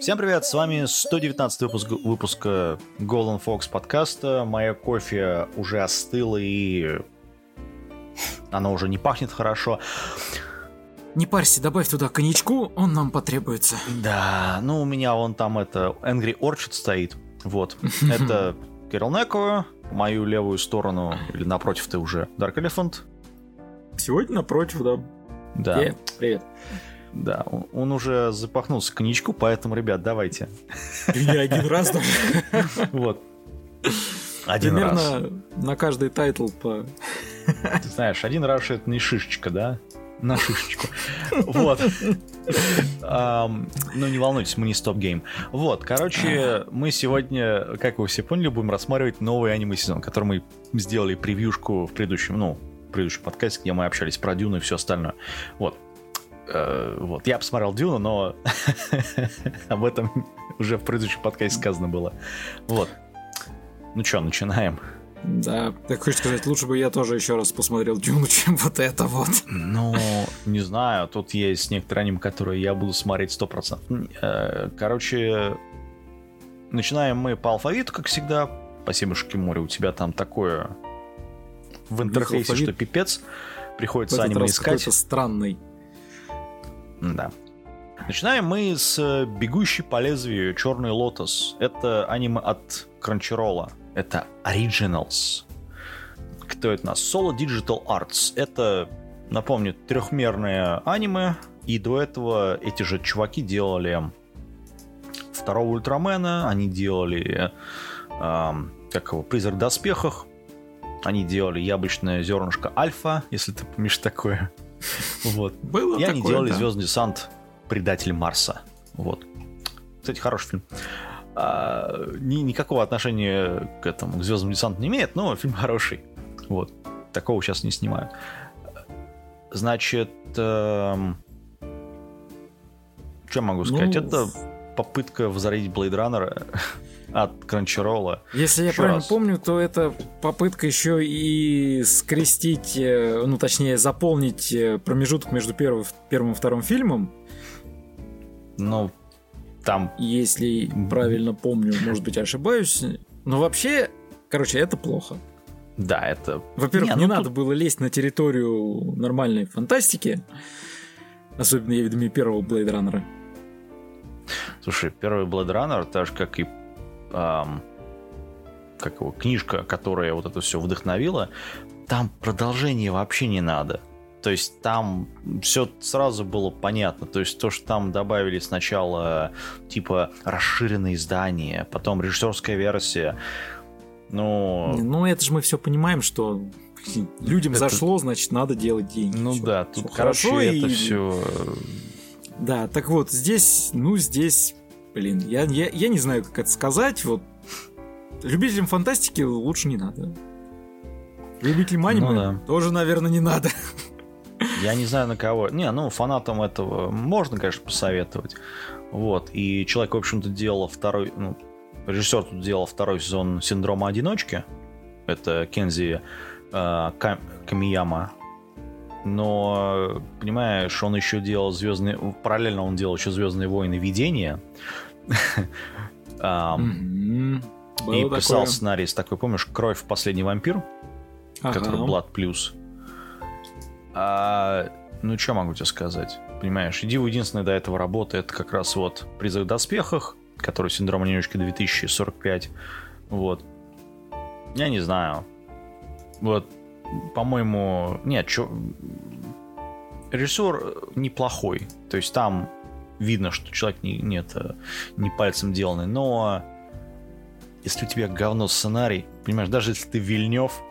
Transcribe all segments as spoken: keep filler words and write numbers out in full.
Всем привет, с вами сто девятнадцатый выпуск выпуска Golden Fox подкаста. Моя кофе уже остыла и она уже не пахнет хорошо. Не парься, добавь туда коньячку, он нам потребуется. Да, ну у меня вон там это Angry Orchard стоит, вот. Это Кирилл Некова, мою левую сторону, или напротив ты уже, Dark Elephant. Сегодня напротив, да. Да. Привет. Привет. Да, он, он уже запахнулся к коньячку, поэтому, ребят, давайте. Я один раз даже. Вот. Один раз. Примерно на каждый тайтл по... Ты знаешь, один раз это не шишечка, да? На шишечку. Вот. Um, ну, не волнуйтесь, мы не стоп-гейм. Вот, короче, мы сегодня, как вы все поняли, будем рассматривать новый аниме-сезон, который мы сделали превьюшку в предыдущем, ну, в предыдущем подкасте, где мы общались про Дюну и все остальное. Вот. Uh, вот. Я посмотрел Дюну, но об этом уже в предыдущем подкасте сказано было. Вот. Ну что, начинаем. Да, так хочешь сказать, лучше бы я тоже еще раз посмотрел Дюну, чем вот это вот. Ну, не знаю, тут есть некоторые аниме, которые я буду смотреть сто процентов. Короче, начинаем мы по алфавиту, как всегда. Спасибо, Шикимори, у тебя там такое в интерфейсе, что пипец. Приходится аниме искать. Какой-то странный. Да. Начинаем мы с «Бегущий по лезвию. Черный лотос». Это аниме от Crunchyroll. Это Originals. Кто это у нас? Solo Digital Arts. Это, напомню, трехмерное аниме. И до этого эти же чуваки делали второго Ультрамена. Они делали э, как его, Призрак в доспехах. Они делали Яблочное зернышко Альфа, если ты помнишь такое. Вот. Было и такое, они делали, да. Звездный десант. Предатель Марса. Вот. Кстати, хороший фильм. А, ни, никакого отношения к этому, к Звездному десанту не имеет, но фильм хороший. Вот. Такого сейчас не снимают. Значит, эм... что могу сказать? Ну... Это попытка возродить Blade Runner от Crunchyroll. Если я еще правильно раз. помню, то это попытка еще и скрестить, ну точнее заполнить промежуток между первым, первым и вторым фильмом. Ну, там... Если правильно помню, может быть, ошибаюсь. Но вообще, короче, это плохо. Да, это... Во-первых, не, не ну надо тут... было лезть на территорию нормальной фантастики. Особенно, я виду, первого Blade Runner. Слушай, первый Blade Runner, так же, как и... Эм, как его, книжка, которая вот это все вдохновила. Там продолжения вообще не надо. То есть там все сразу было понятно. То есть то, что там добавили сначала типа расширенные издания, потом режиссерская версия. Ну, ну это же мы все понимаем, что людям это... зашло, значит, надо делать деньги. Ну всё, да, тут короче хорошо, это и... все. Да, так вот здесь, ну здесь, блин, я, я, я не знаю, как это сказать. Вот любителям фантастики лучше не надо. Любителям аниме ну, да. тоже, наверное, не надо. Я не знаю, на кого. Не, ну, фанатам этого можно, конечно, посоветовать. Вот. И человек, в общем-то, делал второй... Ну, режиссер тут делал второй сезон «Синдрома одиночки». Это Кензи э, Кам... Камияма. Но, понимаешь, он еще делал «Звездные...» Параллельно он делал еще «Звездные войны. Видения». И писал сценарий с такой, помнишь, «Кровь в последний вампир», который Blood Plus. А, ну, что могу тебе сказать? Понимаешь, иди в единственной до этого работы. Это как раз вот «Призрак в доспехах», который «Синдром одиночки две тысячи сорок пять». Вот. Я не знаю. Вот, по-моему... Нет, чё... режиссер неплохой. То есть там видно, что человек не, нет, не пальцем деланный. Но если у тебя говно сценарий... Понимаешь, даже если ты Вильнёв,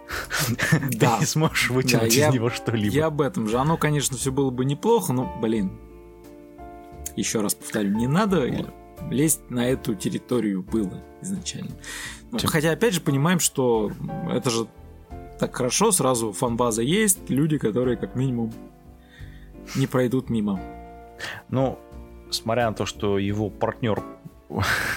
ты не сможешь вытянуть из него что-либо. Я об этом же. Оно, конечно, все было бы неплохо, но, блин, еще раз повторю, не надо лезть на эту территорию было изначально. Хотя, опять же, понимаем, что это же так хорошо, сразу фан-база есть, люди, которые, как минимум, не пройдут мимо. Ну, смотря на то, что его партнер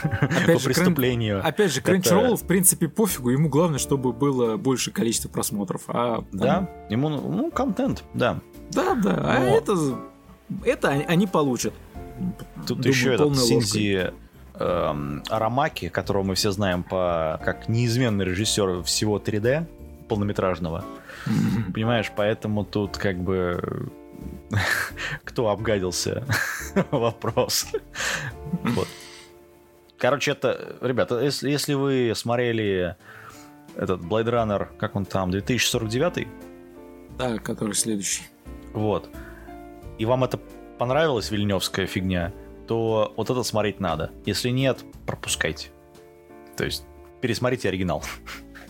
Опять по же, преступлению. Опять же, Crunchyroll, это... в принципе, пофигу. Ему главное, чтобы было большее количество просмотров. А, да, там... ему ну, контент, да. Да, да. Но... А это, это они получат. Тут думаю, еще этот Синдзи эм, Арамаки, которого мы все знаем по как неизменный режиссер всего три дэ полнометражного. Mm-hmm. Понимаешь, поэтому тут как бы... Кто обгадился? Вопрос. Вот. Короче, это, ребята, если, если вы смотрели этот Blade Runner, как он там, две тысячи сорок девятый? Да, который следующий. Вот. И вам это понравилась вильнёвская фигня, то вот это смотреть надо. Если нет, пропускайте. То есть пересмотрите оригинал.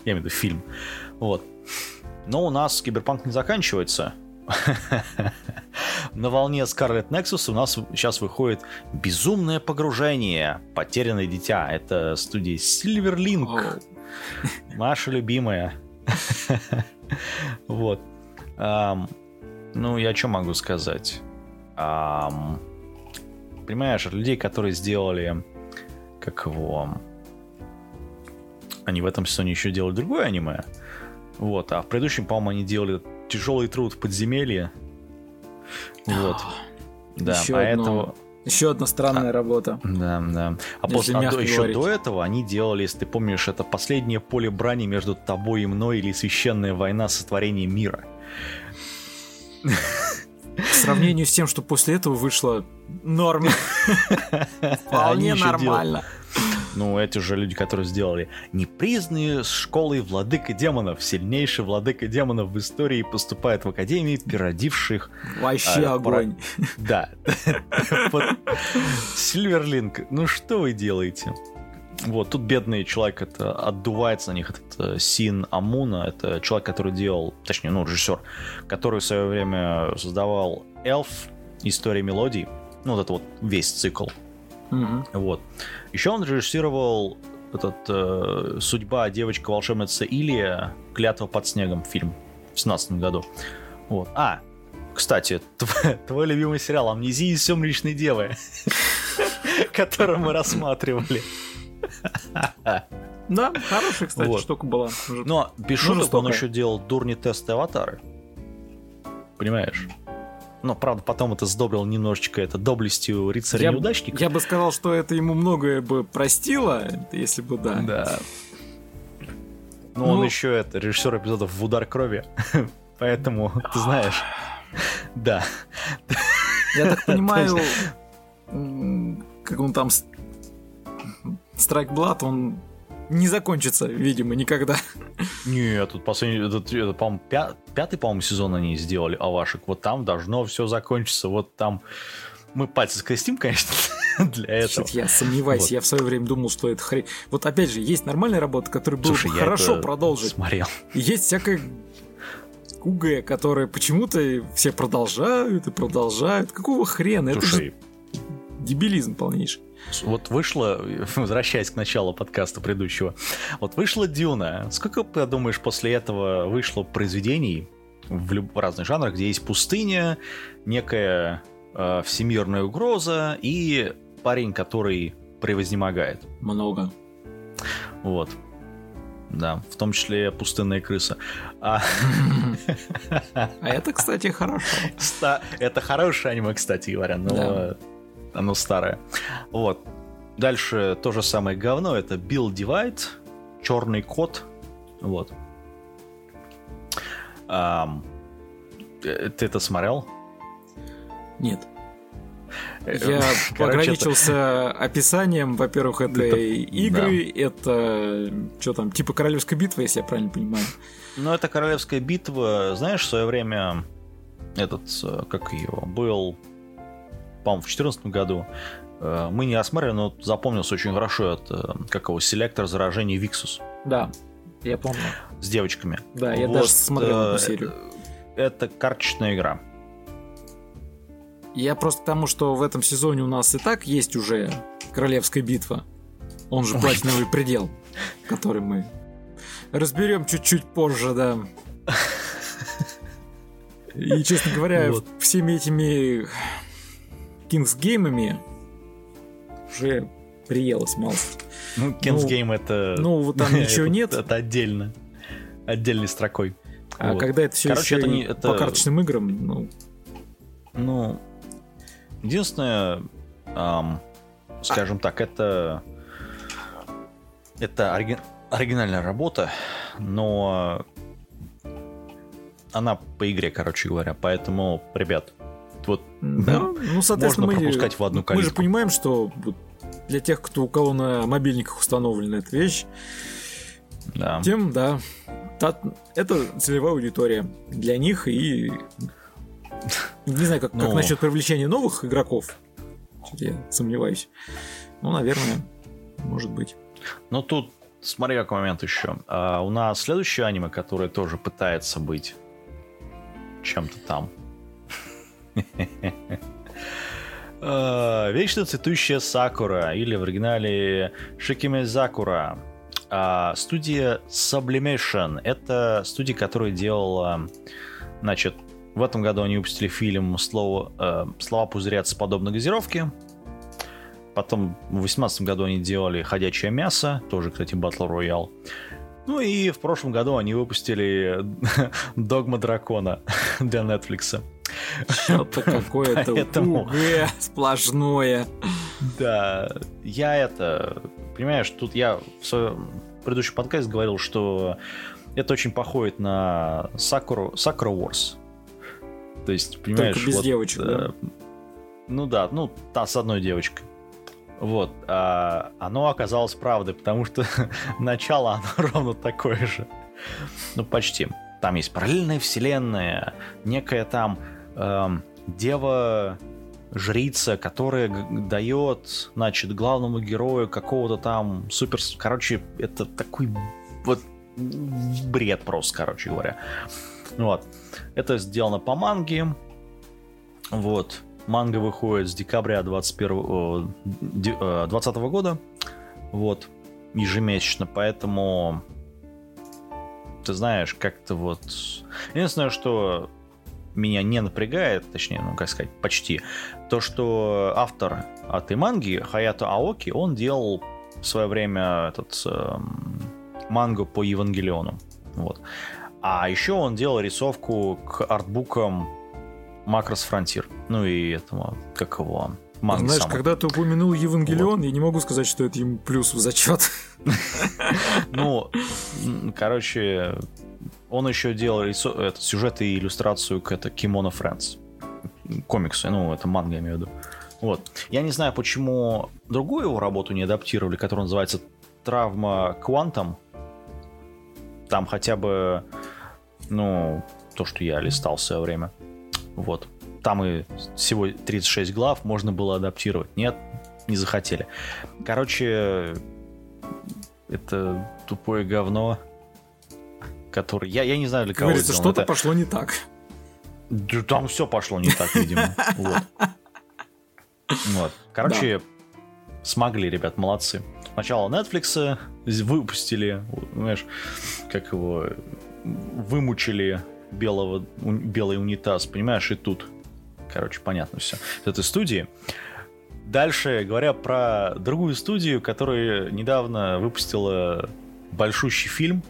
Я имею в виду фильм. Вот. Но у нас киберпанк не заканчивается. На волне Scarlet Nexus у нас сейчас выходит безумное погружение «Потерянное дитя». Это студия Silverlink. Наша любимая. Вот. Ну, я что могу сказать? Понимаешь, людей, которые сделали... Как его... Они в этом сезоне еще делали другое аниме. Вот. А в предыдущем, по-моему, они делали... Тяжелый труд в подземелье. Вот. Да, еще поэтому... Одно, еще одна странная а, работа. Да, да. А после, а до, еще до этого они делали, если ты помнишь, это последнее поле брани между тобой и мной или священная война сотворения мира. В сравнении с тем, что после этого вышло норм. Вполне нормально. Ну, эти же люди, которые сделали непризнанные с школой владыка демонов. Сильнейший владыка демонов в истории поступает в академию породивших... Вообще а, огонь. Пора... Да. Silverlink, ну что вы делаете? Вот, тут бедный человек, это отдувается на них, этот Син Амуна, это человек, который делал, точнее, ну, режиссер, который в свое время создавал Элф, История мелодий, ну, вот это вот весь цикл. Mm-hmm. Вот. Еще он режиссировал этот э, «Судьба девочка-волшебница Илия. Клятва под снегом» фильм в две тысячи семнадцатом году. Вот. А, кстати, тв- твой любимый сериал «Амнезия и сумеречные девы», который мы рассматривали. Да, хорошая, кстати, штука была. Но без шуток он еще делал дурни тесты аватары. Понимаешь? Но, правда, потом это сдобрил немножечко это доблестью рыцаря-неудачника. Я, я бы сказал, что это ему многое бы простило, если бы да. Да. Но ну... он еще это режиссер эпизодов «В удар крови», поэтому, ты знаешь, да. Я так понимаю, как он там Strike Blood, он не закончится, видимо, никогда. Нет, тут последний, это, это, по-моему, пя- пятый, по-моему, сезон они сделали, Авашек. Вот там должно все закончиться. Вот там мы пальцы скрестим, конечно, для этого. Чуть я сомневаюсь. Вот. Я в свое время думал, что это хрень. Вот опять же, есть нормальная работа, которую было бы хорошо продолжить. Смотрел. Есть всякая УГ, которая почему-то все продолжают и продолжают. Какого хрена? Слушай. Это же дебилизм полнейший. Вот вышла, возвращаясь к началу подкаста предыдущего, вот вышла «Дюна». Сколько, ты думаешь, после этого вышло произведений в, люб- в разных жанрах, где есть пустыня, некая э, всемирная угроза и парень, который превознемогает? Много. Вот. Да, в том числе «Пустынная крыса». А это, кстати, хорошо. Это хорошее аниме, кстати говоря, но... Оно старое. Вот. Дальше то же самое говно. Это Bill Divide, «Черный кот». Вот. А, ты это смотрел? Нет. Я ограничился это... описанием. Во-первых, это, это... игры, да. Это что там, типа «Королевская битва», если я правильно понимаю. Ну, это «Королевская битва». Знаешь, в свое время этот, как его, был... по-моему, в две тысячи четырнадцатом году мы не осмотрели, но запомнился очень хорошо это, как его, селектор заражений Виксус. Да, я помню. С девочками. Да, я вот, даже смотрел эту серию. Это, это карточная игра. Я просто к тому, что в этом сезоне у нас и так есть уже «Королевская битва». Он же «Платиновый предел», который мы разберем чуть-чуть позже, да. И, честно говоря, вот. Всеми этими... кингсгеймами уже приелось малость. Ну, кингсгейм это... Ну, вот там ничего это, нет. Это отдельно. Отдельной строкой. А вот. Когда это все короче, еще это не, это... по карточным играм, ну... Ну, единственное, эм, скажем а. так, это, это оригин, оригинальная работа, но она по игре, короче говоря, поэтому, ребят, вот да, ну, ну, соответственно, можно мы, пропускать в одну калитку. Мы же понимаем, что для тех, кто у кого на мобильниках установлена эта вещь, да. тем, да, та, это целевая аудитория для них, и не знаю, как, ну... как насчет привлечения новых игроков, я сомневаюсь, ну, наверное, может быть. Ну, тут смотри, как момент еще. А, у нас следующее аниме, которое тоже пытается быть чем-то там. Вечно цветущая Сакура, или в оригинале Шикиме Закура. Студия Sublimation. Это студия, которая делала... Значит, в этом году они выпустили фильм «Слова пузырятся подобно газировке». Потом в две тысячи восемнадцатом году они делали «Ходячее мясо», тоже, кстати, Battle Royale. Ну и в прошлом году они выпустили «Догма дракона» для Netflix. Что-то какое-то угрое сплошное. Да, я это... Понимаешь, тут я в своем предыдущем подкасте говорил, что это очень походит на Sakura Wars. То есть, понимаешь... Только без вот, девочек, да? Ну да, ну та с одной девочкой. Вот, а оно оказалось правдой, потому что начало оно ровно такое же. Ну, почти. Там есть параллельная вселенная, некая там э, дева-жрица, которая дает, значит, главному герою какого-то там супер... Короче, это такой вот бред просто, короче говоря. Вот. Это сделано по манге. Вот. Манга выходит с декабря двадцать первого, двадцатого года, вот, ежемесячно, поэтому, ты знаешь, как-то вот... Единственное, что меня не напрягает, точнее, ну, как сказать, почти, то, что автор этой манги, Хаято Аоки, он делал в свое время этот э, мангу по Евангелиону, вот. А еще он делал рисовку к артбукам Macross Frontier. Ну и этому, как его, манги. Знаешь, самой. Когда ты упомянул Евангелион, вот. Я не могу сказать, что это ему плюс в зачет. Ну, короче, он еще делал сюжет и иллюстрацию к Kimono Friends. Комиксы, ну, это манга, я имею в виду. Вот. Я не знаю, почему другую его работу не адаптировали, которая называется «Травма Квантом». Там хотя бы, ну, то, что я листал в свое время. Вот. Там и всего тридцать шесть глав, можно было адаптировать. Нет, не захотели. Короче, это тупое говно, которое... Я, я не знаю, для кого говорится, это... что-то это... пошло не так. Да, там все пошло не так, видимо. Вот. Короче, смогли, ребят, молодцы. Сначала Netflix выпустили, знаешь, как его... Вымучили... Белого, у, белый унитаз, понимаешь, и тут, короче, понятно все с этой студии. Дальше, говоря про другую студию, которая недавно выпустила большущий фильм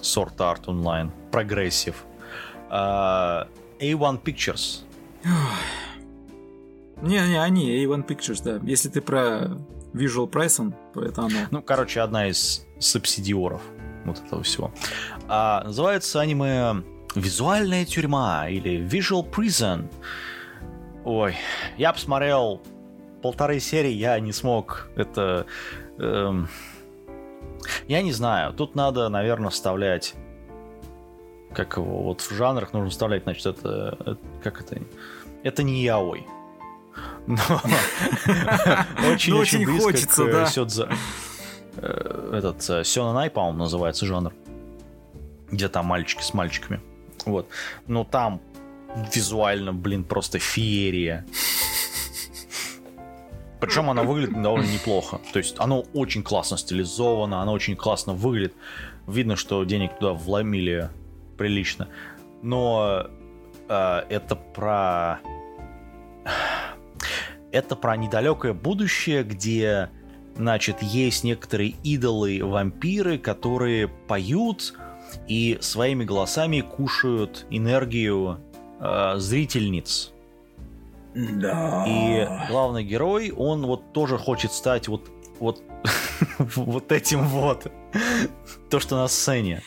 Sword Art Online, прогрессив, uh, эй один Pictures. Не-не, они, эй один Pictures, да. Если ты про Visual Prison, то это оно. Ну, короче, одна из субсидиоров вот этого всего. Uh, называется аниме... Визуальная тюрьма, или Visual Prison. Ой, я посмотрел полторы серии, я не смог это... Эм, я не знаю, тут надо, наверное, вставлять... Как его, вот в жанрах нужно вставлять, значит, это... это как это? Это не яой. Очень-очень близко к... Этот, сёнэнай, по-моему, называется жанр. Где там мальчики с мальчиками. Вот. Но там визуально, блин, просто феерия. Причем оно выглядит довольно неплохо. То есть оно очень классно стилизовано, оно очень классно выглядит. Видно, что денег туда вломили прилично. Но э, это про... Это про недалекое будущее, где, значит, есть некоторые идолы-вампиры, которые поют и своими голосами кушают энергию э, зрительниц. Да. И главный герой, он вот тоже хочет стать вот, вот, вот этим вот. То, что на сцене.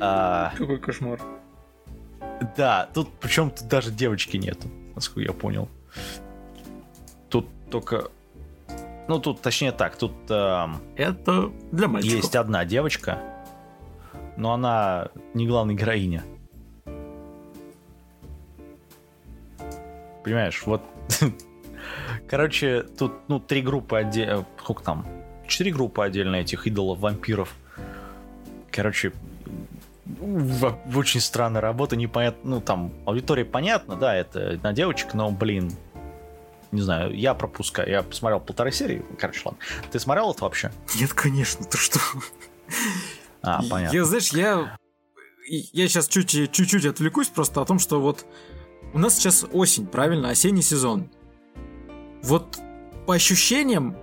А... Какой кошмар. Да, тут причем тут даже девочки нету, насколько я понял. Тут только... Ну, тут, точнее так, тут... Э, Это для мальчиков. Есть одна девочка, но она не главная героиня. Понимаешь, вот... Короче, тут, ну, три группы отдельно... Сколько там? Четыре группы отдельно этих идолов, вампиров. Короче... Очень странная работа, непонятно. Ну, там, аудитория понятна, да, это на девочек, но, блин, не знаю, я пропускаю. Я посмотрел полторы серии, короче, ладно. Ты смотрел это вообще? Нет, конечно, ты что? А, понятно. Я, знаешь, я... Я сейчас чуть-чуть отвлекусь просто о том, что вот у нас сейчас осень, правильно? Осенний сезон. Вот по ощущениям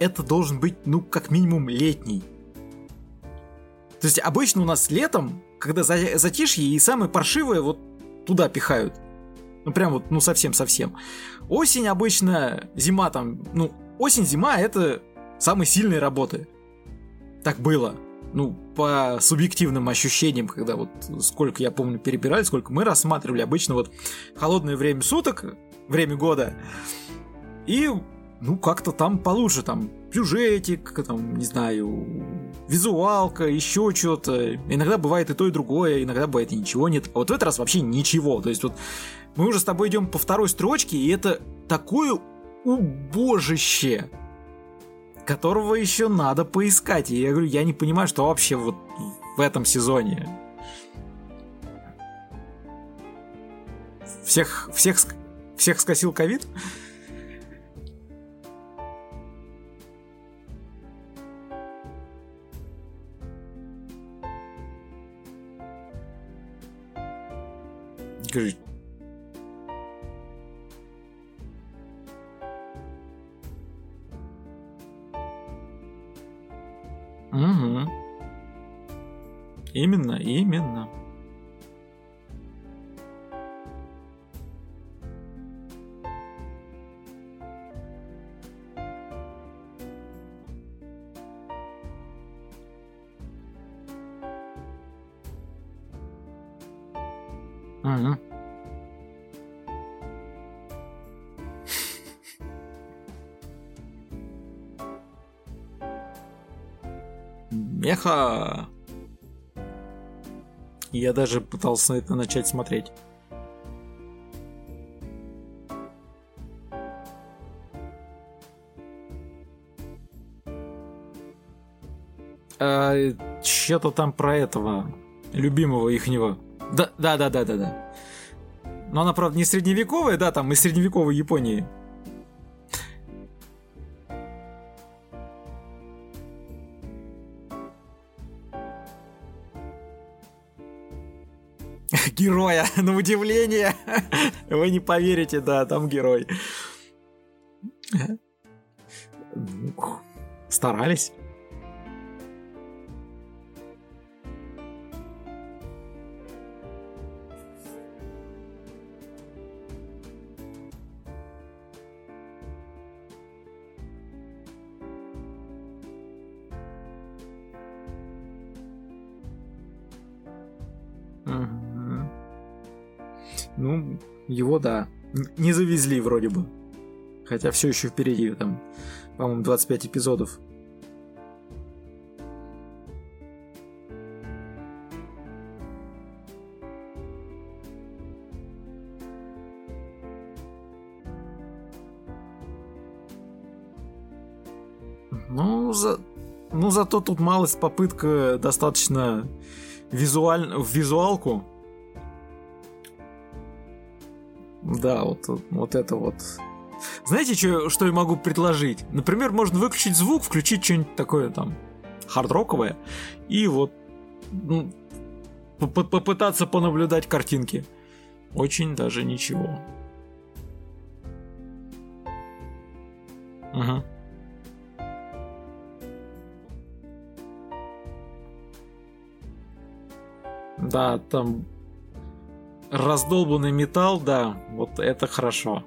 это должен быть, ну, как минимум летний. То есть обычно у нас летом, когда затишье, и самые паршивые вот туда пихают. Ну прям вот, ну совсем-совсем. Осень обычно, зима там, ну осень-зима это самые сильные работы. Так было. Ну по субъективным ощущениям, когда вот сколько я помню перебирали, сколько мы рассматривали. Обычно вот холодное время суток, время года. И ну как-то там получше, там сюжетик, там не знаю... Визуалка, еще что-то. Иногда бывает и то, и другое, иногда бывает и ничего нет. А вот в этот раз вообще ничего. То есть вот мы уже с тобой идем по второй строчке, и это такое убожище, которого еще надо поискать. И я говорю, я не понимаю, что вообще вот в этом сезоне. Всех, всех, всех скосил ковид? Скажи. Угу. Именно, именно. Угу. Меха. Я даже пытался это начать смотреть. А, что-то там про этого любимого ихнего. Да, да, да, да, да, да. Но она, правда, не средневековая, да, там из средневековой Японии. Героя, на удивление. Вы не поверите, да, там герой. Старались. Ну, его, да, не завезли вроде бы. Хотя все еще впереди, там, по-моему, двадцать пять эпизодов. Ну, за... ну зато тут малость попытка достаточно визуаль... в визуалку. Да, вот, вот это вот. Знаете, чё, что я могу предложить? Например, можно выключить звук, включить что-нибудь такое там хард-роковое и вот ну, попытаться понаблюдать картинки. Очень даже ничего. Угу. Да, там раздолбанный металл, да, вот это хорошо.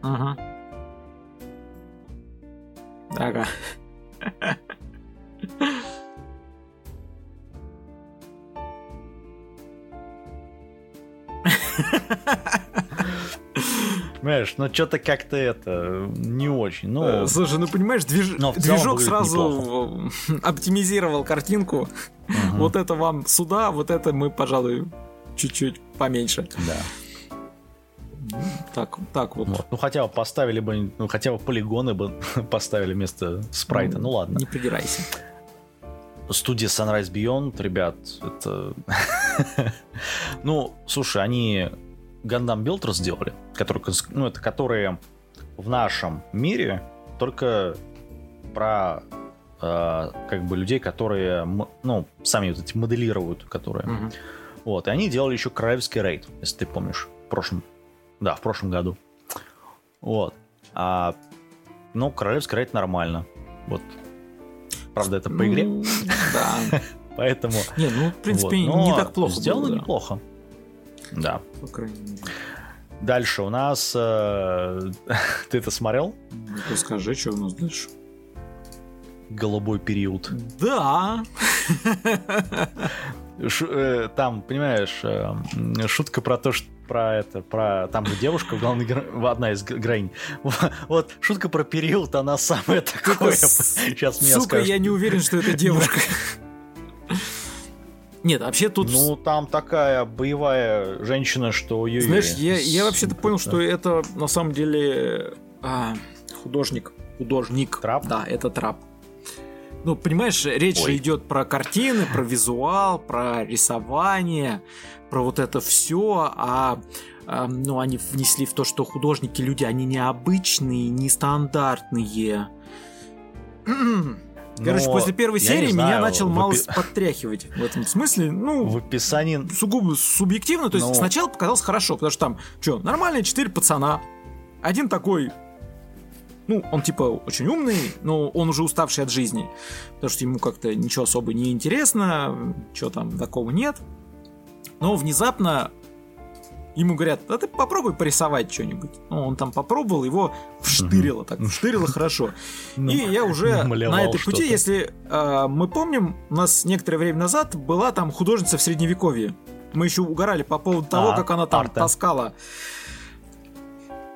Ага. Ага. Понимаешь, ну что-то как-то это не очень. Но... Слушай, ну понимаешь, движ... движок сразу оптимизировал картинку. Угу. Вот это вам сюда, вот это мы, пожалуй, чуть-чуть поменьше. Да. Так, так вот. вот. Ну хотя бы поставили бы, ну хотя бы полигоны бы поставили вместо спрайта. Ну, ну ладно. Не придирайся. Студия Sunrise Beyond, ребят, это... ну, слушай, они Gundam Builders сделали, которые, ну, это которые в нашем мире только про э, как бы людей, которые, ну, сами вот эти моделируют, которые... Mm-hmm. Вот, и они делали еще Королевский рейд, если ты помнишь, в прошлом... Да, в прошлом году. Вот. А, ну, Королевский рейд нормально. Вот. Правда, это по игре. Ну, да. Поэтому... Не, ну, в принципе, вот. не так плохо. Сделано было, да. неплохо. Да. По крайней мере. Дальше у нас... Э... Ты это смотрел? Ну, скажи, что у нас дальше. Голубой период. Да. Ш... Э, там, понимаешь, э, шутка про то, что... про это, про там же девушка, главный гер... одна из героинь. Вот шутка про период, она самая такое. Сейчас меня Сука, скажут. Я не уверен, что это девушка. Нет, вообще тут... Ну, там такая боевая женщина, что... Ее Знаешь, я, я вообще-то понял, что это на самом деле а, художник. Художник. Трап? Да, это Трап. Ну, понимаешь, речь Ой. же идет про картины, про визуал, про рисование, про вот это все, а, а ну, они внесли в то, что художники люди, они необычные, нестандартные. Но Короче, после первой серии знаю, меня начал в... мало подтряхивать в этом смысле. Ну, в описании... сугубо субъективно. То есть Но... сначала показалось хорошо, потому что там, что, нормальные четыре пацана. Один такой... Ну, он типа очень умный, но он уже уставший от жизни, потому что ему как-то ничего особо не интересно, чего там такого нет. Но внезапно ему говорят: а ты попробуй порисовать что-нибудь. Ну, он там попробовал, его вштырило так, вштырило хорошо. И я уже на этой пути, если мы помним, у нас некоторое время назад была там художница в средневековье. Мы еще угорали по поводу того, как она там таскала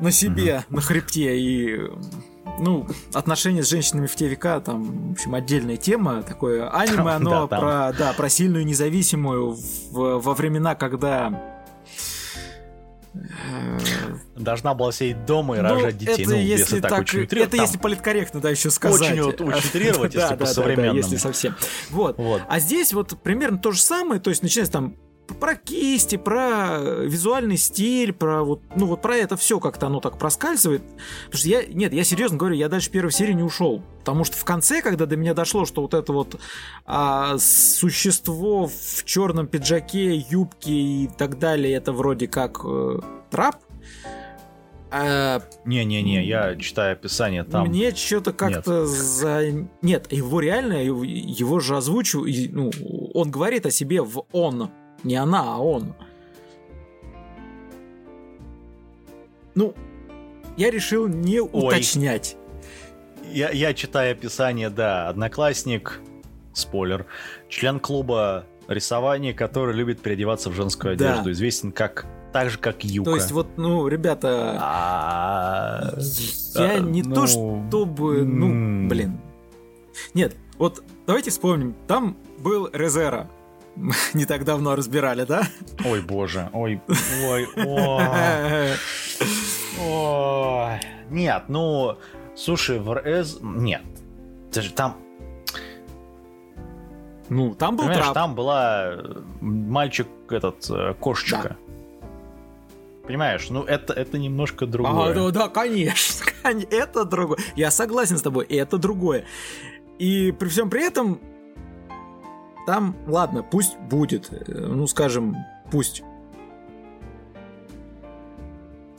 на себе, mm-hmm. на хребте, и, ну, отношения с женщинами в те века, там, в общем, отдельная тема, такое аниме, там, оно да, про, да, про сильную независимую в, во времена, когда... Должна была сидеть дома и ну, рожать детей. Это, ну, если, если так, так очень утрировать, это там, если политкорректно, да, еще сказать. Очень утрировать, если по-современному. Да, если совсем. Вот. А здесь вот примерно то же самое, то есть начинается там про кисти, про визуальный стиль, про вот, ну вот про это все как-то оно так проскальзывает. Потому что я, нет, я серьезно говорю, я дальше первой серии не ушел, потому что в конце, когда до меня дошло, что вот это вот а, существо в черном пиджаке, юбке и так далее, это вроде как э, Трап. А, Не-не-не, я читаю описание там. Мне что-то как-то Нет. за... Нет, его реально, его же озвучу, и, ну, он говорит о себе в он. Не она, а он. Ну, я решил не Ой. уточнять. Я, я читаю описание, да. Одноклассник, спойлер, член клуба рисования, который любит переодеваться в женскую да. одежду. Известен как так же, как Юка. То есть вот, ну, ребята... А... Я а, не ну... то чтобы... Ну, м-м. блин. Нет, вот давайте вспомним. Там был Резера. Не так давно разбирали, да? Ой, боже, ой, ой, ой, ой. Нет, ну, слушай, в РС... Нет, даже там... Ну, там был Понимаешь, трап. Там была мальчик этот, кошечка. Да. Понимаешь, ну, это, это немножко другое. А, ну, да, конечно, это другое. Я согласен с тобой, это другое. И при всем при этом... Там, ладно, пусть будет. Ну, скажем, пусть.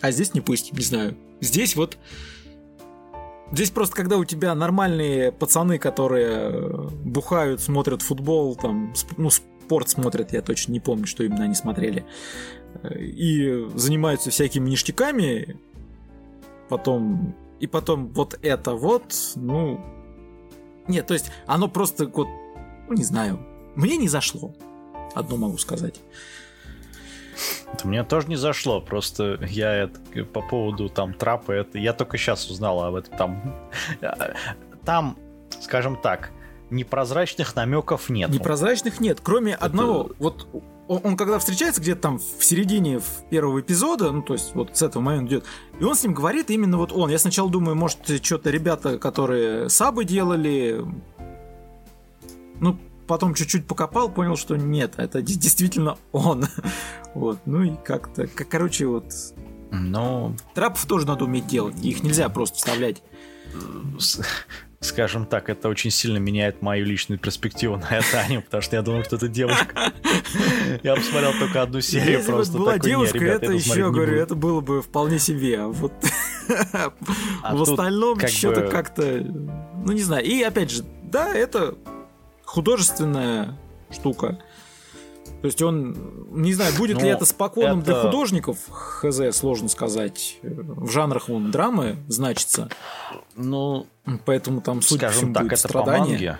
А здесь не пусть, не знаю. Здесь вот Здесь просто, когда у тебя нормальные пацаны, которые бухают, смотрят футбол, там, ну, спорт смотрят, я точно не помню, что именно они смотрели, и занимаются всякими ништяками, потом... И потом вот это вот, ну... Нет, то есть оно просто вот... Ну, не знаю. Мне не зашло. Одно могу сказать. Это мне тоже не зашло, просто я это, по поводу там трапа, это, я только сейчас узнал об этом. Там, там, скажем так, непрозрачных намеков нет. Непрозрачных нет, кроме это... одного. Вот он, он когда встречается где-то там в середине первого эпизода, ну то есть вот с этого момента идет, и он с ним говорит именно вот он. Я сначала думаю, может, что-то ребята, которые сабы делали, ну... Потом чуть-чуть покопал, понял, что нет, это действительно он. Вот, ну и как-то, как, короче, вот. Но... Трапов тоже надо уметь делать, их нельзя просто вставлять. Скажем так, это очень сильно меняет мою личную перспективу на это аниме, потому что я думал, что это девушка. Я посмотрел только одну серию. Если просто. Если бы была такой, девушка, не, ребята, это еще, говорю, это было бы вполне себе. А вот а в остальном как что-то бы... как-то, ну не знаю. И опять же, да, это... художественная штука. То есть он... Не знаю, будет но ли это спокойным это... для художников, хз, сложно сказать. В жанрах он драмы значится. Ну, поэтому там, судя по всему, будет страдание. Скажем так,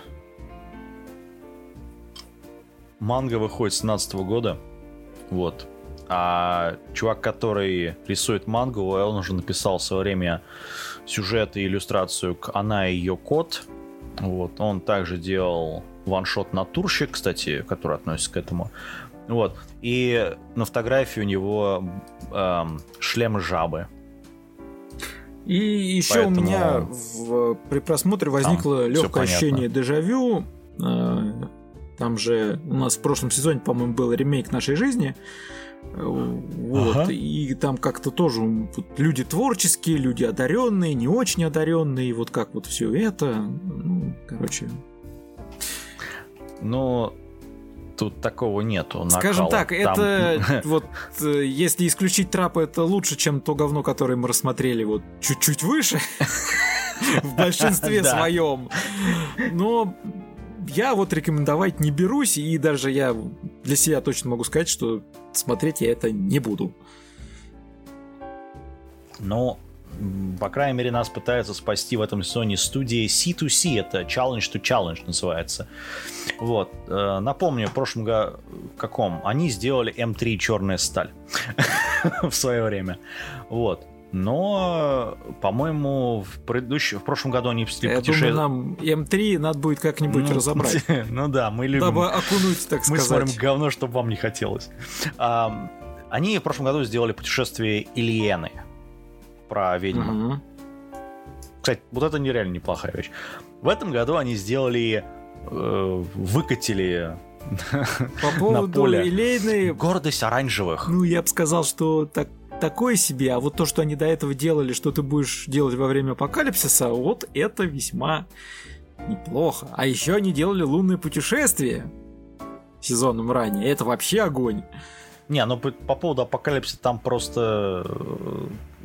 это по манге. Манга выходит с семнадцатого года. Вот. А чувак, который рисует мангу, он уже написал в свое время сюжет и иллюстрацию к «Она и ее кот». Вот. Он также делал... ваншот «Натурщик», кстати, который относится к этому. Вот. И на фотографии у него эм, шлем жабы. И еще поэтому... у меня в, при просмотре возникло легкое ощущение дежавю. Там же у нас в прошлом сезоне, по-моему, был ремейк «Нашей жизни». Вот. Ага. И там как-то тоже вот, люди творческие, люди одаренные, не очень одаренные. Вот как вот все это. Ну, короче... Но тут такого нету. Накала. Скажем так, там... это вот если исключить трапы, это лучше, чем то говно, которое мы рассмотрели вот чуть-чуть выше в большинстве своем. Но я вот рекомендовать не берусь, и даже я для себя точно могу сказать, что смотреть я это не буду. Ну, по крайней мере, нас пытаются спасти в этом сезоне студия си ту си, это Challenge to Challenge называется. Вот, напомню, в прошлом году, каком, они сделали эм три «Черная сталь» в свое время, вот. Но, по-моему, в предыдущем, в прошлом году они пустили путешествие. Я думаю, нам эм три надо будет как-нибудь ну, разобрать. Ну да, мы любим. Дабы окунуть, так мы сказать. Мы смотрим говно, чтобы вам не хотелось. А, они в прошлом году сделали путешествие Ильены. Про ведьму. Mm-hmm. Кстати, вот это нереально неплохая вещь. В этом году они сделали э, выкатили по поводу на поле Илейной... гордость оранжевых. Ну, я бы сказал, что так, такое себе, а вот то, что они до этого делали, что ты будешь делать во время апокалипсиса, вот это весьма неплохо. А еще они делали лунные путешествия сезоном ранее. Это вообще огонь. Не, ну по, по поводу апокалипсиса там просто...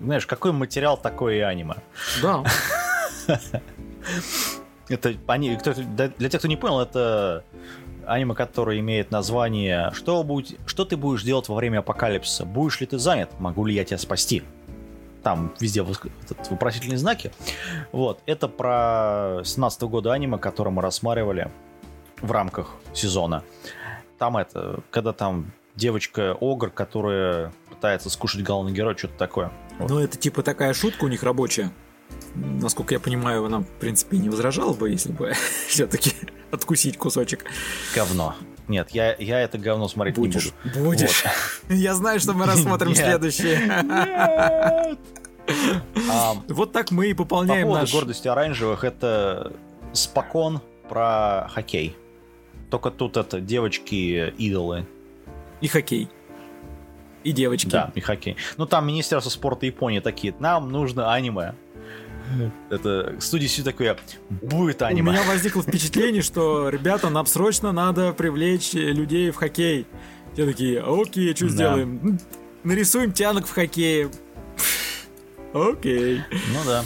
Знаешь, какой материал, такое и аниме. Да. Это они, кто, для тех, кто не понял, это аниме, которое имеет название «Что, будь, что ты будешь делать во время апокалипсиса? Будешь ли ты занят? Могу ли я тебя спасти?» Там везде этот, вопросительные знаки. Вот. Это про семнадцатого года аниме, которое мы рассматривали в рамках сезона. Там это, когда там девочка-огр, которая пытается скушать главного героя, что-то такое. Вот. Ну, это типа такая шутка у них рабочая. Насколько я понимаю, она, в принципе, не возражала бы, если бы все-таки откусить кусочек. Говно. Нет, я, я это говно смотреть будешь, не буду. Будешь. Вот. Я знаю, что мы рассмотрим следующее. Вот так мы и пополняем наш... По поводу гордости оранжевых, это спокон про хоккей. Только тут это девочки-идолы. И хоккей. И девочки. Да, и хоккей. Ну, там Министерство спорта Японии такие, нам нужно аниме. Это студия все такое, будет аниме. У меня возникло впечатление, что, ребята, нам срочно надо привлечь людей в хоккей. Все такие, окей, что сделаем? Нарисуем тянок в хоккее. Окей. Ну да.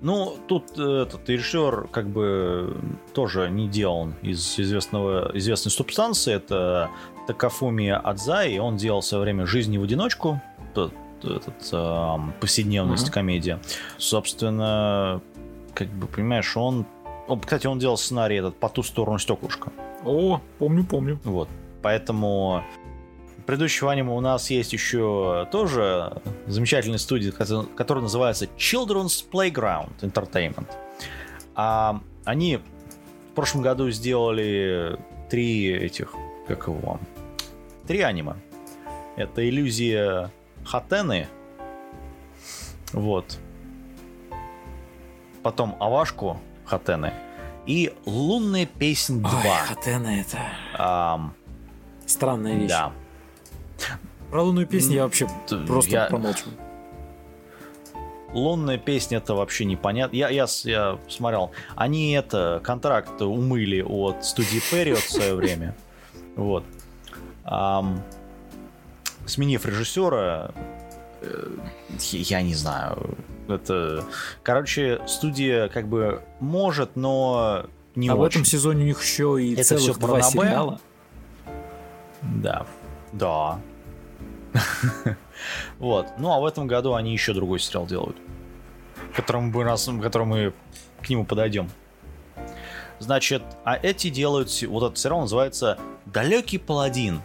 Ну, тут этот режиссер как бы тоже не делан из известного, известной субстанции. Это Такафуми Адзай. Он делал в свое время «Жизни в одиночку», этот, этот, э, повседневность, mm-hmm. комедия. Собственно, как бы, понимаешь, он... он... Кстати, он делал сценарий этот «По ту сторону стеклышка». О, помню, помню. Вот, поэтому... Предыдущего аниме у нас есть еще тоже замечательная студия, которая называется Children's Playground Entertainment. А они в прошлом году сделали три этих, как его, три аниме. Это «Иллюзия Хатены», вот, потом «Авашку Хатены» и «Лунная песнь два». Ой, Хатена это а, странная вещь. Да. Про лунную песню я вообще Т- просто я... промолчу. Лунная песня — это вообще непонятно. Я, я, я смотрел. Они это, контракт умыли от студии Период в свое время. Вот. Ам... Сменив режиссера, я не знаю. Это, короче, студия как бы может, но не а очень. А в этом сезоне у них еще и это целых два сериала. Да. Да. Вот. Ну, а в этом году они еще другой сериал делают, к которому мы, раз, к которому мы к нему подойдем. Значит, а эти делают... Вот этот сериал называется «Далекий паладин».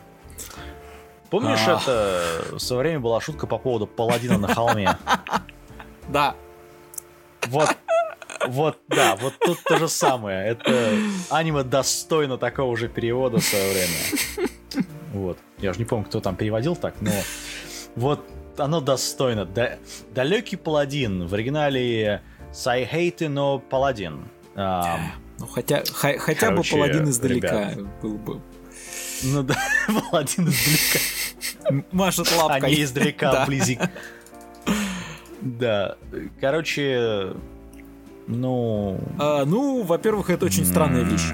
Помнишь, а... это в свое время была шутка по поводу паладина на холме? Да. Вот. Вот, да, вот тут то же самое. Это аниме достойно такого же перевода в свое время. Вот. Я уже не помню, кто там переводил так, но вот оно достойно. «Далекий паладин» в оригинале «Сайхейте, но паладин». А, ну, хотя, х- хотя короче, бы паладин издалека, ребят, был бы. Ну да, паладин издалека. Машет лапкой. Они издалека, вблизи. Да. Короче, ну... А, ну, во-первых, это очень странная вещь.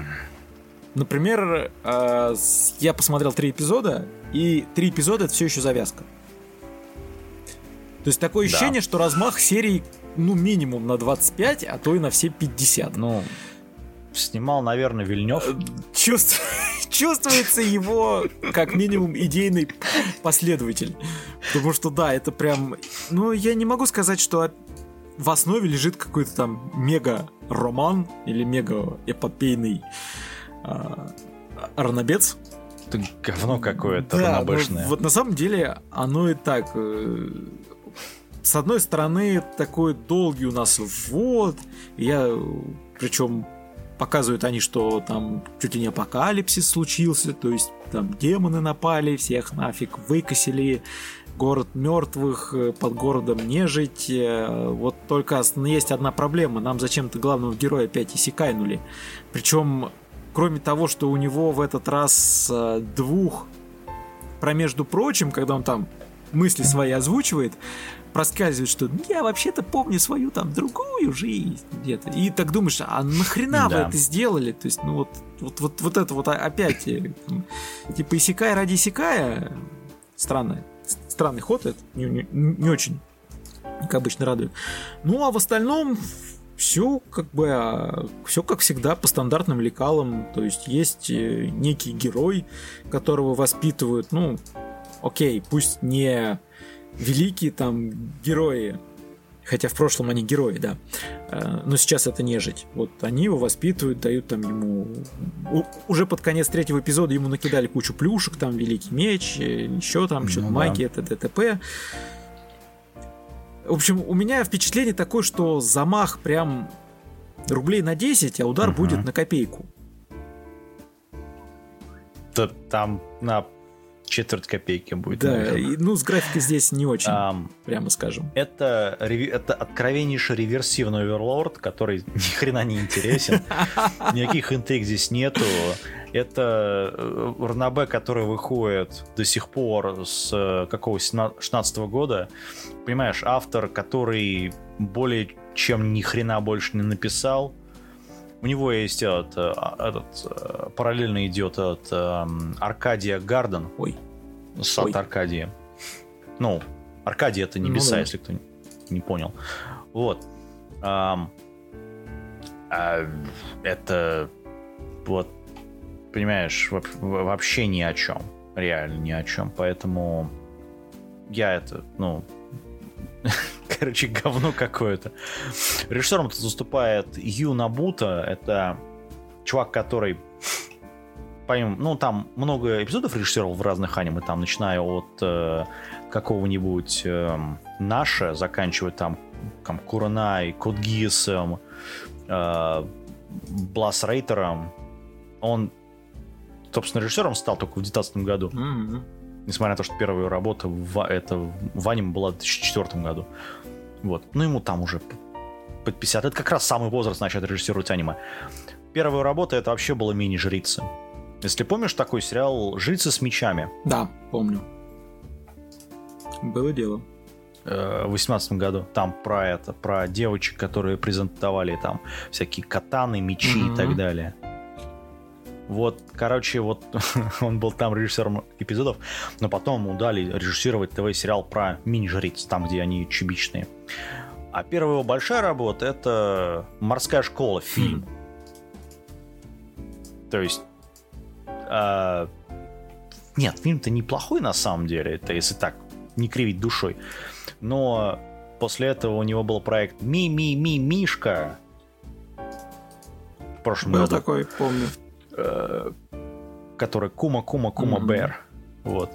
Например, я посмотрел три эпизода, и три эпизода — это все еще завязка. То есть такое ощущение, да, что размах серии, ну, минимум на двадцать пять, а то и на все пятьдесят. Ну, снимал, наверное, Вильнёв. Чувств... Чувствуется его, как минимум, идейный последователь. Потому что, да, это прям... Ну, я не могу сказать, что в основе лежит какой-то там мега-роман или мега-эпопейный Арнабец. Это говно какое-то, да, ранобэшное. Вот, вот на самом деле оно и так. С одной стороны, такой долгий у нас вот. Я, причем показывают они, что там чуть ли не апокалипсис случился, то есть там демоны напали, всех нафиг выкосили, город мертвых, под городом нежить. Вот только есть одна проблема: нам зачем-то главного героя опять иссякайнули. Причем кроме того, что у него в этот раз двух, про между прочим, когда он там мысли свои озвучивает, проскальзывает, что я вообще-то помню свою там другую жизнь где-то. И так думаешь, а нахрена, да, вы это сделали? То есть, ну вот, вот, вот, вот это вот опять, типа иссякая ради иссякая, странный, странный ход, это не, не, не очень, как обычно, радует. Ну а в остальном... Все как бы, все как всегда по стандартным лекалам, то есть есть некий герой, которого воспитывают, ну, окей, пусть не великие там герои, хотя в прошлом они герои, да, но сейчас это нежить, вот они его воспитывают, дают там ему, уже под конец третьего эпизода ему накидали кучу плюшек, там великий меч, еще там, что-то ну, магия, да, т.д. В общем, у меня впечатление такое, что замах прям рублей на десять, а удар uh-huh. будет на копейку. Да, там на четверть копейки будет. Да, и, ну с графикой здесь не очень, um, прямо скажем. Это, это откровеннейший реверсивный оверлорд, который ни хрена не интересен. Никаких интриг здесь нету. Это ранобэ, который выходит до сих пор с какого шестнадцатого года. Понимаешь, автор, который более чем ни хрена больше не написал. У него есть этот, этот параллельно идет от Аркадия Гарден. Ой. Сад Аркадии. Ну, Аркадия — это небеса, ну, да, если кто не понял. Вот. Um, а это вот, понимаешь, вообще ни о чем. Реально ни о чем. Поэтому я это, ну... Короче, говно какое-то. Режиссером тут выступает Ю Набута. Это чувак, который... Помимо, ну, там много эпизодов режиссировал в разных аниме. Там, начиная от э, какого-нибудь э, Наша, заканчивая там, там Куранай, Код Гиасом, э, Бласт Рейтером. Он, собственно, режиссером стал только в две тысячи девятнадцатом году. Mm-hmm. Несмотря на то, что первая работа в, это, в аниме была в две тысячи четвёртом году. Вот. Ну, ему там уже под пятьдесят. Это как раз самый возраст начать режиссировать аниме. Первая работа — это вообще была «Мини-жрица». Если помнишь такой сериал «Жрицы с мечами». Да, помню. Было дело. В восемнадцатом году. Там про это, про девочек, которые презентовали там всякие катаны, мечи mm-hmm. и так далее. Вот, короче, вот он был там режиссером эпизодов, но потом ему дали режиссировать ТВ-сериал про мини-жриц, там, где они чебичные. А первая его большая работа — это «Морская школа», фильм. Mm-hmm. То есть... Uh, нет, фильм-то неплохой на самом деле, это если так не кривить душой. Но после этого у него был проект «Ми-ми-ми-мишка» в прошлом был году. Был такой, помню. Uh, который «Кума-кума-кума-бэр». Mm-hmm. Вот.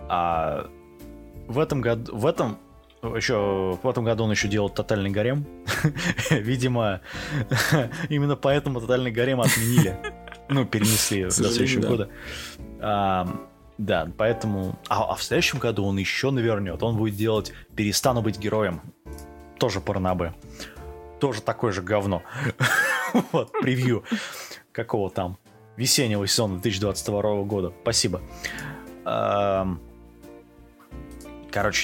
А в этом году... В этом... Еще, в этом году он еще делал «Тотальный гарем». Видимо, именно поэтому «Тотальный гарем» отменили. Ну, перенесли до следующего да. года. А, да, поэтому... А, а в следующем году он еще навернет. Он будет делать «Перестану быть героем». Тоже парнабэ. Тоже такое же говно. Вот, превью какого там весеннего сезона две тысячи двадцать второго года. Спасибо. Короче,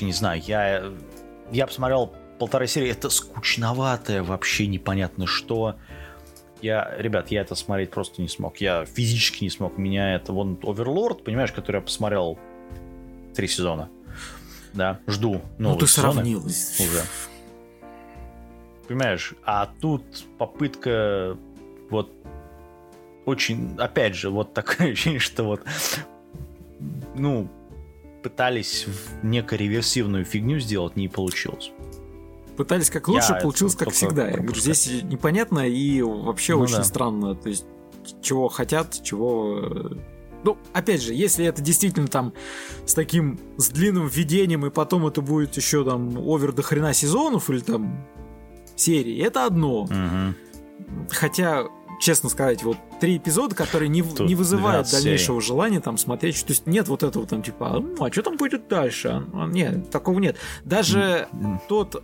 не знаю. Я, я посмотрел полторы серии. Это скучноватое, вообще непонятно что... Я, ребят, я это смотреть просто не смог. Я физически не смог. Меня это... Вон Оверлорд, понимаешь, который я посмотрел три сезона. Да, жду новые ну, сезоны. Ну, ты сравнилась. Уже. Понимаешь, а тут попытка вот очень... Опять же, вот такое ощущение, что вот ну, пытались некую реверсивную фигню сделать, не получилось. Пытались как лучше, я получилось как всегда. Пропускать. Здесь непонятно и вообще ну очень да. странно. То есть, чего хотят, чего... Ну, опять же, если это действительно там с таким, с длинным введением, и потом это будет еще там овер до хрена сезонов или там серий, это одно. Угу. Хотя, честно сказать, вот три эпизода, которые не, не вызывают дальнейшего серий. Желания там смотреть. То есть нет вот этого там типа, ну, а что там будет дальше? Нет, такого нет. Даже mm-hmm. тот...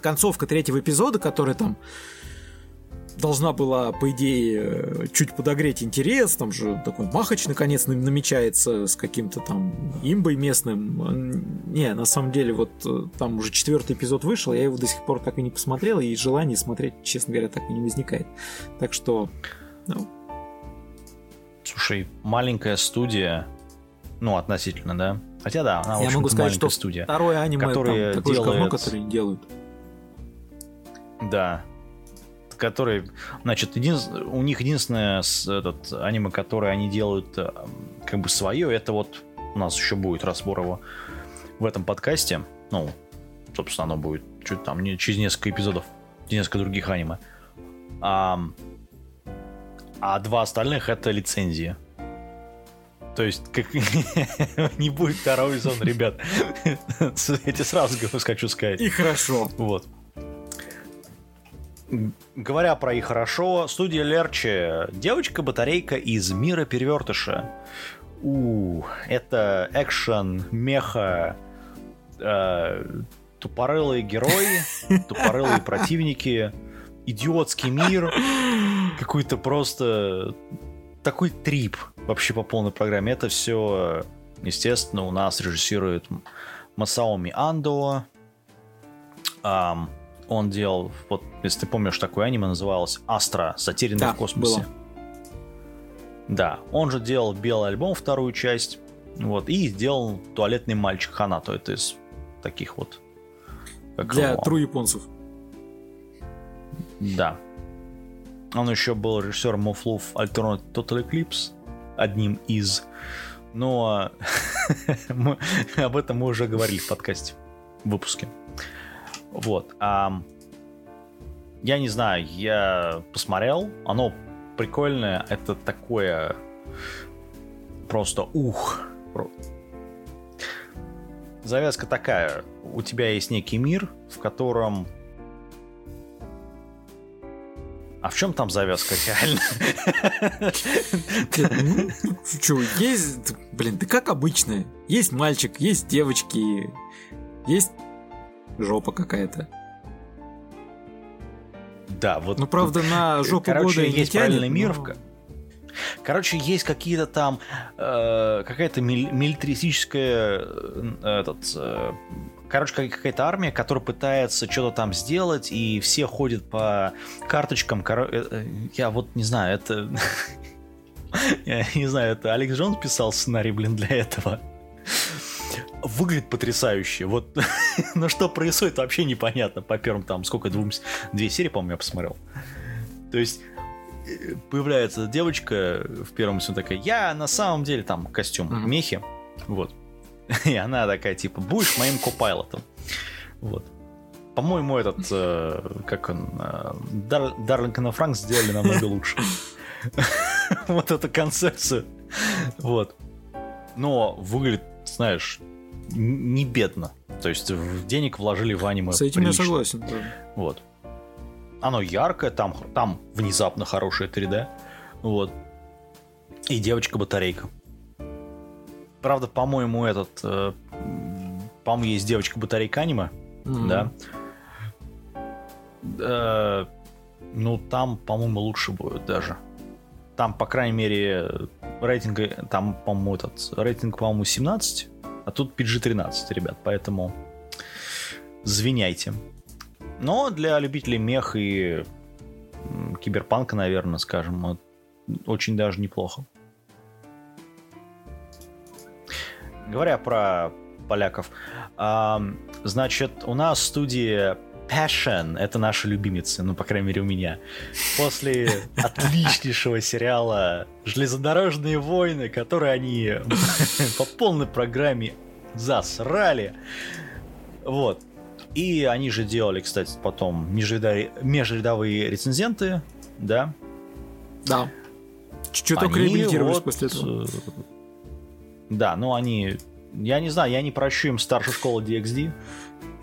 концовка третьего эпизода, которая там должна была, по идее, чуть подогреть интерес, там же такой Махач наконец намечается с каким-то там имбой местным. Не, на самом деле, вот там уже четвертый эпизод вышел, я его до сих пор так и не посмотрел, и желания смотреть, честно говоря, так и не возникает. Так что... Ну. Слушай, маленькая студия, ну, относительно, да? Хотя да, она, в общем-то, маленькая студия. Я могу сказать, студия, что второе аниме там такое делает... говно, которое делают. Да, которые, значит, един... у них единственное этот, аниме, которое они делают как бы свое, это вот у нас еще будет разбор его в этом подкасте, ну, собственно, оно будет чуть там не... через несколько эпизодов, через несколько других аниме, а... а два остальных это лицензии. То есть, как... не будет второй сезон, ребят, я тебе сразу хочу сказать. И хорошо. Вот. Говоря про и хорошо, студия Лерчи, девочка-батарейка из мира перевертыша. У, это экшен, меха, э, тупорылые герои, тупорылые противники, идиотский мир, какой-то просто такой трип вообще по полной программе. Это все, естественно, у нас режиссирует Масаоми Андо. Эм... Он делал, вот, если ты помнишь, такое аниме называлось «Астра. Затерянный да, в космосе». Было. Да, он же делал «Белый альбом», вторую часть, вот, и сделал «Туалетный мальчик Ханато». Это из таких вот... Для тру японцев. Да. Он еще был режиссером Muv-Luv Alternative Total Eclipse, одним из. Но мы, об этом мы уже говорили в подкасте, в выпуске. Вот. А, я не знаю, я посмотрел. Оно прикольное. Это такое... Просто ух. Завязка такая. У тебя есть некий мир, в котором... А в чем там завязка реально? Чё, есть... Блин, ты как обычно. Есть мальчик, есть девочки, есть жопа какая-то. Да, вот... Ну, правда, на жопу года и не тянет. Короче, есть какие-то там... Какая-то милитаристическая... Этот... Короче, какая-то армия, которая пытается что-то там сделать, и все ходят по карточкам. Я вот не знаю, это... Я не знаю, это Алекс Джонс писал сценарий, блин, для этого. Выглядит потрясающе. Вот, но что происходит, вообще непонятно. По первым там, сколько, двум... две серии, по-моему, я посмотрел. То есть... Появляется девочка в первом сезоне такая: я на самом деле там костюм mm-hmm. мехи. Вот. И она такая, типа, будешь моим копайлотом. Вот. По-моему, этот, э, как он, э, Дар- Дарлинг и Франк сделали намного лучше. Вот эту концепцию. Вот. Но выглядит, знаешь, не бедно. То есть денег вложили в аниме. С этим я согласен. Вот. Оно яркое, там, там внезапно хорошее три дэ. Вот. И девочка-батарейка. Правда, по-моему, этот... Э, по-моему, есть девочка-батарейка аниме. Mm-hmm. Да. Э, ну, там, по-моему, лучше будет даже. Там, по крайней мере, рейтинг... Там, по-моему, этот... Рейтинг, по-моему, семнадцать. А тут пи джи тринадцать, ребят. Поэтому... Звиняйте. Но для любителей мех и киберпанка, наверное, скажем, очень даже неплохо. Говоря про поляков, значит, у нас студия Passion, это наши любимицы, ну, по крайней мере, у меня. После отличнейшего сериала «Железнодорожные войны», который они по полной программе засрали, вот. И они же делали, кстати, потом межрядовые рецензенты, да? Да. Чуть-чуть только реабилитировались вот... после этого. Да, но они... Я не знаю, я не прощу им старшую школу ди экс ди.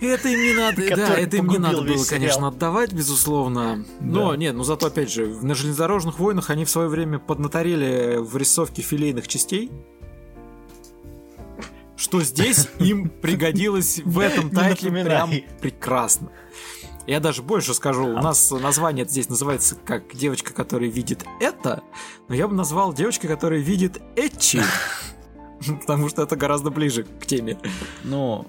Это им не надо, да, это им не надо было, конечно, отдавать, безусловно. Но нет, ну зато, опять же, на «Железнодорожных войнах» они в свое время поднаторели в рисовке филейных частей. Что здесь им пригодилось в этом тайтле прям прекрасно. Я даже больше скажу, у нас название здесь называется как «Девочка, которая видит это», но я бы назвал «Девочка, которая видит эчи», потому что это гораздо ближе к теме. Ну,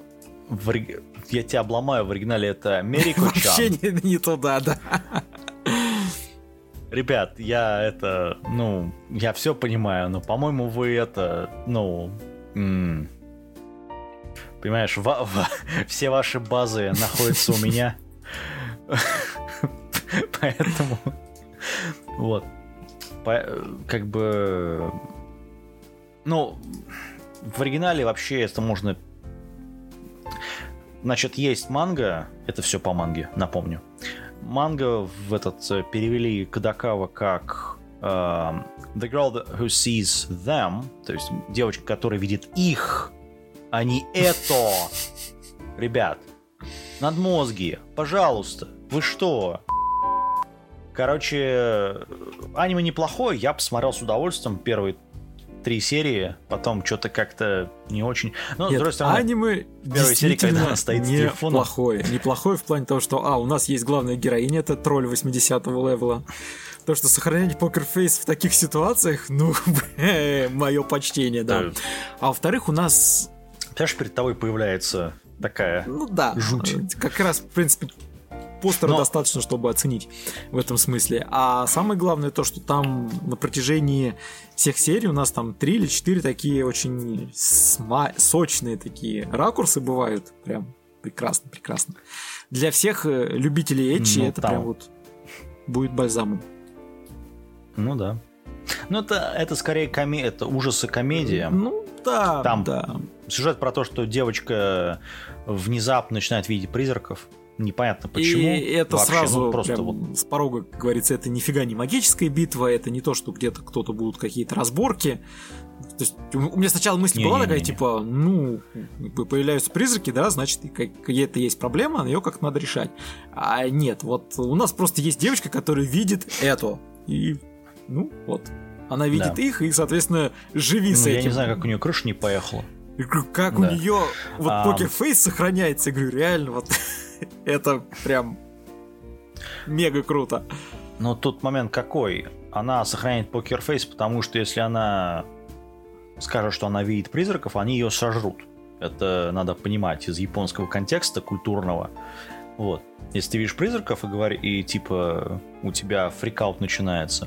я тебя обломаю, в оригинале это «Мерико-чан». Вообще не туда, да. Ребят, я это, ну, я все понимаю, но, по-моему, вы это, ну... Понимаешь, ва- ва- все ваши базы находятся у меня. Поэтому... Вот. Как бы... Ну, в оригинале вообще это можно... Значит, есть манга. Это все по манге, напомню. Манга в этот... Перевели Кадакава как... The girl who sees them. То есть девочка, которая видит их... А не это. Ребят, надмозги, пожалуйста. Вы что? Короче, аниме неплохое. Я посмотрел с удовольствием первые три серии. Потом что-то как-то не очень. Но, нет, с другой стороны, аниме первая серия, когда она стоит с телефоном. Неплохое. Неплохое в плане того, что а, у нас есть главная героиня, это тролль восьмидесятого левела. То, что сохранять покерфейс в таких ситуациях, ну, мое почтение, да. да. А во-вторых, у нас... Понимаешь, перед тобой появляется такая ну, да. жуть. Как раз, в принципе, постера Но... достаточно, чтобы оценить в этом смысле. А самое главное то, что там на протяжении всех серий у нас там три или четыре такие очень сма... сочные такие ракурсы бывают. Прям прекрасно, прекрасно. Для всех любителей эчи ну, это там... прям вот... будет бальзамом. Ну да. Ну это, это скорее коме... это ужасы комедия. Ну да, там да. Сюжет про то, что девочка внезапно начинает видеть призраков. Непонятно почему. И это вообще сразу ну, просто вот... с порога, как говорится, это нифига не магическая битва, это не то, что где-то кто-то будут какие-то разборки. То есть у меня сначала мысль не, была не, такая, не, не. типа, ну, появляются призраки, да, значит, какая-то есть проблема, ее как-то надо решать. А нет, вот у нас просто есть девочка, которая видит эту. И, ну, вот. Она видит да. их, и, соответственно, живи ну, с я этим. Я не знаю, как у нее крыша не поехала. Как да. у нее вот а... покерфейс сохраняется, я говорю, реально, вот... Это прям мега круто. Но тут момент какой? Она сохраняет покерфейс, потому что если она скажет, что она видит призраков, они ее сожрут. Это надо понимать из японского контекста культурного. Вот. Если ты видишь призраков и говоришь, и типа у тебя фрикаут начинается,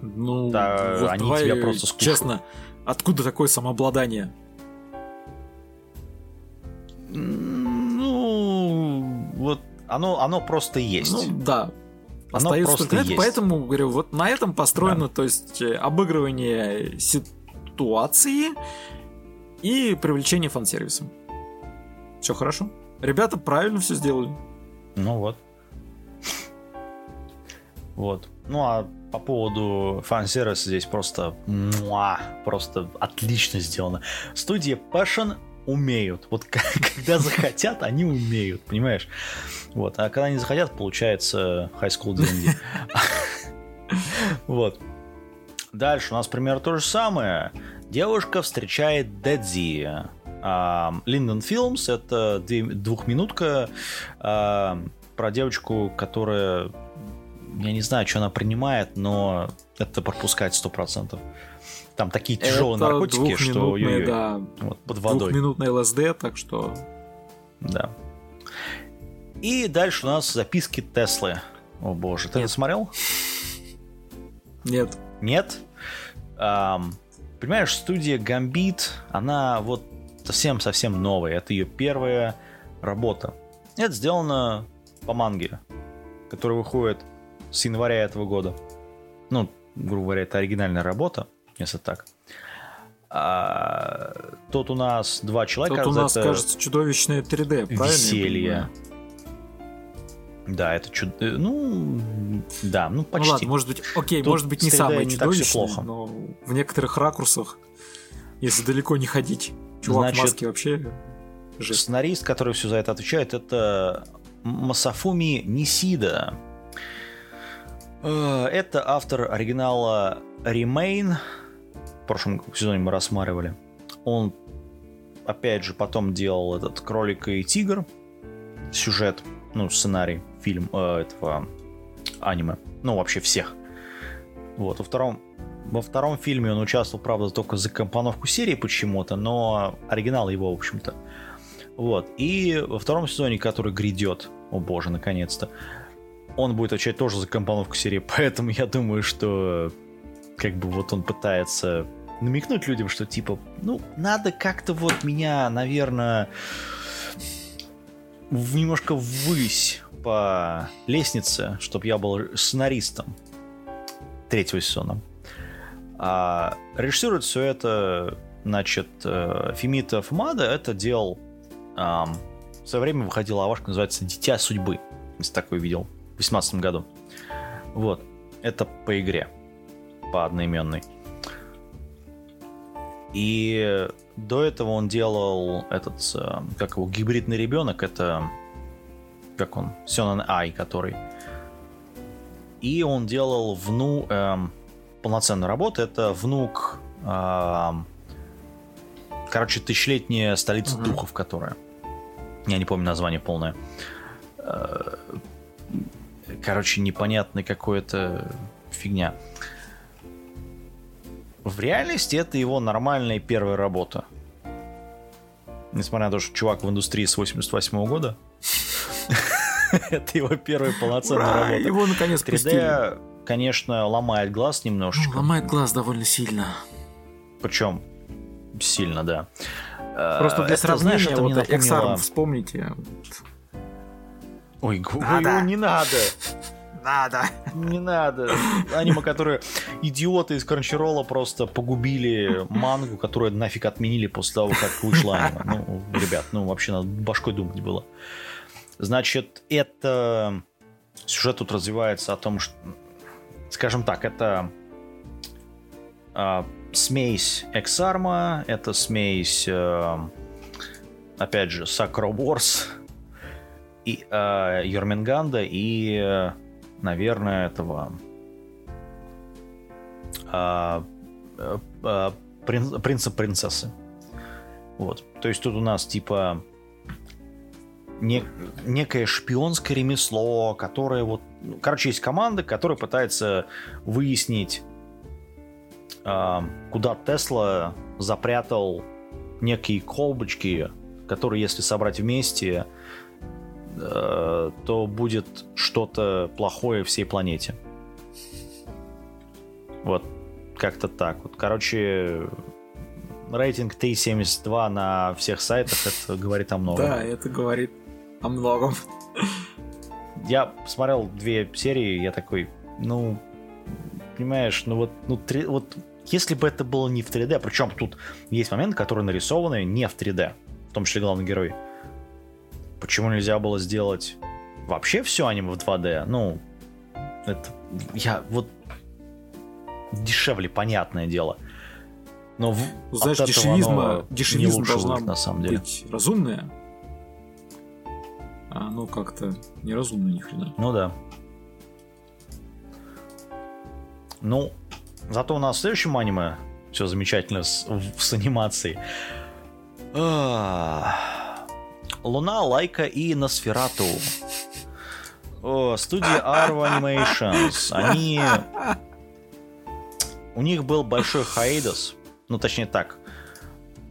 ну, да, вот они давай, тебя просто скушают. Честно, откуда такое самообладание? Ну, вот оно, оно просто есть. Ну, да. Оно остается просто есть. Поэтому, говорю, вот на этом построено, да. то есть, обыгрывание ситуации и привлечение фан-сервисом. Все хорошо. Ребята правильно все сделали. Ну вот. Вот. Ну, а по поводу фан-сервиса здесь просто... Муа, просто отлично сделано. Студия Passion... умеют. Вот когда захотят, они умеют, понимаешь? Вот. А когда не захотят, получается High School ди энд ди. Вот. Дальше у нас пример то же самое. Девушка встречает Дэдзи. Linden Films — это двухминутка про девочку, которая... Я не знаю, что она принимает, но это пропускать сто процентов. Там такие тяжелые это наркотики, что да, вот, под водой. Двухминутная ЛСД, так что... Да. И дальше у нас записки Теслы. О боже, Нет. ты это смотрел? Нет. Нет? А, понимаешь, студия Gambit, она вот совсем-совсем новая. Это ее первая работа. Это сделано по манге, которая выходит с января этого года. Ну, грубо говоря, это оригинальная работа. Если так. А, тут у нас два человека. Тут у нас, кажется, чудовищное три дэ, правильно? Веселье. Да, это чудо... Ну, да, ну почти. Ну, ладно, может быть, окей, тут может быть не самое не чудовищное, но в некоторых ракурсах, если далеко не ходить, чувак в маске вообще... Жесть. Сценарист, который все за это отвечает, это Масафуми Нисида. Это автор оригинала Remain. В прошлом сезоне мы рассматривали. Он, опять же, потом делал этот «Кролик и тигр». Сюжет, ну, сценарий, фильм э, этого аниме. Ну, вообще всех. Вот. Во втором, во втором фильме он участвовал, правда, только за компоновку серии почему-то, но оригинал его, в общем-то. Вот. И во втором сезоне, который грядет, о боже, наконец-то, он будет отвечать тоже за компоновку серии, поэтому я думаю, что как бы вот он пытается намекнуть людям, что типа, ну, надо как-то вот меня, наверное, немножко ввысь по лестнице, чтобы я был сценаристом третьего сезона. А режиссирует все это, значит, Фемита Фумада. Это делал... А, в свое время выходила авашка, называется «Дитя судьбы», если такое видел. В две тысячи восемнадцатом году. Вот. Это по игре. По одноименной. И до этого он делал этот, как его, гибридный ребенок. Это, как он, Сёнэн Ай, который. И он делал вну... Эм, полноценную работу. Это внук... Эм, короче, тысячелетняя столица mm-hmm. духов, которая... Я не помню название полное. Э, короче, непонятная какая-то фигня. В реальности это его нормальная первая работа. Несмотря на то, что чувак в индустрии с восемьдесят восьмого года. Это его первая полноценная работа. Его наконец пустили. три дэ, конечно, ломает глаз немножечко. Ломает глаз довольно сильно. Причем сильно, да. Просто для сравнения, вот Эксарм вспомните... Ой, его не надо. надо. Не надо. Аниме, которые идиоты из Crunchyroll просто погубили мангу, которую нафиг отменили после того, как вышло аниме. Ну, ребят, ну вообще надо башкой думать было. Значит, это... Сюжет тут развивается о том, что... Скажем так, это... Э, смесь Эксарма, это смесь... Э, опять же, Sakura Wars, и э, Йорминганда, и, наверное, этого... Э, э, принц, принца-принцессы. Вот. То есть тут у нас, типа... некое шпионское ремесло, которое вот... Короче, есть команда, которая пытается выяснить, куда Тесла запрятал некие колбочки, которые, если собрать вместе, то будет что-то плохое всей планете. Вот. Как-то так. Вот. Короче... Рейтинг три семьдесят два на всех сайтах, это говорит о многом. Да, это говорит о многом. Я посмотрел две серии, я такой, ну, понимаешь, ну вот, ну, три, вот если бы это было не в три дэ, причем тут есть моменты, которые нарисованы не в три дэ, в том числе главный герой. Почему нельзя было сделать вообще все аниме в два дэ? Ну, это, я, вот, дешевле, понятное дело. Но в... Знаешь, дешевизма, дешевизма должна быть, на самом деле, быть разумная. А оно как-то неразумное ни хрена. Ну да. Ну, зато у нас в следующем аниме все замечательно с, в, с анимацией. А-а-а. Луна, Лайка и Носферату. О, студия Arrow Animations. Они... У них был большой хаидос. Ну, точнее так,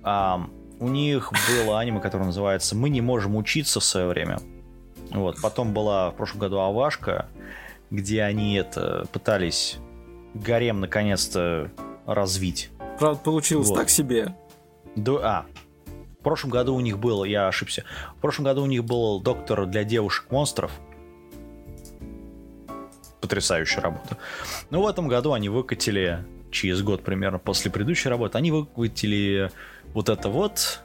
а, у них было аниме, которое называется «Мы не можем учиться» в свое время. Вот. Потом была в прошлом году «Авашка», где они это пытались гарем наконец-то развить. Правда, получилось вот. Так себе. Да, а, в прошлом году у них был, я ошибся, в прошлом году у них был «Доктор для девушек-монстров». Потрясающая работа. Но в этом году они выкатили... через год примерно после предыдущей работы, они выкатили вот это вот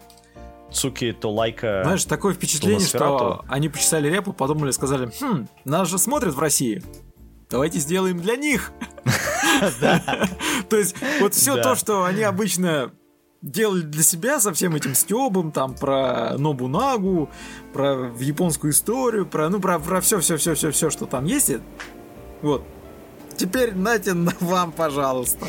Цуки, то Лайка. Знаешь, такое впечатление, что они почитали репу, подумали, сказали, хм, нас же смотрят в России, давайте сделаем для них. То есть вот все то, что они обычно делали для себя со всем этим стёбом, там, про Нобунагу, про японскую историю, про, ну, про все-все-все-все, что там есть. Вот. Теперь нате на вам, пожалуйста.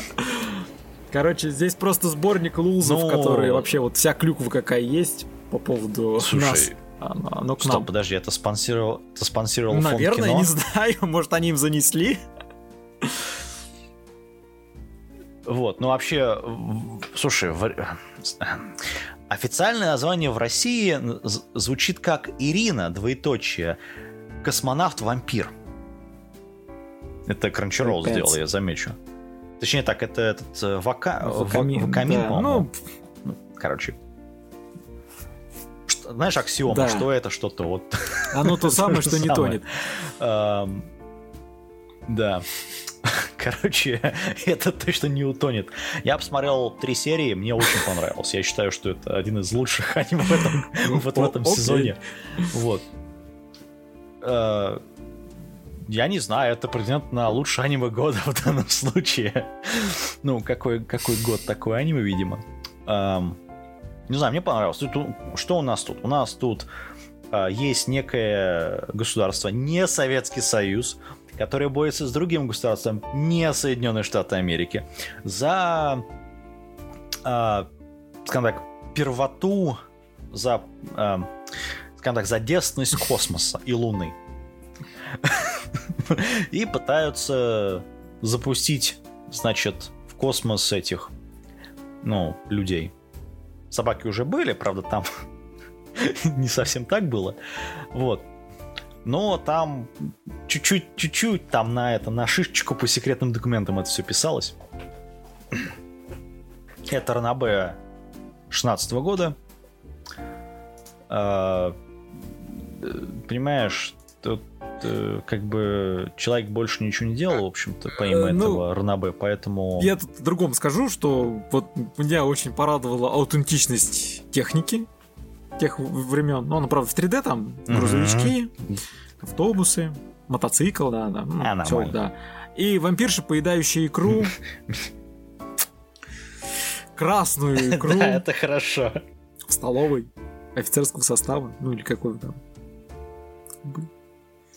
Короче, здесь просто сборник лузов, ну... которые вообще вот вся клюква какая есть по поводу. Слушай, нас. Оно, оно к нам. Стоп, подожди, это спонсировал, это спонсировал фонд кино? Наверное, не знаю, может они им занесли. Вот, ну вообще, слушай, в... официальное название в России звучит как Ирина, двоеточие, космонавт-вампир. Это Crunchyroll сделал, я замечу. Точнее так, это этот Вака... Вакамин, Вакамин да. по-моему. Ну... Короче. Что, знаешь, аксиома, да. Что это что-то вот... Оно то самое, что не тонет. Да. Короче, это точно не утонет. Я посмотрел три серии, мне очень понравилось. Я считаю, что это один из лучших аниме в этом сезоне. Вот. Я не знаю, это претендент на лучшее аниме года в данном случае. Ну, какой, какой год такое аниме, видимо. Эм, не знаю, мне понравилось. Тут, что у нас тут? У нас тут э, есть некое государство, не Советский Союз, которое борется с другим государством, не Соединенные Штаты Америки, за, э, скажем так, первоту, за, э, скажем так, за девственность космоса и Луны. И пытаются запустить, значит, в космос этих, ну, людей. Собаки уже были, правда, там не совсем так было. Вот. Но там чуть-чуть, чуть-чуть там на это, на шишечку по секретным документам это все писалось. Это Ранобэ шестнадцатого года. Понимаешь, тут э, как бы человек больше ничего не делал, в общем-то, помимо э, ну, этого ранобэ, поэтому... Я тут другому скажу, что вот меня очень порадовала аутентичность техники тех времен. Ну, она, правда, в три дэ там, грузовички, mm-hmm. автобусы, мотоцикл, да, да. Ну, а, всё, да. И вампирши, поедающие икру. Красную икру. Да, это хорошо. В столовой офицерского состава, ну или какой там.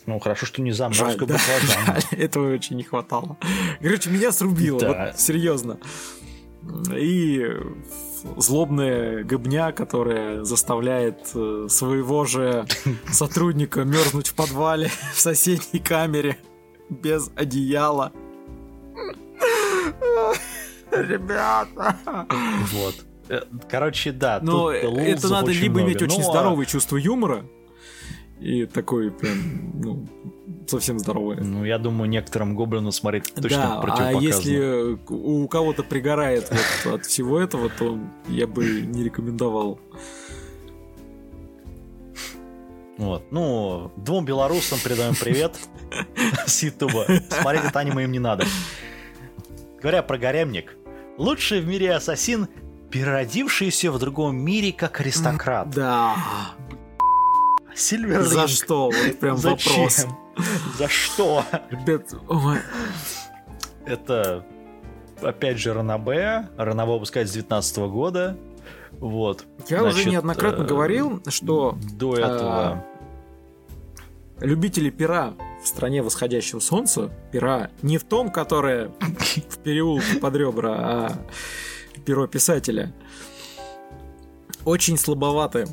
Ну, хорошо, что не зам. Жаль, да, жаль, этого очень не хватало. Короче, меня срубило, да. Вот, серьезно. И злобная гобня, которая заставляет своего же сотрудника мерзнуть в подвале в соседней камере без одеяла. Ребята! Вот. Короче, да. Но это надо либо иметь очень здоровое чувство юмора, и такой прям, ну, совсем здоровый. Ну, я думаю, некоторым гоблину смотреть точно противопоказано. Да, а если у кого-то пригорает вот от всего этого, то я бы не рекомендовал. Вот, ну, двум белорусам передаем привет с Ютуба. Смотреть это аниме им не надо. Говоря про гаремник, лучший в мире ассасин, переродившийся в другом мире как аристократ. Да. Silverlink. За что? Вот прям зачем? Вопрос. За что? Ребят, ой. Это, опять же, ранобэ. Ранобэ выпускается с девятнадцатого года. Вот. Я Значит, уже неоднократно э- говорил, что до этого э- любители пера в стране восходящего солнца, пера не в том, которое в переулке под ребра, а перо писателя, очень слабоваты.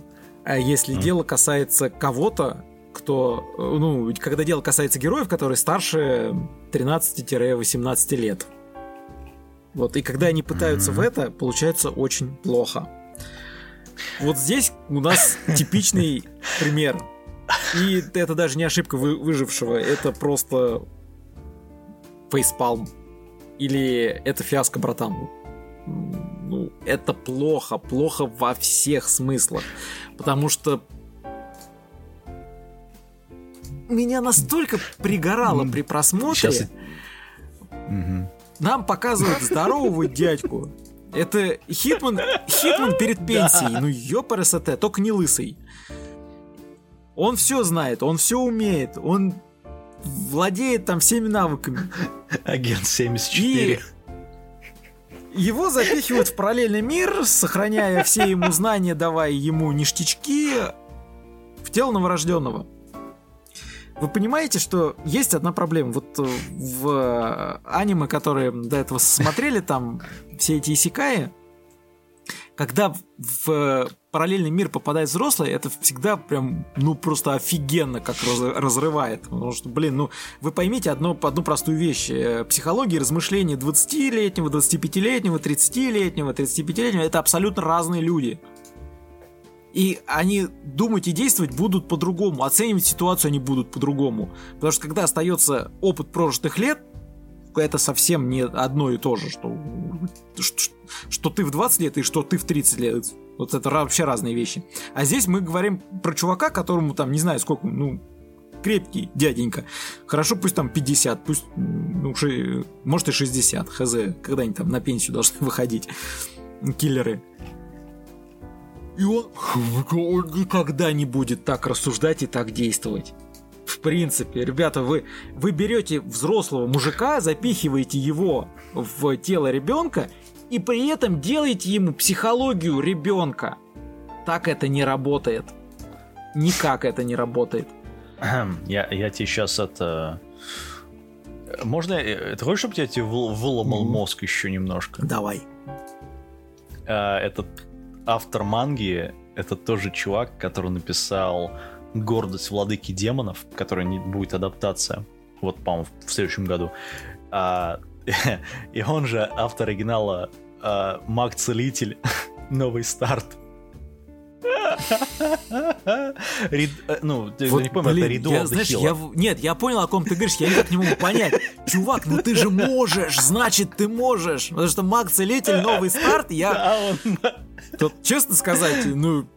А если mm. дело касается кого-то, кто... Ну, когда дело касается героев, которые старше тринадцати-восемнадцати лет. Вот, и когда они пытаются mm. в это, получается очень плохо. Вот здесь у нас типичный пример. И это даже не ошибка вы- выжившего, это просто фейспалм. Или это фиаско, братан. Ну, это плохо, плохо во всех смыслах. Потому что меня настолько пригорало при просмотре. Сейчас... Нам показывают здорового дядьку. Это Хитман, Хитман перед пенсией. Ну ёпарасоте, только не лысый. Он все знает, он все умеет, он владеет там всеми навыками. Агент семьдесят четыре. И... Его запихивают в параллельный мир, сохраняя все ему знания, давая ему ништячки в тело новорожденного. Вы понимаете, что есть одна проблема. Вот в аниме, которые до этого смотрели, там все эти исекаи, когда в параллельный мир попадает взрослый, это всегда прям, ну, просто офигенно как разрывает. Потому что, блин, ну, вы поймите одну, одну простую вещь. Психология и размышления двадцатилетнего, двадцатипятилетнего, тридцатилетнего, тридцатипятилетнего — это абсолютно разные люди. И они думать и действовать будут по-другому, оценивать ситуацию они будут по-другому. Потому что когда остается опыт прожитых лет, это совсем не одно и то же, что, что, что ты в двадцать лет и что ты в тридцать лет. Вот это вообще разные вещи. А здесь мы говорим про чувака, которому там, не знаю сколько, ну, крепкий дяденька. Хорошо, пусть там пятьдесят, пусть, ну, ши, может и шестьдесят, хз, когда они там на пенсию должны выходить, киллеры. И он, он никогда не будет так рассуждать и так действовать. В принципе, ребята, вы, вы берете взрослого мужика, запихиваете его в тело ребенка и при этом делаете ему психологию ребенка. Так это не работает. Никак это не работает. Я, я тебе сейчас это... Можно... Ты хочешь, чтобы я тебе выломал mm-hmm. мозг еще немножко? Давай. Этот автор манги, это тоже чувак, который написал... «Гордость владыки демонов», которая не будет адаптация, вот, по-моему, в следующем году. А, и он же автор оригинала а, «Маг-целитель. Новый старт». Рид, ну, вот, я не помню, блин, это Ридуал Дехила. Нет, я понял, о ком ты говоришь, я никак не могу понять. Чувак, ну ты же можешь, значит ты можешь. Потому что «Маг-целитель. Новый старт», я... Да, он... Тут, честно сказать, ну...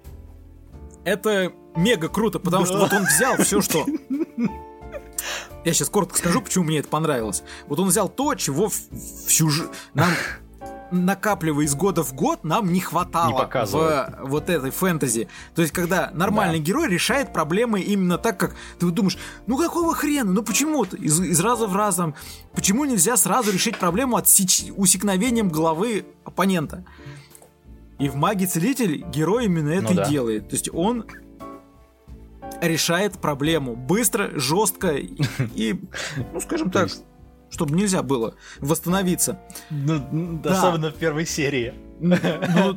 Это... Мега круто, потому да. что вот он взял все, что Я сейчас коротко скажу, почему мне это понравилось. Вот он взял то, чего в сюжете нам, накапливая из года в год, нам не хватало не в вот этой фэнтези. То есть, когда нормальный да. герой решает проблемы именно так, как ты думаешь, ну какого хрена, ну почему из, из раза в раз, там, почему нельзя сразу решить проблему отсеч... усекновением головы оппонента? И в «Маге-целитель» герой именно это ну, и да. делает. То есть, он решает проблему быстро, жестко и, ну скажем так, чтобы нельзя было восстановиться. Ну, да. Особенно в первой серии. Ну,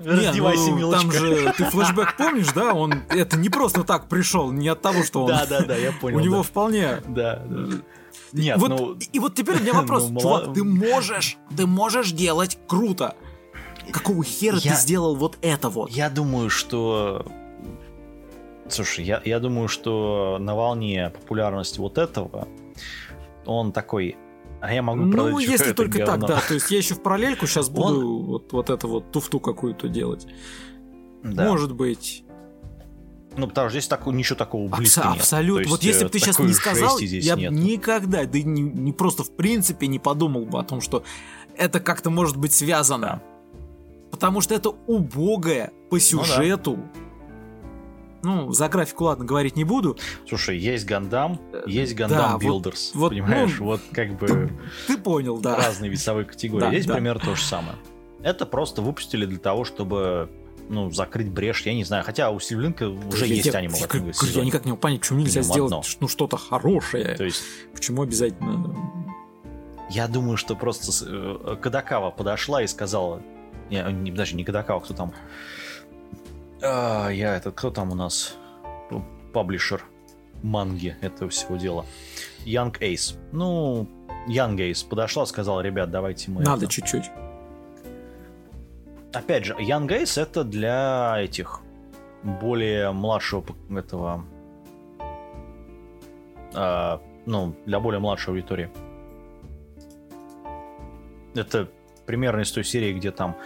раздевайся, ну, милочка. Там же, ты флешбэк помнишь, да? Он это не просто так пришел, не от того, что он... Да-да-да, я понял. У него да. вполне... Да, да. Нет, вот, ну... И вот теперь у меня вопрос. Ну, чувак, мало... ты можешь, ты можешь делать круто. Какого хера я... ты сделал вот это вот? Я думаю, что... Слушай, я, я думаю, что на волне популярности вот этого он такой... А я могу продать. Ну, если только говно. Так, да. То есть я еще в параллельку сейчас буду он... вот, вот это вот туфту какую-то делать. Да. Может быть. Ну, потому что здесь так, ничего такого близко Абс- нет. Абсолютно. Есть, вот если бы ты сейчас не сказал, я бы никогда, да и не, не просто в принципе не подумал бы о том, что это как-то может быть связано. Потому что это убогое по сюжету. Ну, да. Ну, за графику, ладно, говорить не буду. Слушай, есть Гандам, есть Гандам да, Билдерс, вот, понимаешь? Ну, вот как бы... Ты, ты понял, да. Разные весовые категории. Да, здесь, да. примерно, то же самое. Это просто выпустили для того, чтобы, ну, закрыть брешь, я не знаю. Хотя у Сильвлинка уже я, есть я, аниме. Я, как, я никак не могу понять, почему нельзя Минимум сделать одно. Ну, что-то хорошее. То есть... Почему обязательно... Я думаю, что просто Кадакава подошла и сказала... Не, даже не Кадакава, кто там... А, я этот, кто там у нас? Паблишер манги этого всего дела. Young Ace. Ну, Young Ace подошла, сказала, ребят, давайте мы... Надо это... чуть-чуть. Опять же, Young Ace это для этих более младшего этого... А, ну, для более младшей аудитории. Это примерно из той серии, где там...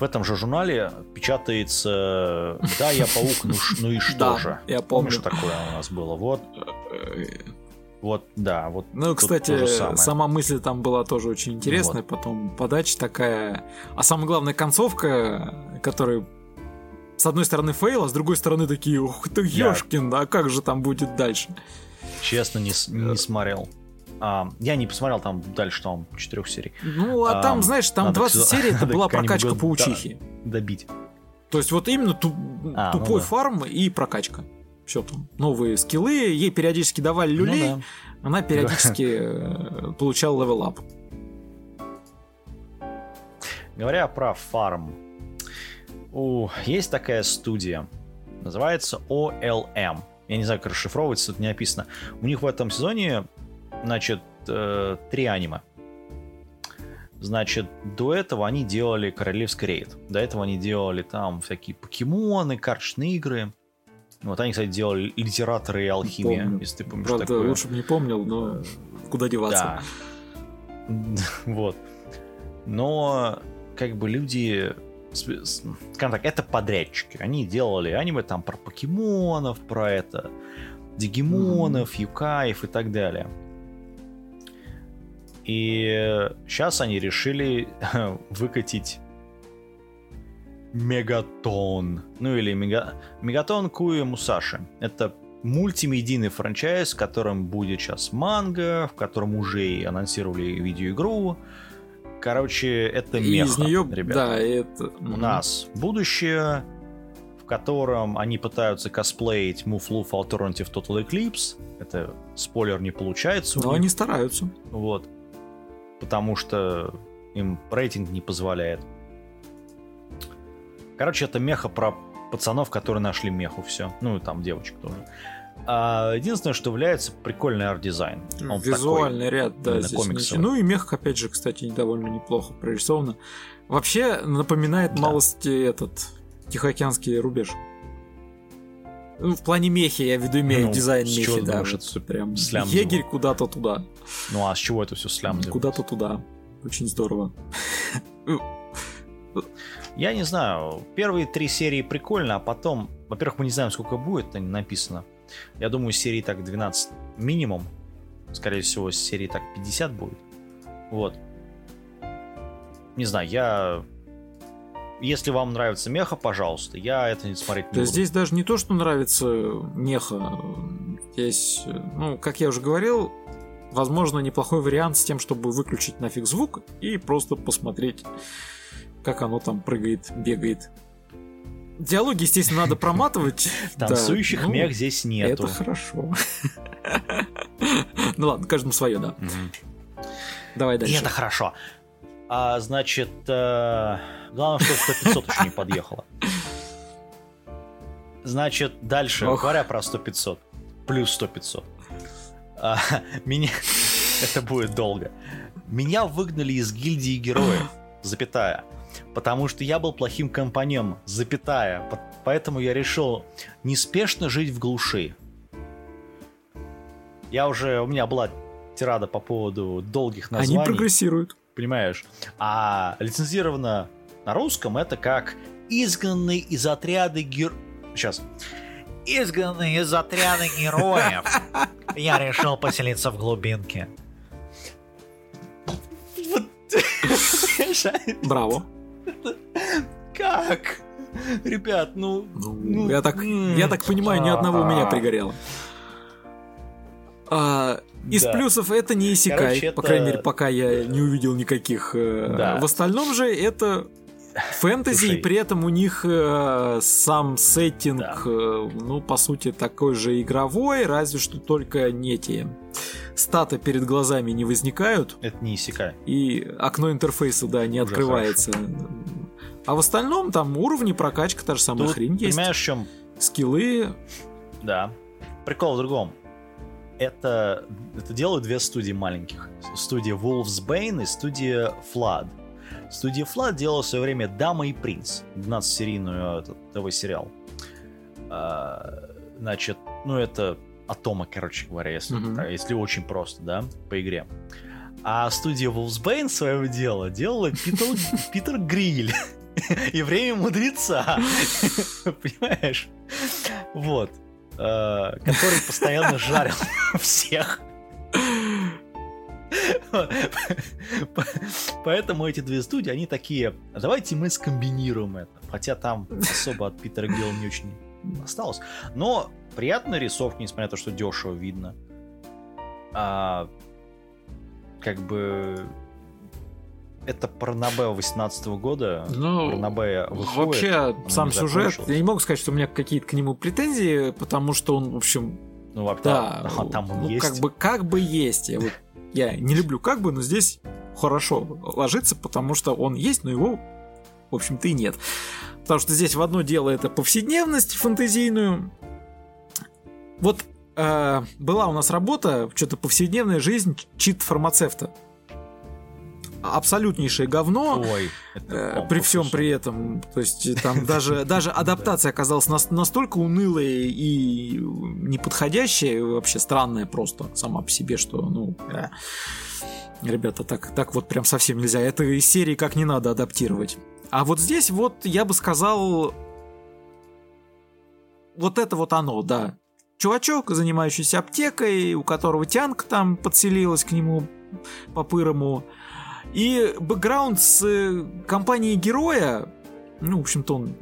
В этом же журнале печатается «Да, я паук, ну, ну и что же?» я Помнишь, такое у нас было? Вот, вот да. Вот ну, кстати, сама мысль там была тоже очень интересная. Вот. Потом подача такая. А самая главная концовка, которая, с одной стороны, фейл, а с другой стороны такие «Ух ты, ёшкин, да. а как же там будет дальше?» Честно, не, не смотрел. Uh, я не посмотрел там дальше, там четырех серий. Ну, а uh, там, знаешь, там двадцать серий это была прокачка паучихи. Добить. То есть вот именно ту- а, тупой ну, да. фарм и прокачка. Все там. Новые скиллы. Ей периодически давали люлей. Ну, да. Она периодически получала левелап. Говоря про фарм. У, есть такая студия. Называется о эл эм. Я не знаю, как расшифровывается, тут не описано. У них в этом сезоне... Значит, э, три аниме. Значит, до этого они делали Королевский рейд. До этого они делали там всякие покемоны, карточные игры. Вот они, кстати, делали Литераторы и Алхимия. Помню. Если ты помнишь Правда, такое. Лучше бы не помнил, но куда деваться. Да. Вот. Но как бы люди... Скажем так, это подрядчики. Они делали аниме там про покемонов, про это... Дигимонов, юкаев и так далее. И сейчас они решили выкатить Мегатон. Ну или мега... Мегатон Куи Мусаши. Это мультимедийный франчайз, в котором будет сейчас манга, в котором уже и анонсировали видеоигру. Короче, это меха, нее... ребята. Да, это... У нас будущее... в котором они пытаются косплеить Muv-Luv Alternative Total Eclipse. Это спойлер не получается. Но они стараются. Вот. Потому что им рейтинг не позволяет. Короче, это меха про пацанов, которые нашли меху. Все. Ну и там девочек тоже. А единственное, что является прикольный арт-дизайн. Он визуальный такой, ряд, да, здесь комиксовый. Ну и мех, опять же, кстати, довольно неплохо прорисовано. Вообще напоминает да. малость этот... Тихоокеанский рубеж. Ну, в плане мехи, я веду имею ну, дизайн мехи, да. Думаешь, вот это прям егерь куда-то туда. Ну а с чего это все слямзилось? Куда-то туда. Очень здорово. Я не знаю. Первые три серии прикольно, а потом... Во-первых, мы не знаем, сколько будет, написано. Я думаю, серии так двенадцать минимум. скорее всего, с серии так пятьдесят будет. Вот. Не знаю, я... Если вам нравится меха, пожалуйста, я это не смотреть не да буду. Здесь даже не то, что нравится меха. Здесь, ну, как я уже говорил, возможно, неплохой вариант с тем, чтобы выключить нафиг звук и просто посмотреть, как оно там прыгает, бегает. Диалоги, естественно, надо проматывать. Танцующих мех здесь нету. Это хорошо. Ну ладно, каждому свое, да. Давай дальше. Это хорошо. А, значит, э, главное, что сто пятьсот еще не подъехало. Значит, дальше, Ох. говоря про сто пятьсот, плюс сто пятьсот, а, меня... это будет долго. Меня выгнали из гильдии героев, запятая, потому что я был плохим компаньоном, запятая, поэтому я решил неспешно жить в глуши. Я уже... У меня была тирада по поводу долгих названий. Они прогрессируют. Понимаешь? А лицензировано на русском это как «Изгнанный из отряда героев». Сейчас. «Изгнанный из отряда героев. Я решил поселиться в глубинке». Браво. Как? Ребят, ну... Я так понимаю, ни одного у меня пригорело. А, из да. плюсов это не исекай, короче, это... по крайней мере, пока я не увидел никаких. Да. В остальном же это фэнтези, Слушай. и при этом у них э, сам сеттинг, да. э, ну, по сути, такой же игровой, разве что только не те статы перед глазами не возникают. Это не исекай. И окно интерфейса, да, не Уже открывается. Хорошо. А в остальном там уровни, прокачка, та же самая Тут, хрень есть. Понимаешь, в чем? Скиллы. Да. Прикол в другом. Это, это делают две студии маленьких. Студия Wolfsbane и студия Flood. Студия Flood делала в свое время «Дама и принц», двенадцатисерийную ТВ-сериал. А, значит, ну это Атома, короче говоря, если, mm-hmm. если очень просто, да, по игре. А студия Wolfsbane свое дело делала Питер Гриль и «Время мудреца». Понимаешь? Вот. Uh, который постоянно жарил всех. Поэтому эти две студии, они такие: давайте мы скомбинируем это. Хотя там особо от Питера Гилла не очень осталось. Но приятная рисовка, несмотря на то, что дешево видно. А, как бы... Это Парнабе восемнадцатого года. Ну, Парнабе выходит. Вообще, сам сюжет, я не могу сказать, что у меня какие-то к нему претензии, потому что он, в общем... Ну, вообще, да, там, там он ну, есть. Как бы, как бы есть. Я, вот, я не люблю как бы, но здесь хорошо ложится, потому что он есть, но его, в общем-то, и нет. Потому что здесь в одно дело это повседневность фэнтезийную. Вот э, была у нас работа, что-то повседневная жизнь чит-фармацевта. Абсолютнейшее говно. Ой, э, при всем при этом. То есть там даже, даже адаптация оказалась настолько унылая и неподходящая, вообще странная просто сама по себе, что, ну, э, ребята, так, так вот прям совсем нельзя. Это из серии как не надо адаптировать. А вот здесь вот, я бы сказал, вот это вот оно, да. Чувачок, занимающийся аптекой, у которого тянка там подселилась к нему по-пырому. И бэкграунд с компанией героя, ну, в общем-то, он,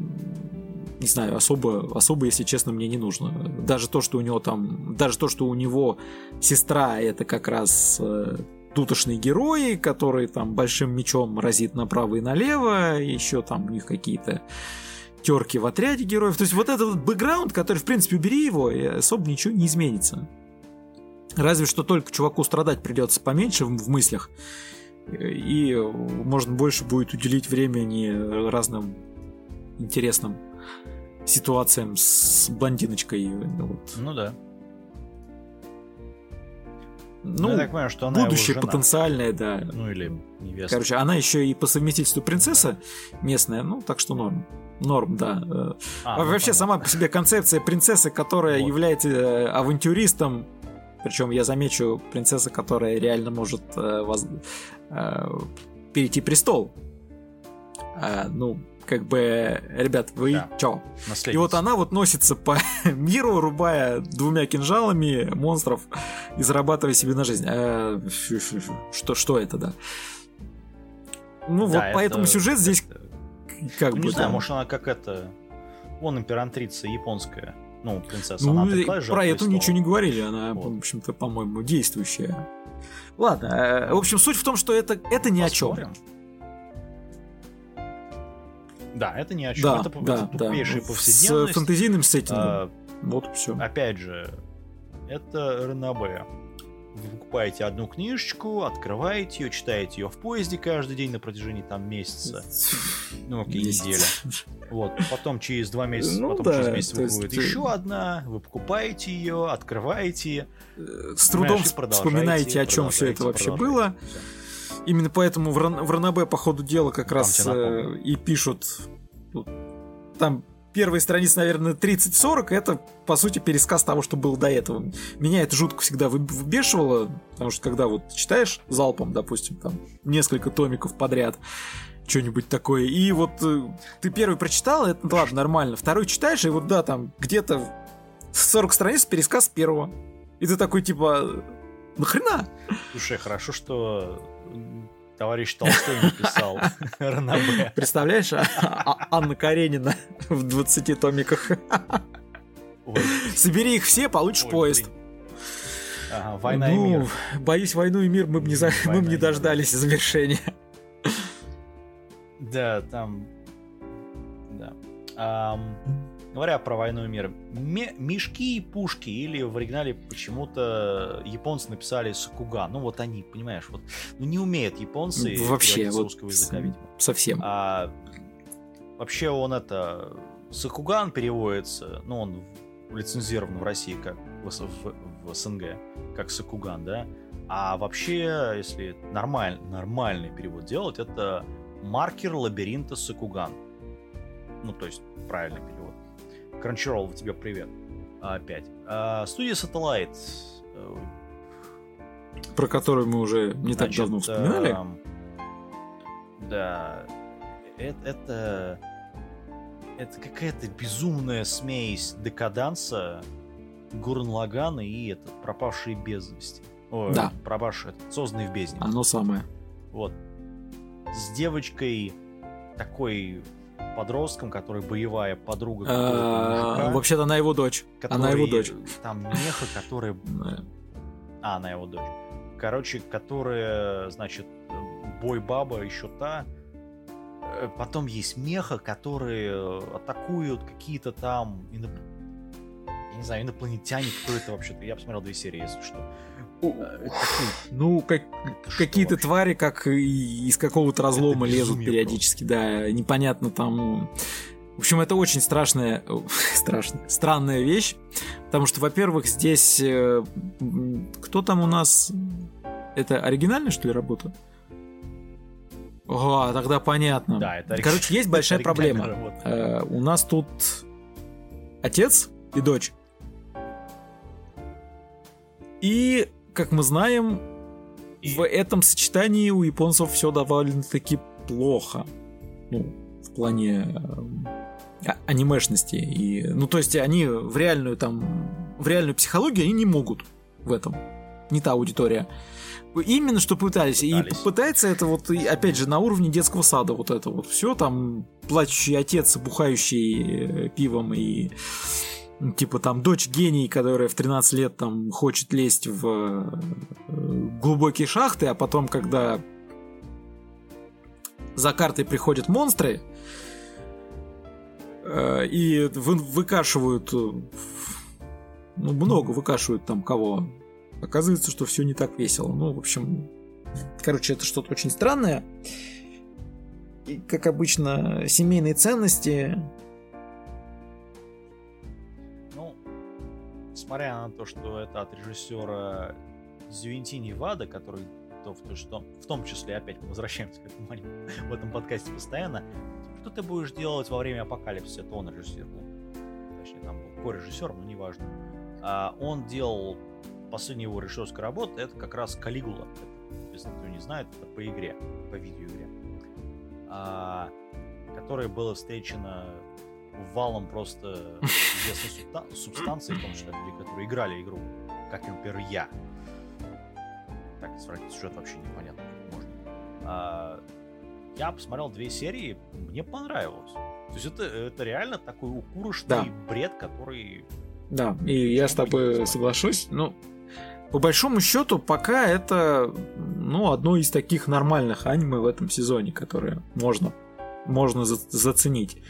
не знаю, особо, особо, если честно, мне не нужно. Даже то, что у него там, даже то, что у него сестра, это как раз э, тутошные герои, которые там большим мечом разит направо и налево, еще там у них какие-то терки в отряде героев. То есть вот этот бэкграунд, который, в принципе, убери его, и особо ничего не изменится. Разве что только чуваку страдать придется поменьше в, в мыслях. И можно больше будет уделить времени разным интересным ситуациям с блондиночкой. Вот. Ну да. Ну, ну так понимаю, что она будущее потенциальное, да. Ну или невеста. Короче, она еще и по совместительству принцесса местная, ну так что норм. Норм, да. А, вообще ну, сама по себе концепция принцессы, которая вот. является авантюристом. Причем я замечу, принцесса, которая реально может э, воз... э, перейти престол. Э, ну, как бы, ребят, вы да. чё? И вот она вот носится по миру, рубая двумя кинжалами монстров и зарабатывая себе на жизнь. А, что, что это, да? Ну, да, вот это... поэтому сюжет здесь это... как ну, бы... Не знаю, да. может, она как это... Вон императрица японская. Ну, принцесса, ну, она такая же. Про эту ничего не говорили, она, вот. в общем-то, по-моему, действующая. Ладно, в общем, суть в том, что это, это ни Посмотрим. о чем. Да, это ни о чем. Да, это, да, это тупейшая да. повседневность. С фэнтезийным сеттингом. А, вот все. Опять же, это РНБ. Вы покупаете одну книжечку, открываете ее, читаете ее в поезде каждый день на протяжении там месяца. Ну, окей, недели. Вот. Потом через два месяца, ну, потом да, через месяц выходит есть... еще одна, вы покупаете ее, открываете. С трудом вспоминаете, о чем все это вообще было. Все. Именно поэтому в, Ран- в Ранабе по ходу дела как там раз э- и пишут. Там первые страницы, наверное, тридцать-сорок, это, по сути, пересказ того, что было до этого. Меня это жутко всегда выбешивало, потому что когда вот читаешь залпом, допустим, там несколько томиков подряд, что-нибудь такое, и вот ты первый прочитал, это, ну, ладно, нормально, второй читаешь, и вот, да, там где-то сорок страниц пересказ первого. И ты такой, типа, нахрена? Слушай, хорошо, что... Товарищ Толстой написал РНБ. Представляешь, а- а- Анна Каренина в двадцати томиках. Ой. Собери их все, получишь Ой, поезд. Ага, война ну, и мир. Боюсь, войну и мир мы бы не, за... мы не дождались мир. завершения. Да, там... Да. А, говоря про войну и мир. Мешки и пушки, или в оригинале почему-то японцы написали сакуган. Ну вот они, понимаешь, вот ну, не умеют японцы вообще вот русского языка, видимо. Совсем. А, вообще он это сакуган переводится, ну он лицензирован в России как в, в, в СНГ как сакуган, да. А вообще, если нормаль, нормальный перевод делать, это маркер лабиринта сакуган. Ну то есть правильный перевод. Crunchyroll, тебе привет. Опять. А, студия Satellite. Про которую мы уже не Значит, так давно вспоминали. Да. Это, это... Это какая-то безумная смесь декаданса, Гуррен Лагана и этот, пропавшие без вести. Ой, да. Пропавшие, созданные в бездне. Оно самое. Вот. С девочкой такой... подростком, который боевая подруга мужика, вообще-то она его дочь который, она его дочь там меха, который а, она его дочь короче, которая значит, бой-баба еще та потом есть меха, которые атакуют какие-то там иноп... я не знаю, инопланетяне кто это вообще-то, я посмотрел две серии, если что. Ну, как, какие-то вообще? Твари, как из какого-то разлома лезут периодически, просто. Да, непонятно там. В общем, это очень страшная, страшная, странная вещь, потому что, во-первых, здесь кто там у нас? Это оригинальная, что ли, работа? О, тогда понятно. Да, это оригинальная. Короче, есть большая проблема. Работа. У нас тут отец и дочь. И как мы знаем, и... в этом сочетании у японцев все довольно-таки плохо. Ну, в плане э, анимешности. И, ну, то есть они в реальную, там, в реальную психологию они не могут в этом. Не та аудитория. Именно что пытались. пытались. И пытается это вот, опять же, на уровне детского сада. Вот это вот все там плачущий отец, бухающий э, пивом и... Типа там дочь гений, которая в тринадцать лет там хочет лезть в глубокие шахты, а потом, когда за картой приходят монстры и выкашивают, ну, много выкашивают там кого, оказывается, что все не так весело. Ну, в общем, короче, это что-то очень странное. И, как обычно, семейные ценности... Несмотря на то, что это от режиссера Дзюинтини Вада, который то, в, то, что, в том числе, опять мы возвращаемся к этому аниме в этом подкасте постоянно, что ты будешь делать во время апокалипсиса, это он режиссер был. Точнее, там был корежиссер, но неважно. А он делал последнюю его режиссерскую работу, это как раз Калигула. Если кто не знает, это по игре, по видеоигре. А... которое было встречено валом просто известных субстанций, в том числе людей, которые играли игру, как, например, я. Так, своротить сюжет вообще непонятно, как можно. А, я посмотрел две серии, мне понравилось. То есть это, это реально такой укурочный да. бред, который... Да, и я с тобой соглашусь, но по большому счету пока это, ну, одно из таких нормальных аниме в этом сезоне, которое можно, можно за- заценить.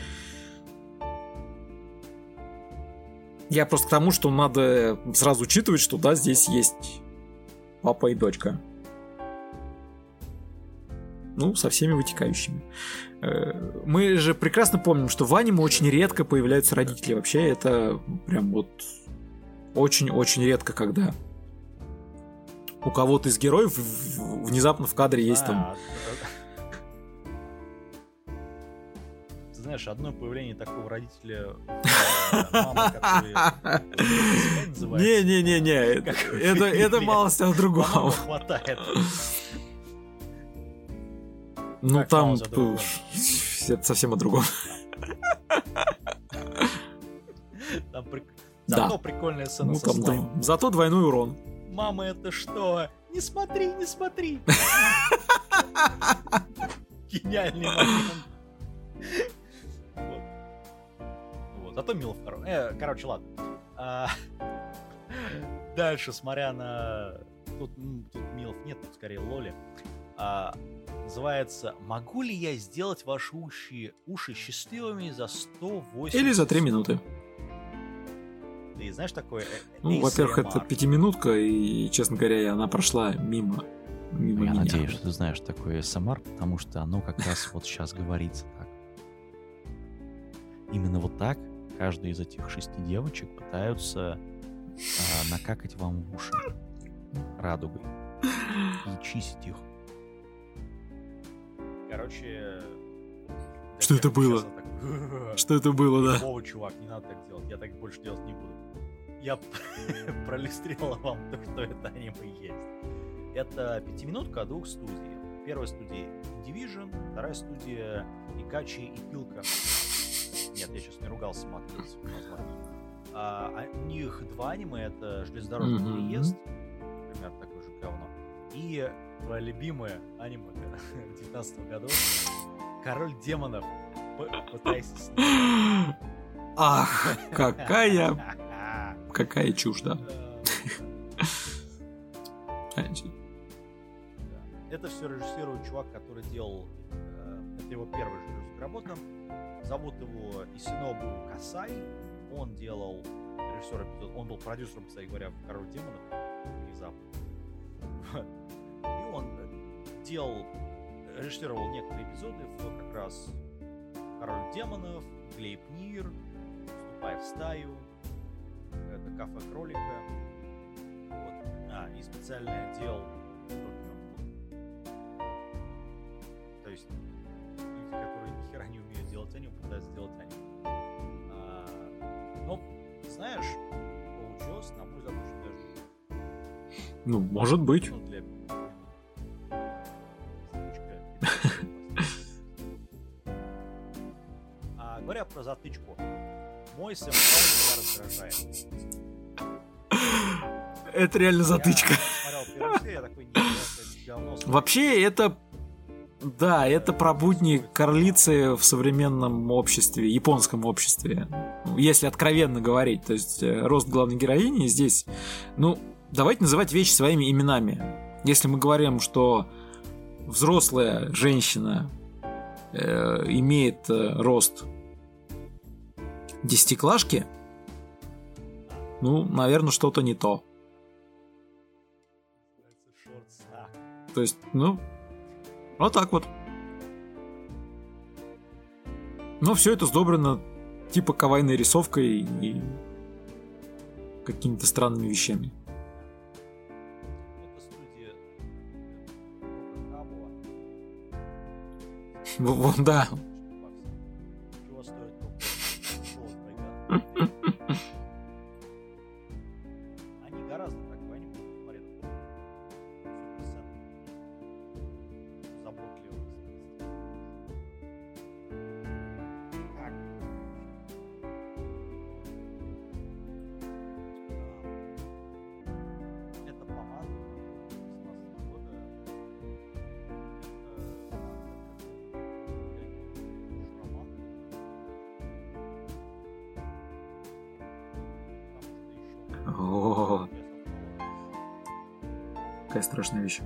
Я просто к тому, что надо сразу учитывать, что да, здесь есть папа и дочка. Ну, со всеми вытекающими. Мы же прекрасно помним, что в аниме очень редко появляются родители. Вообще это прям вот очень-очень редко, когда у кого-то из героев внезапно в кадре есть там... Ты знаешь, одно появление такого родителя мамы, который... Не-не-не-не, это малость о другом. Хватает. Ну там это совсем о другом. Там прик... Зато да. прикольная сцена ну, со слаймом. Зато двойной урон. Мама, это что? Не смотри, не смотри. Гениальный момент. Вот, зато мило второй. Короче, ладно. Дальше, смотря на... Тут милов нет, тут скорее лоли. Называется «Могу ли я сделать ваши уши, уши счастливыми за сто восемьдесят или за три минуты?» Ты знаешь такое? Ну, эй, во-первых, Сремар. Это пятиминутка, и, честно говоря, она прошла мимо, мимо я меня. Я надеюсь, что ты знаешь такое эй эс эм ар, потому что оно как раз вот сейчас говорится так. Именно вот так каждая из этих шести девочек пытаются а, накакать вам в уши радугой и чистить их. Короче... Что это было? Так... Что это было, да? Какого, чувак, не надо так делать. Я так больше делать не буду. Я пролистрировал вам то, что это аниме есть. Это пятиминутка двух студий. Первая студия Division, вторая студия Икачи и Пилка. Нет, я сейчас не ругался матрицы. А, у них два аниме. Это «Железнодорожный mm-hmm. переезд». Например, такое же говно. И... Твоя любимая аниме девятнадцатого года. Король демонов. Пытайся с ним. Ах, какая... Какая чушь, да. Это все режиссирует чувак, который делал... Это его первая режиссерская работа. Зовут его Исинобу Касай. Он делал... режиссер эпизода. Он был продюсером, кстати говоря, в «Король демонов». Внезапно. И он делал, режиссировал некоторые эпизоды, в как раз «Король демонов», «Глейпнир», «Вступай в стаю», это «Кафе кролика». Вот. А, и специально делал то есть люди, которые ни хера не умеют делать аниме, пытаются делать аниме. А, но, знаешь, получилось, на мой взгляд, очень даже... Ну, может быть. Говоря про затычку, мой сэмпай меня раздражает. Это реально затычка. Вообще это... Да, это про будни корлицы в современном обществе, японском обществе. Если откровенно говорить. То есть рост главной героини здесь... Ну, давайте называть вещи своими именами. Если мы говорим, что взрослая женщина э, имеет э, рост... десятиклашки? Ну, наверное, что-то не то. То есть, ну, вот так вот. Но все это сдобрено типа кавайной рисовкой и какими-то странными вещами. Вон, да. Они гораздо так понимают, смотрят. Заботливые. О-о-о. Какая страшная вещь.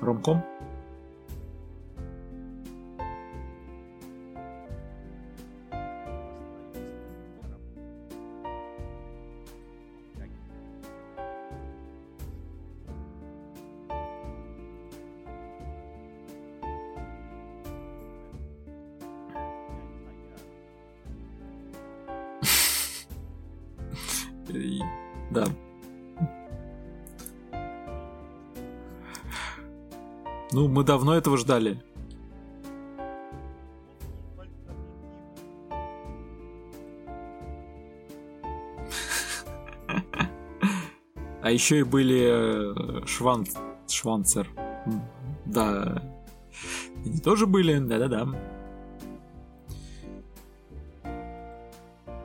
Ромком? Да. Ну, мы давно этого ждали. А еще и были Шванц... Шванцер. Да. Они тоже были, да-да-да.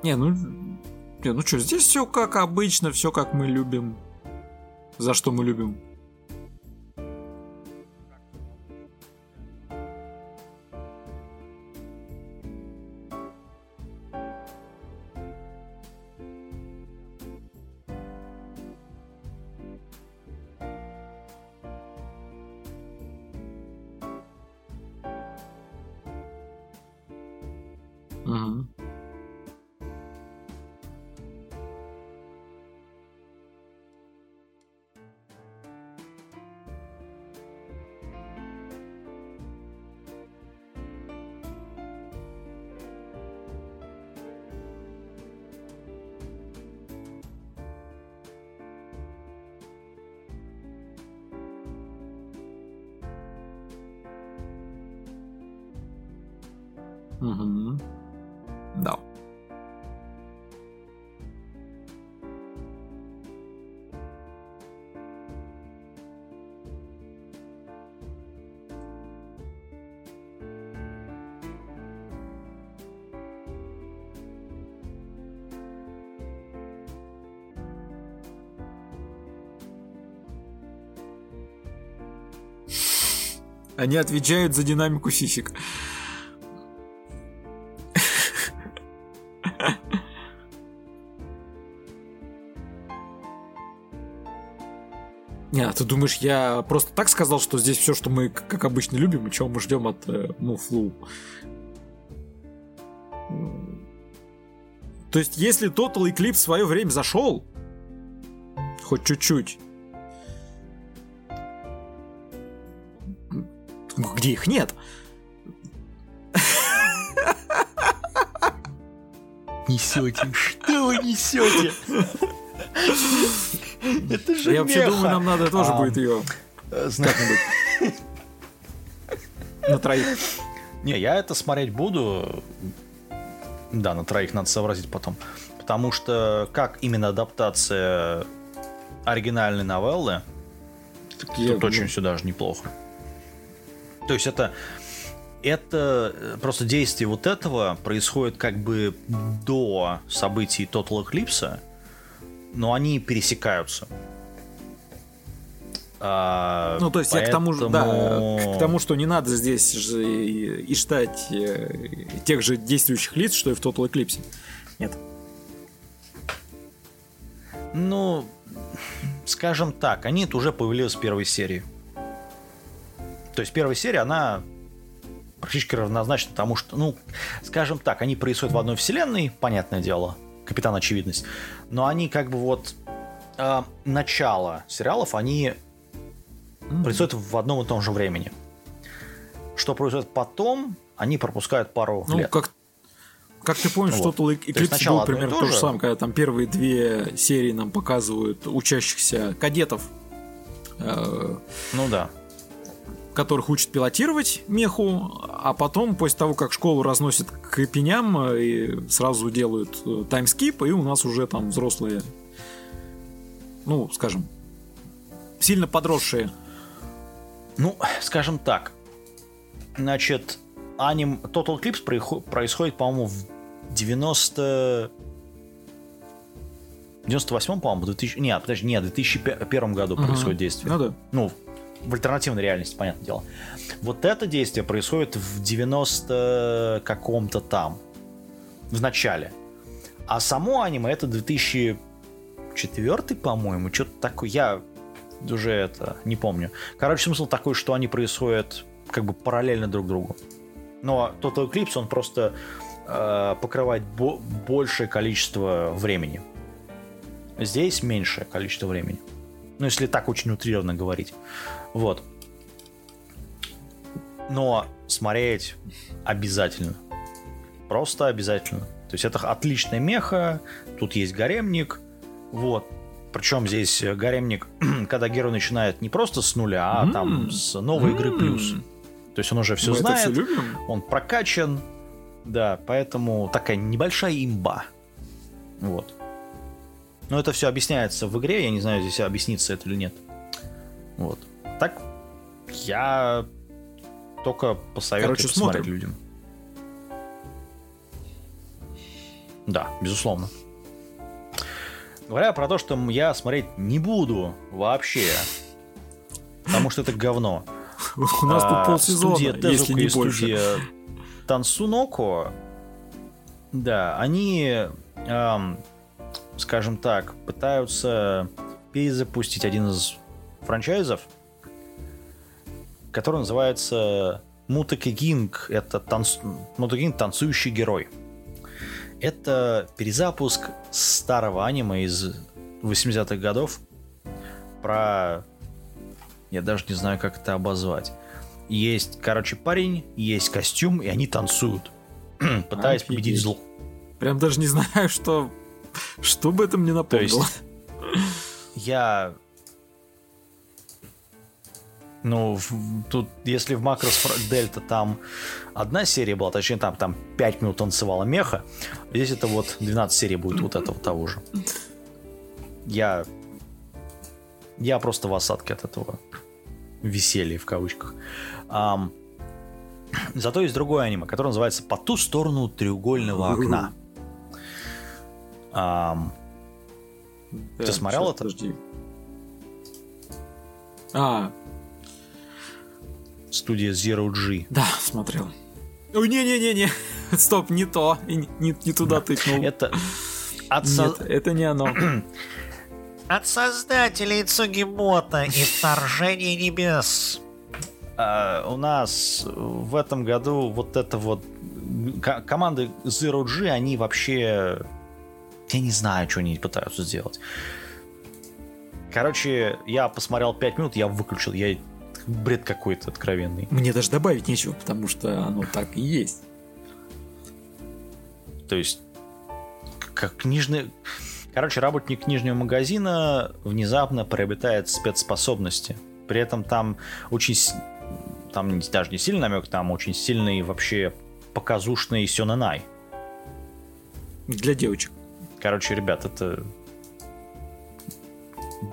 Не, ну... Не, ну что, здесь все как обычно, все как мы любим. За что мы любим. Угу. Угу. Да. Они отвечают за динамику сисек. Не, а ты думаешь, я просто так сказал, что здесь все, что мы, как обычно, любим, и чего мы ждем от э, Muv-Luv? То есть, если Total Eclipse в свое время зашел, хоть чуть-чуть, где их нет? Несете? Что вы несете? Это же я меха. Вообще думаю, нам надо тоже а, будет ее как-нибудь на троих. Не, я это смотреть буду. Да, на троих надо сообразить потом. Потому что как именно адаптация оригинальной новеллы, тут очень все даже неплохо. То есть это... Это просто действие вот этого происходит как бы до событий Total Eclipse, но они пересекаются. А, ну, то есть поэтому... я к тому же, да, к тому, что не надо здесь же и, и ждать тех же действующих лиц, что и в Total Eclipse. Нет. Ну, скажем так, они уже появились в первой серии. То есть первая серия, она практически равнозначна тому, что, ну, скажем так, они происходят в одной вселенной, понятное дело, Капитан Очевидность, но они как бы вот э, начало сериалов, они mm-hmm. происходят в одном и том же времени. Что происходит потом, они пропускают пару ну, лет. Как, как ты помнишь, вот. Total Eclipse был примерно то же самое, когда там первые две серии нам показывают учащихся кадетов. Э, ну да. Которых учат пилотировать меху, а потом, после того, как школу разносят к пеням, и сразу делают таймскип, и у нас уже там взрослые, ну, скажем, сильно подросшие. Ну, скажем так, значит, аним... Total Eclipse происходит, по-моему, в девяносто... девяносто восьмом, по-моему, двухтысячном... Нет, подожди, нет, в две тысячи первом году происходит uh-huh. действие. Ну, да. Ну, в альтернативной реальности, понятное дело. Вот это действие происходит в девяносто каком-то там, в начале. А само аниме это две тысячи четвёртый, по-моему, что-то такое, я уже это не помню. Короче, смысл такой, что они происходят как бы параллельно друг другу. Но Total Eclipse, он просто э, покрывает бо- большее количество времени. Здесь меньшее количество времени. Ну, если так очень утрированно говорить. Вот. Но смотреть обязательно. Просто обязательно. То есть это отличная меха, тут есть гаремник. Вот. Причем здесь гаремник, когда герой начинает не просто с нуля, а mm-hmm. там с новой mm-hmm. игры плюс. То есть он уже все Мы знает, все он прокачан. Да, поэтому такая небольшая имба. Вот. Но это все объясняется в игре. Я не знаю, здесь объяснится это или нет. Вот. Так я только посоветую Короче, посмотреть смотрим. людям. Да, безусловно. Говоря про то, что я смотреть не буду вообще. Потому что это говно. У нас тут полсезона, если не больше. Студия Тансуноко, да, они... скажем так, пытаются перезапустить один из франчайзов, который называется Мутаке Гинг. Это танц... Мутаке Гинг танцующий герой. Это перезапуск старого аниме из восьмидесятых годов про... Я даже не знаю, как это обозвать. Есть, короче, парень, есть костюм, и они танцуют, пытаясь Офигеть. победить зло. Прям даже не знаю, что... Что бы это мне напомнило? Я... Ну, в, тут, если в Macross Дельта там одна серия была, точнее, там, там пять минут танцевала меха, здесь это вот двенадцать серий будет вот этого того же. Я... Я просто в осадке от этого веселья, в кавычках. Ам... Зато есть другое аниме, которое называется «По ту сторону треугольного окна». Um, да, ты смотрел это? Подожди. А. Студия Zero G. Да, смотрел. Ой, не-не-не-не. Стоп, не то. Не, не, не туда тыкнул. Это... От со... Нет, это не оно. От создателей Цугимота и Вторжения Небес. Uh, у нас в этом году вот это вот... К- команды Zero G, они вообще... Я не знаю, что они пытаются сделать. Короче, я посмотрел пять минут, я выключил. Я бред какой-то откровенный. Мне даже добавить нечего, потому что оно так и есть. То есть, как книжный... Короче, работник книжного магазина внезапно приобретает спецспособности. При этом там очень... Там даже не сильный намек, там очень сильный вообще показушный сёнэнай. Для девочек. Короче, ребят, это...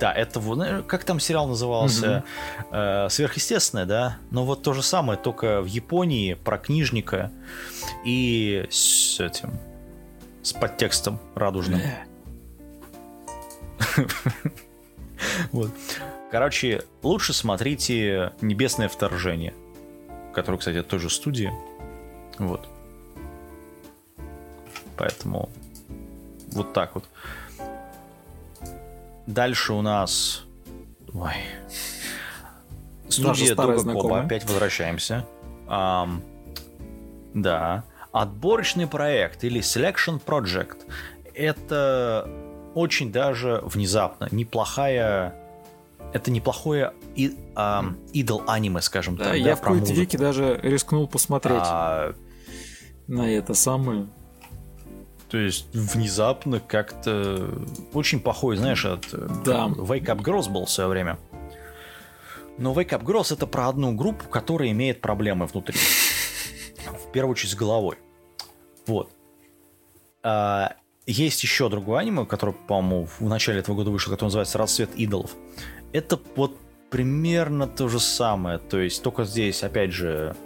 Да, это... Как там сериал назывался? Mm-hmm. Сверхъестественное, да? Но вот то же самое, только в Японии, про книжника и с этим... С подтекстом радужным. Вот. Короче, лучше смотрите «Небесное вторжение», которое, кстати, от той же студии. Вот. Поэтому... Вот так вот. Дальше у нас... Ой. Студия Друга Коба. Опять возвращаемся. Um, да. Отборочный проект или Selection Project. Это очень даже внезапно неплохая... Это неплохое и, um, идол-аниме, скажем да, так. Я да, в какой-то веке даже рискнул посмотреть а... на это самое... То есть внезапно как-то очень похоже, знаешь, от да. Wake Up Girls был в свое время. Но Wake Up Girls это про одну группу, которая имеет проблемы внутри. В первую очередь с головой. Вот. А, есть еще другое аниме, которое, по-моему, в начале этого года вышло, которое называется «Расцвет идолов». Это вот примерно то же самое. То есть только здесь, опять же,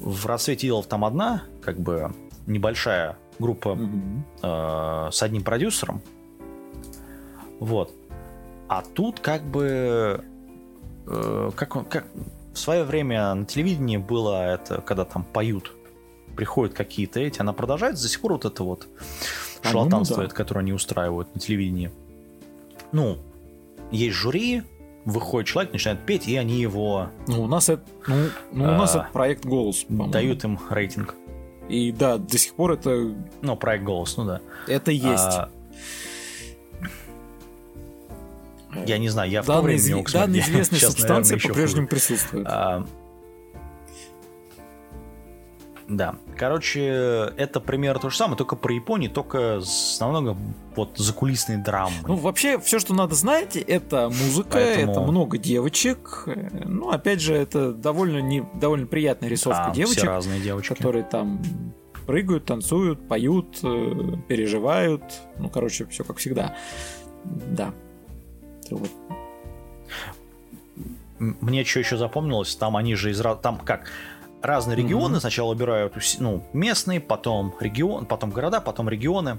в «Расцвете идолов» там одна, как бы небольшая группа mm-hmm. э, с одним продюсером. Вот. А тут как бы э, как он, как в свое время на телевидении было это, когда там поют, приходят какие-то эти, она продолжает до сих пор вот это вот а шарлатанство, ну, да. которое они устраивают на телевидении. Ну, есть жюри, выходит человек, начинает петь, и они его... Ну, у нас это, ну, ну, у а, нас это проект «Голос», по-моему. Дают им рейтинг. И да, до сих пор это... Ну, проект «Голос», ну да. Это есть. А... Я не знаю, я в то время не мог смотреть. Данная известная субстанция по-прежнему присутствует. А... Да. Короче, это примерно то же самое, только про Японию, только с намного вот закулисной драмой. Ну, вообще, все, что надо знать, это музыка, поэтому... это много девочек. Ну, опять же, это довольно, не... довольно приятная рисовка а, девочек. Все разные девочки. Которые там прыгают, танцуют, поют, переживают. Ну, короче, все как всегда. Да. Вот. Мне что еще запомнилось, там они же из... Там как... Разные регионы mm-hmm. сначала убирают, ну, местные, потом регион, потом города, потом регионы.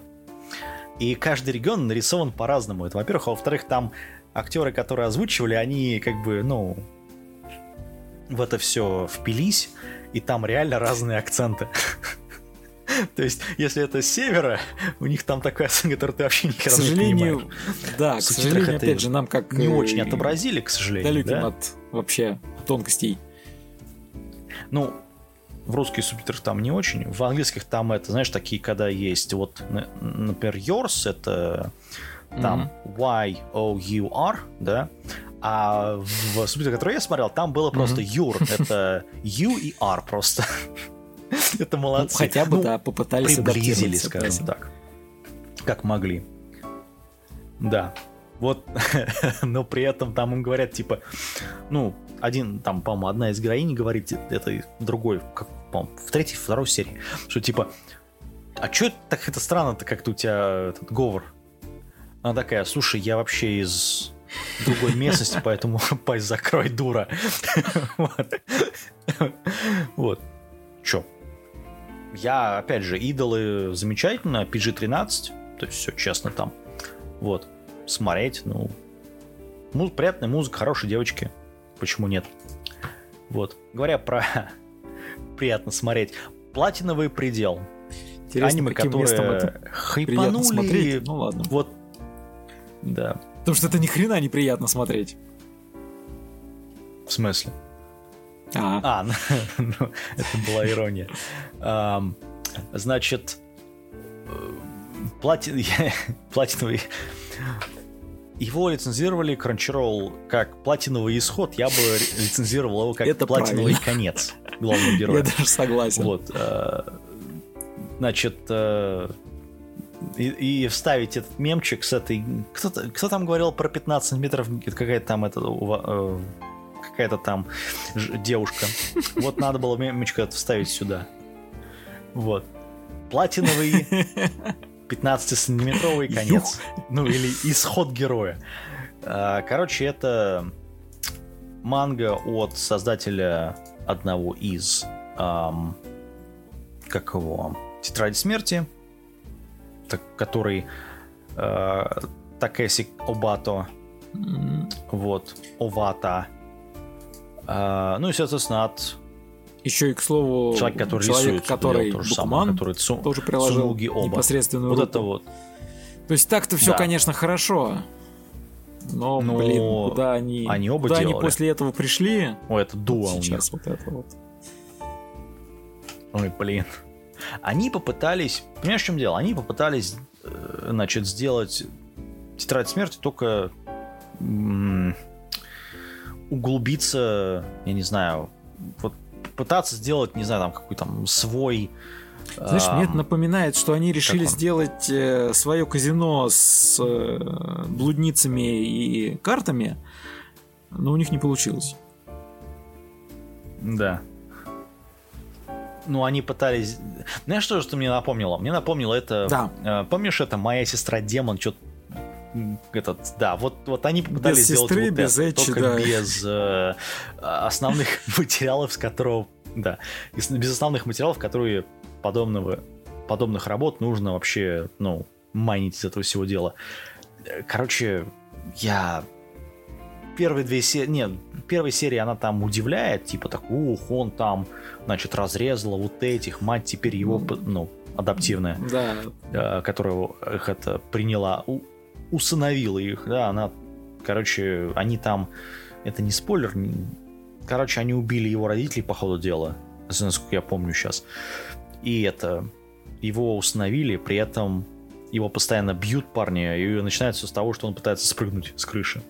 И каждый регион нарисован по-разному. Это, во-первых. А во-вторых, там актеры, которые озвучивали, они как бы, ну, в это все впились. И там реально разные акценты. То есть, если это с севера, у них там такая акцент, который ты вообще ни хера не понимаешь. Да, к сожалению, опять же, нам как... Не очень отобразили, к сожалению. Далеким от вообще тонкостей. Ну, в русских субтитрах там не очень. В английских там это, знаешь, такие, когда есть вот, например, yours, это там mm-hmm. Y-O-U-R, да. А в субтитрах, которые я смотрел, там было просто mm-hmm. your. Это U и R просто. Это молодцы. Ну, хотя бы, ну, да, попытались приблизили, скажем этим. Так. Как могли. Да. Вот, но при этом там им говорят, типа, ну, один, там, по-моему, одна из героинь говорит, это другой, как, по-моему, в третьей, второй серии, что, типа, а чё это так это странно-то, как-то у тебя этот говор? Она такая, слушай, я вообще из другой местности, поэтому пасть закрой, дура. Вот. Чё? Я, опять же, идолы замечательно, пи джи тринадцать, то есть все честно там. Вот. Смотреть, ну, муз- приятная музыка, хорошие девочки, почему нет? Вот, говоря про приятно смотреть, «Платиновый предел». Интересно, аниме, которые хайпанули, смотреть? Ну ладно, вот, да. Потому что это ни хрена неприятно смотреть. В смысле? А, а ну, это была ирония. Um, значит, плати... платиновый. Его лицензировали Crunchyroll как «Платиновый исход», я бы лицензировал его как это «Платиновый правильно. Конец» главного героя. Я даже согласен. Вот, а, значит, а, и, и вставить этот мемчик с этой... Кто-то, кто там говорил про пятнадцать метров? Какая-то там, это, какая-то там девушка. Вот надо было мемчик вставить сюда. Вот. «Платиновый...» пятнадцатисантиметровый конец. Ну, или исход героя. Короче, это манга от создателя одного из эм, как его, «Тетради смерти», так, который э, Такеси Обато. Вот. Овата. Э, ну и, соответственно, от еще и, к слову, человек, который человек, рисует, который то же Бакуман, самое, который цу... тоже приложил непосредственную руку. Вот это вот. То есть так-то все, да. Конечно, хорошо. Но, но... блин, куда они, они, оба куда они после этого пришли? О, это дуо вот у них. Вот это вот. Ой, блин. Они попытались, понимаешь, в чем дело? Они попытались, значит, сделать «Тетрадь смерти», только м- углубиться, я не знаю, вот пытаться сделать, не знаю, там какой-то там свой... Знаешь, эм... мне это напоминает, что они решили сделать э, свое казино с э, блудницами и картами, но у них не получилось. Да. Ну, они пытались... Знаешь, что же ты мне напомнило? Мне напомнило это... Да. Э, помнишь, это «Моя сестра-демон», что-то... Этот, да, вот, вот они попытались без сделать сестры, вот без это, эчи, только да. без э, основных материалов, с которого, да, без основных материалов, которые подобного, подобных работ нужно вообще, ну, майнить из этого всего дела. Короче, я первые две серии... Нет, первая серия, она там удивляет, типа так, ух, он там, значит, разрезал вот этих, мать теперь его, ну, адаптивная, да. которая их это приняла, у, усыновила их, да, она, короче, они там, это не спойлер, короче, они убили его родителей по ходу дела, насколько я помню сейчас, и это, его усыновили, при этом его постоянно бьют парни, и начинается все с того, что он пытается спрыгнуть с крыши.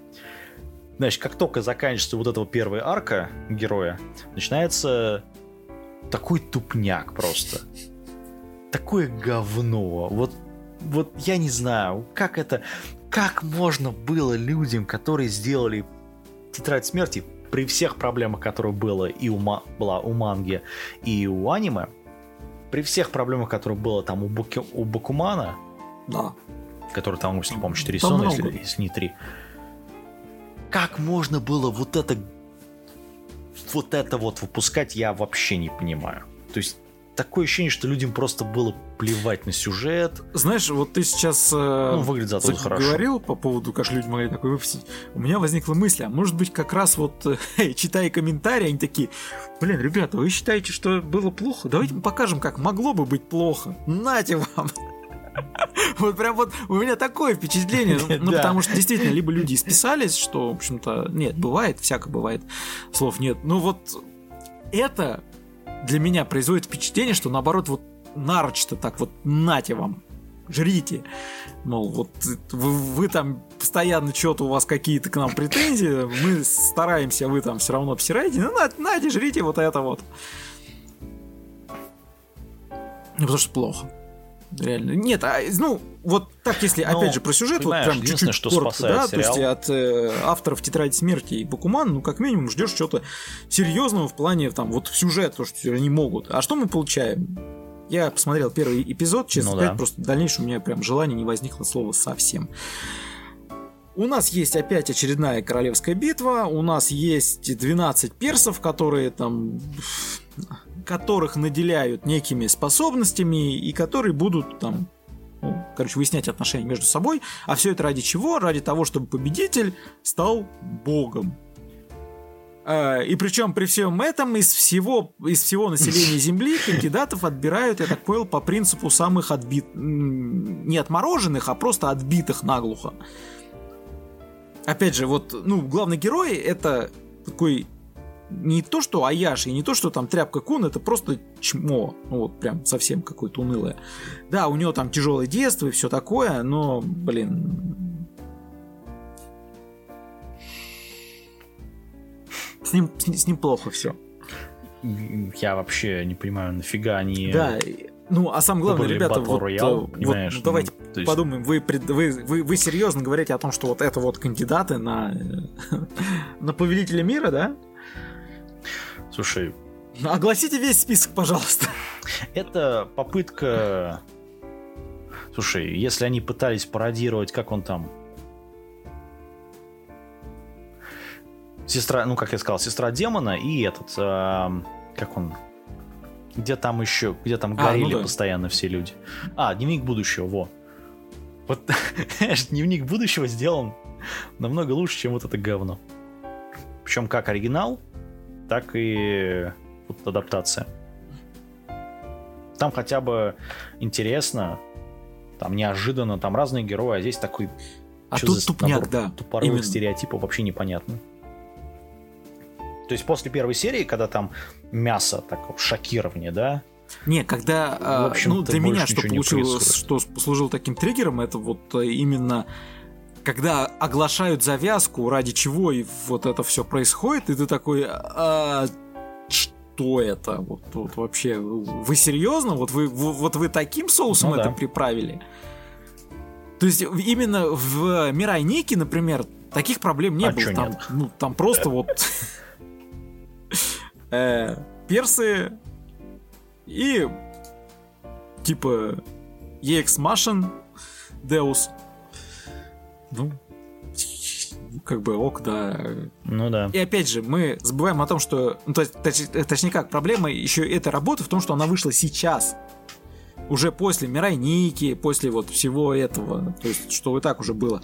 Значит, как только заканчивается вот эта первая арка героя, начинается такой тупняк просто. Такое говно. Вот, вот я не знаю, как это... Как можно было людям, которые сделали «Тетрадь смерти», при всех проблемах, которые было и у, была у манги, и у аниме, при всех проблемах, которые было там у, Буки, у Бакумана, да. который там, если помню, четыре там сона, если, если не три, как можно было вот это вот это вот выпускать, я вообще не понимаю. То есть такое ощущение, что людям просто было плевать на сюжет. Знаешь, вот ты сейчас ну, выглядит заговорил по поводу, как люди могли такое выпустить. У меня возникла мысль, а может быть как раз вот, читая комментарии, они такие, блин, ребята, вы считаете, что было плохо? Давайте мы покажем, как могло бы быть плохо. Нате вам! Вот прям вот у меня такое впечатление. Ну, потому что действительно, либо люди исписались, что, в общем-то, нет, бывает, всяко бывает, слов нет. Ну вот это... Для меня производит впечатление, что наоборот, вот нарочно так вот, нате вам, жрите. Мол, вот вы, вы там постоянно что-то у вас какие-то к нам претензии, мы стараемся, вы там все равно обсираете, ну нате, нате, жрите вот это вот. Ну, потому что плохо. Реально. Нет, а, ну, вот так, если, но, опять же, про сюжет, вот прям чуть-чуть что коротко, да, сериал. То есть от э, авторов «Тетради смерти» и «Бакуман», ну, как минимум, ждешь чего-то серьезного в плане, там, вот сюжет, то, что они могут. А что мы получаем? Я посмотрел первый эпизод, честно ну, сказать, да. просто в дальнейшем у меня прям желания не возникло слова совсем. У нас есть опять очередная королевская битва, у нас есть двенадцать персов, которые там... которых наделяют некими способностями и которые будут там, ну, короче, выяснять отношения между собой. А все это ради чего? Ради того, чтобы победитель стал богом. И причем при всем этом из всего, из всего населения Земли кандидатов отбирают, я так понял, по принципу самых отбит... не отмороженных, а просто отбитых наглухо. Опять же, вот, ну, главный герой — это такой... Не то, что Аяши, и не то, что там Тряпка Кун, это просто чмо. Ну вот прям совсем какое-то унылое. Да, у него там тяжелое детство и все такое, но, блин. С ним, с, с ним плохо все. Я вообще не понимаю, нафига они. Да. Ну, а самое главное, ребята, вот, Royale, вот давайте ну, есть... подумаем, вы, вы, вы, вы серьезно говорите о том, что вот это вот кандидаты на, на повелителя мира, да? Слушай... Огласите весь список, пожалуйста. Это попытка... Слушай, если они пытались пародировать, как он там... Сестра, ну, как я сказал, сестра демона и этот... Э, как он... Где там еще... Где там горели а, ну да. постоянно все люди. А, Дневник будущего, во. Вот, Дневник будущего сделан намного лучше, чем вот это говно. Причем как оригинал, так и вот, адаптация. Там хотя бы интересно, там неожиданно, там разные герои, а здесь такой... А что тут за тупняк, да. Тупорылых именно. Стереотипов вообще непонятно. То есть после первой серии, когда там мясо, так, шокирование, да? Не, когда... В общем-то, ну, для меня, что получилось, что послужило таким триггером, это вот именно... Когда оглашают завязку, ради чего и вот это все происходит, и ты такой, а, что это? Вот, вот вообще, вы серьезно? Вот вы, вот вы таким соусом ну, это да. приправили? То есть именно в Мирай Никки, например, таких проблем не а было. Там, ну, там просто вот персы и типа и икс Машин, Deus. Ну, как бы ок, да. Ну да. И опять же, мы забываем о том, что... Ну, точ, точ, точнее как, проблема еще этой работы в том, что она вышла сейчас. Уже после Мирай Никки, после вот всего этого. То есть, что и так уже было.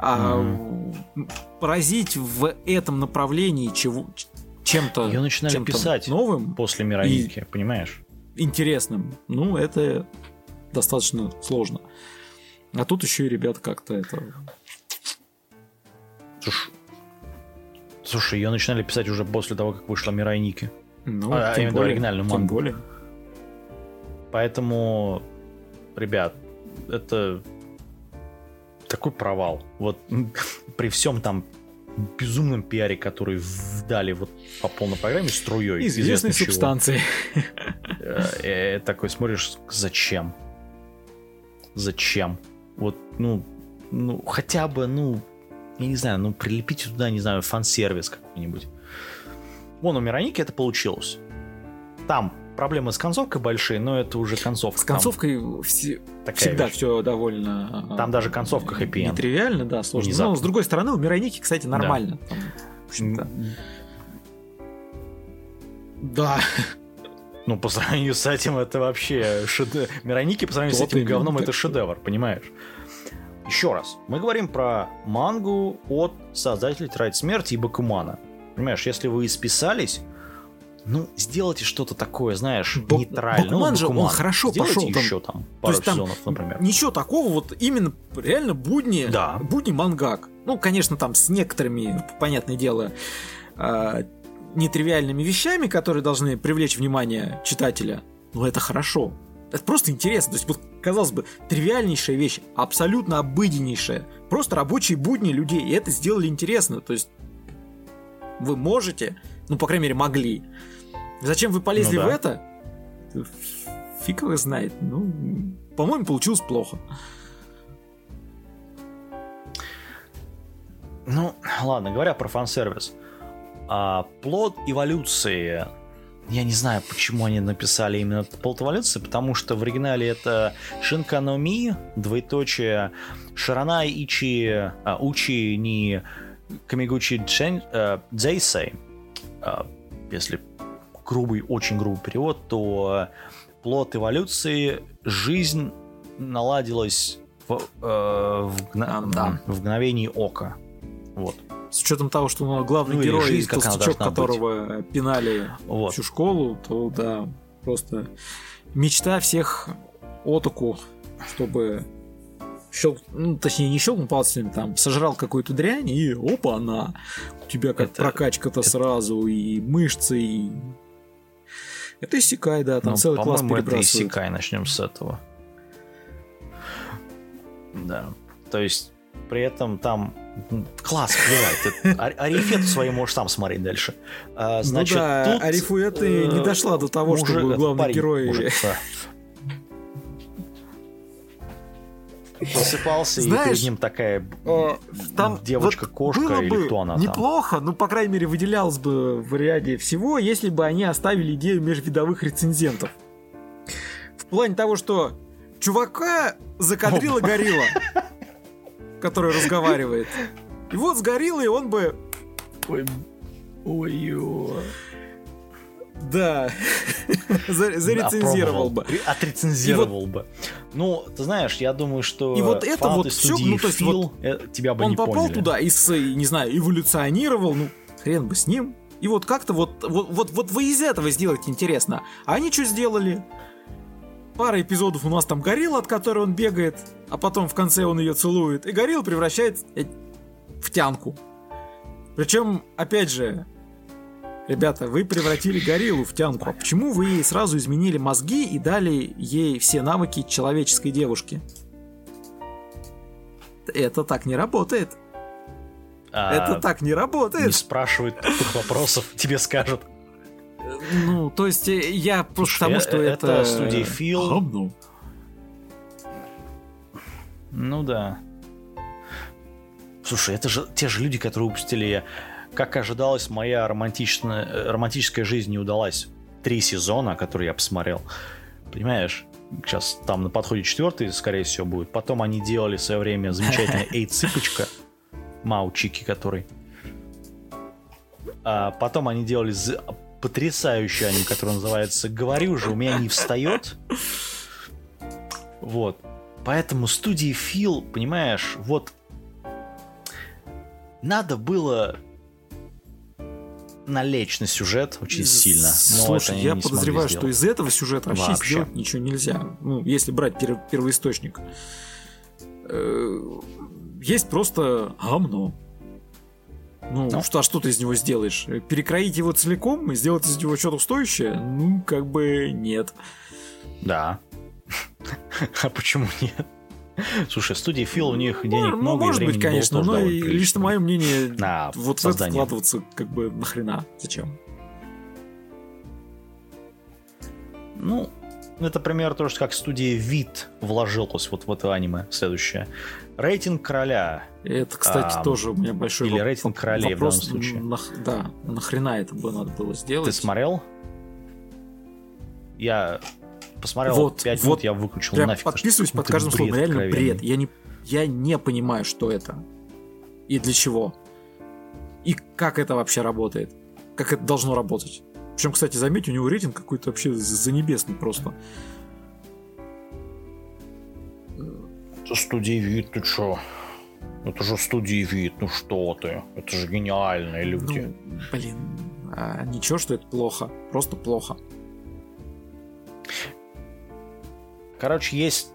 а mm. поразить в этом направлении чего, чем-то, ее начинали чем-то писать новым после Мирай Никки, понимаешь? Интересным. Ну, это достаточно сложно. А тут еще и ребята как-то это... Слушай, слушай, ее начинали писать уже после того, как вышла Мирай Никки. Ну, а, тем более, оригинальную мангу. Тем более. Поэтому, ребят, это... такой провал. Вот при всем там безумном пиаре, который вдали вот по полной программе струей. Известной субстанции. Такой смотришь, зачем? Зачем? Вот, ну, ну, хотя бы, ну, я не знаю, ну, прилепите туда, не знаю, фан-сервис какой-нибудь. Вон у Мирай Никки это получилось. Там проблемы с концовкой большие, но это уже концовка. С концовкой все, всегда вещь. Все довольно... Там даже концовка хэппи-энд. Нетривиально, да, сложно. Внезапно. Но, с другой стороны, у Мирай Никки, кстати, нормально. Да. Там, в общем-то. Да. Ну, по сравнению с этим, это вообще шедевр. Мирай Никки по сравнению Кто-то с этим говном, ты... это шедевр, понимаешь? Еще раз. Мы говорим про мангу от создателей Тетрадь Смерти и Бакумана. Понимаешь, если вы списались... Ну, сделайте что-то такое, знаешь, Б- нейтральное. Бакуман же, Бакуман. Он хорошо сделайте пошел. Там, еще там пару то есть, сезонов, там, например. Ничего такого, вот именно реально будни, да. будни мангак. Ну, конечно, там с некоторыми, понятное дело, э, нетривиальными вещами, которые должны привлечь внимание читателя. Но это хорошо. Это просто интересно. То есть, вот, казалось бы, тривиальнейшая вещь, абсолютно обыденнейшая. Просто рабочие будни людей. И это сделали интересно. То есть, вы можете, ну, по крайней мере, могли. Зачем вы полезли ну, да. в это? Фиг его знает. Ну, по-моему, получилось плохо. Ну, ладно, говоря про фан-сервис. А, плод эволюции. Я не знаю, почему они написали именно плод эволюции, потому что в оригинале это Шинканоми, двоеточие, Шаранай Ичи, а, Учи Ни Камигучи Джейсей. А, если... грубый, очень грубый перевод, то плод эволюции, жизнь наладилась в, э, в, гна... да. в мгновении ока. Вот. С учетом того, что ну, главный ну, герой, жизнь, толстячок, которого быть. пинали вот. всю школу, то да, просто мечта всех отаку, чтобы щелк... ну, точнее, не щелкнул пальцами, там, сожрал какую-то дрянь, и опа-на! У тебя как это... прокачка-то это... сразу, и мышцы, и это иссякай, да, там ну, целый класс перебрасывает. Это иссякай, начнем с этого. Да. То есть, при этом там класс, понимаешь, арифету свою можешь сам смотреть дальше. А, значит, ну да, тут... арифуэта не дошла до того, мужик, чтобы главный герой... Мужик, да. Просыпался, и перед ним такая там девочка-кошка вот или кто она там. Неплохо, ну, по крайней мере, выделялось бы в ряде всего, если бы они оставили идею межвидовых рецензентов. В плане того, что чувака закадрила горилла, который разговаривает. И вот с гориллой он бы... Ой, ой-ой... Да, зарецензировал бы. Отрецензировал бы. Ну, ты знаешь, я думаю, что и вот это вот все, ну, то есть вот тебя бы не поняли. Он попал туда и, не знаю, эволюционировал, ну, хрен бы с ним. И вот как-то вот, вот, вот, вот вы из этого сделаете интересно. А они что сделали? Пара эпизодов у нас там горилла, от которой он бегает, а потом в конце он ее целует, и горилла превращается в тянку. Причем, опять же, ребята, вы превратили гориллу в тянку. А почему вы ей сразу изменили мозги и дали ей все навыки человеческой девушки? Это так не работает. А Это так не работает. Не спрашивают таких вопросов, тебе скажут. Ну, то есть я просто Слушай, потому, что это... Это студия Фил. Ну да. Слушай, это же те же люди, которые выпустили... Как ожидалось, моя романтичная, романтическая жизнь не удалась. Три сезона, которые я посмотрел. Понимаешь? Сейчас там на подходе четвертый, скорее всего, будет. Потом они делали в свое время замечательное «Эй, цыпочка», Маучики, который. А потом они делали потрясающий аниме, который называется «Говорю же, у меня не встает». Вот. Поэтому студии Фил, понимаешь, вот Надо было налечь на сюжет очень сильно. Слушай, я подозреваю, что из этого сюжета вообще, вообще сделать ничего нельзя. Ну, если брать пер- первоисточник. Есть просто гамно. Ну, ну. Что, а что ты из него сделаешь? Перекроить его целиком и сделать из него что-то стоящее? Ну, как бы нет. Да. А почему нет? Слушай, студии Фил, у них денег ну, много, ну, может и быть, конечно, но и лично мое мнение, на вот создание. В это вкладываться как бы нахрена, зачем? Ну, это пример тоже, как студия Вид вложилась вот в это аниме следующее. Рейтинг короля. Это, кстати, а, тоже у меня большой вопрос. Или рейтинг воп- королей в данном случае. Нах- да, нахрена это было, надо было сделать? Ты смотрел? Я... Посмотрел вот, пять вот минут, я выключил нафиг. Подписываюсь под каждым словом, реально бред. Я не, я не понимаю, что это и для чего и как это вообще работает, как это должно работать. Причем, кстати, заметь, у него рейтинг какой-то вообще занебесный просто. Студия Вид, ты чё? Это же студия Вид, ну что ты? Это же гениальные люди. Ну, блин, а, ничего, что это плохо, просто плохо. Короче, есть,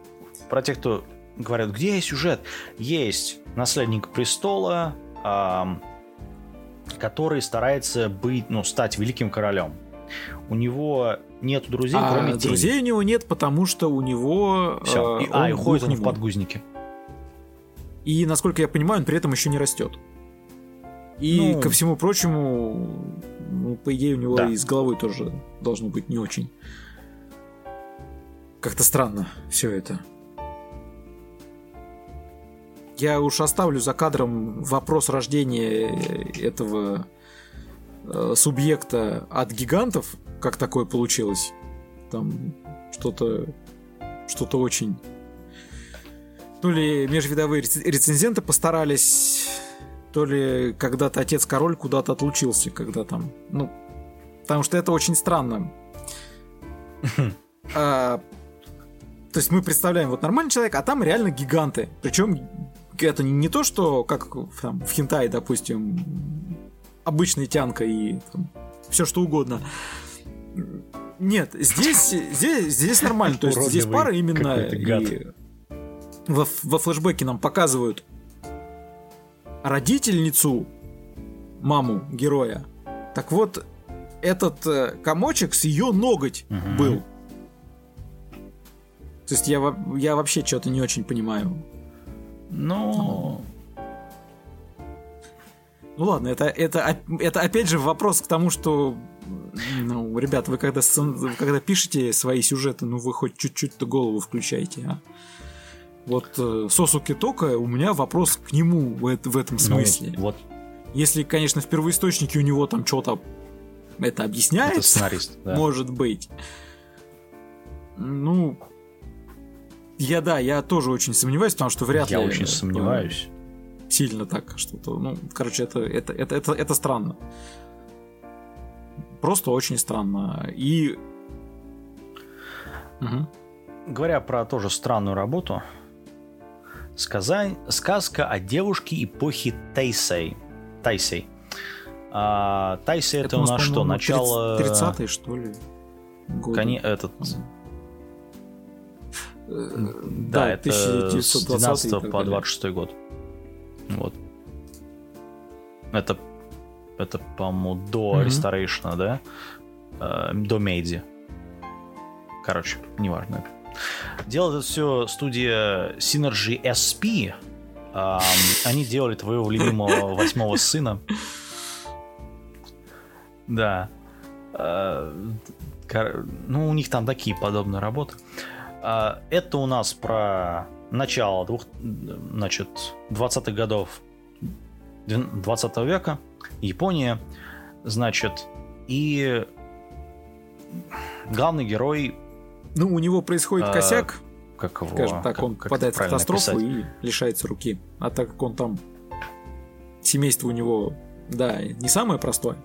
про тех, кто говорят, где сюжет, есть наследник престола, эм, который старается быть, ну, стать великим королем. У него нет друзей, а кроме тени. Друзей у него нет, потому что у него... Все, э, и, он а, и ходит он в подгузнике. И, насколько я понимаю, он при этом еще не растет. И, ну, ко всему прочему, ну, по идее, у него да. и с головой тоже должно быть не очень... Как-то странно все это. Я уж оставлю за кадром вопрос рождения этого э, субъекта от гигантов, как такое получилось. Там что-то, что-то очень... То ли межвидовые рецензенты постарались, то ли когда-то отец-король куда-то отлучился, когда там... Ну, потому что это очень странно. То есть мы представляем, вот нормальный человек, а там реально гиганты. Причем это не то, что как там, в хентае, допустим, обычная тянка и там, все что угодно. Нет, здесь, здесь, здесь нормально. То есть уродливый, здесь пара именно... И во, во флешбеке нам показывают родительницу, маму героя. Так вот, этот комочек с ее ноготь угу. был. То есть я, я вообще что-то не очень понимаю. Ну... Ну ладно, это, это, это опять же вопрос к тому, что... Ну, ребят, вы когда, вы когда пишете свои сюжеты, ну вы хоть чуть-чуть-то голову включаете, а? Вот Сосуке Тока, у меня вопрос к нему в, в этом смысле. Ну, вот. Если, конечно, в первоисточнике у него там что-то... Это объясняется? Это сценарист, да. Может быть. Ну... Я, да, я тоже очень сомневаюсь, потому что вряд я ли... Я очень сомневаюсь. Ну, сильно так что-то... Ну, короче, это, это, это, это, это странно. Просто очень странно. И... Угу. Говоря про тоже странную работу, сказань, сказка о девушке эпохи Тайсей. Тайсей. А, Тайсей это, это у нас что? Начало... тридцатые, что ли? Годы. Кони... Этот... Да, да, это с двенадцатого по двадцать шестой год. Вот. Это, это по-моему, до mm-hmm. Restoration, да? Э, до Мейди. Короче, неважно. Делает это все студия Synergy эс пи. Э, они делали твоего любимого восьмого сына. Да. Э, кор... Ну, у них там такие подобные работы. Это у нас про начало двух, значит, двадцатых годов двадцатого века, Япония, значит, и главный герой... Ну, у него происходит а, косяк, как его, скажем так, как, он как попадает в катастрофу и лишается руки. А так как он там... Семейство у него, да, не самое простое.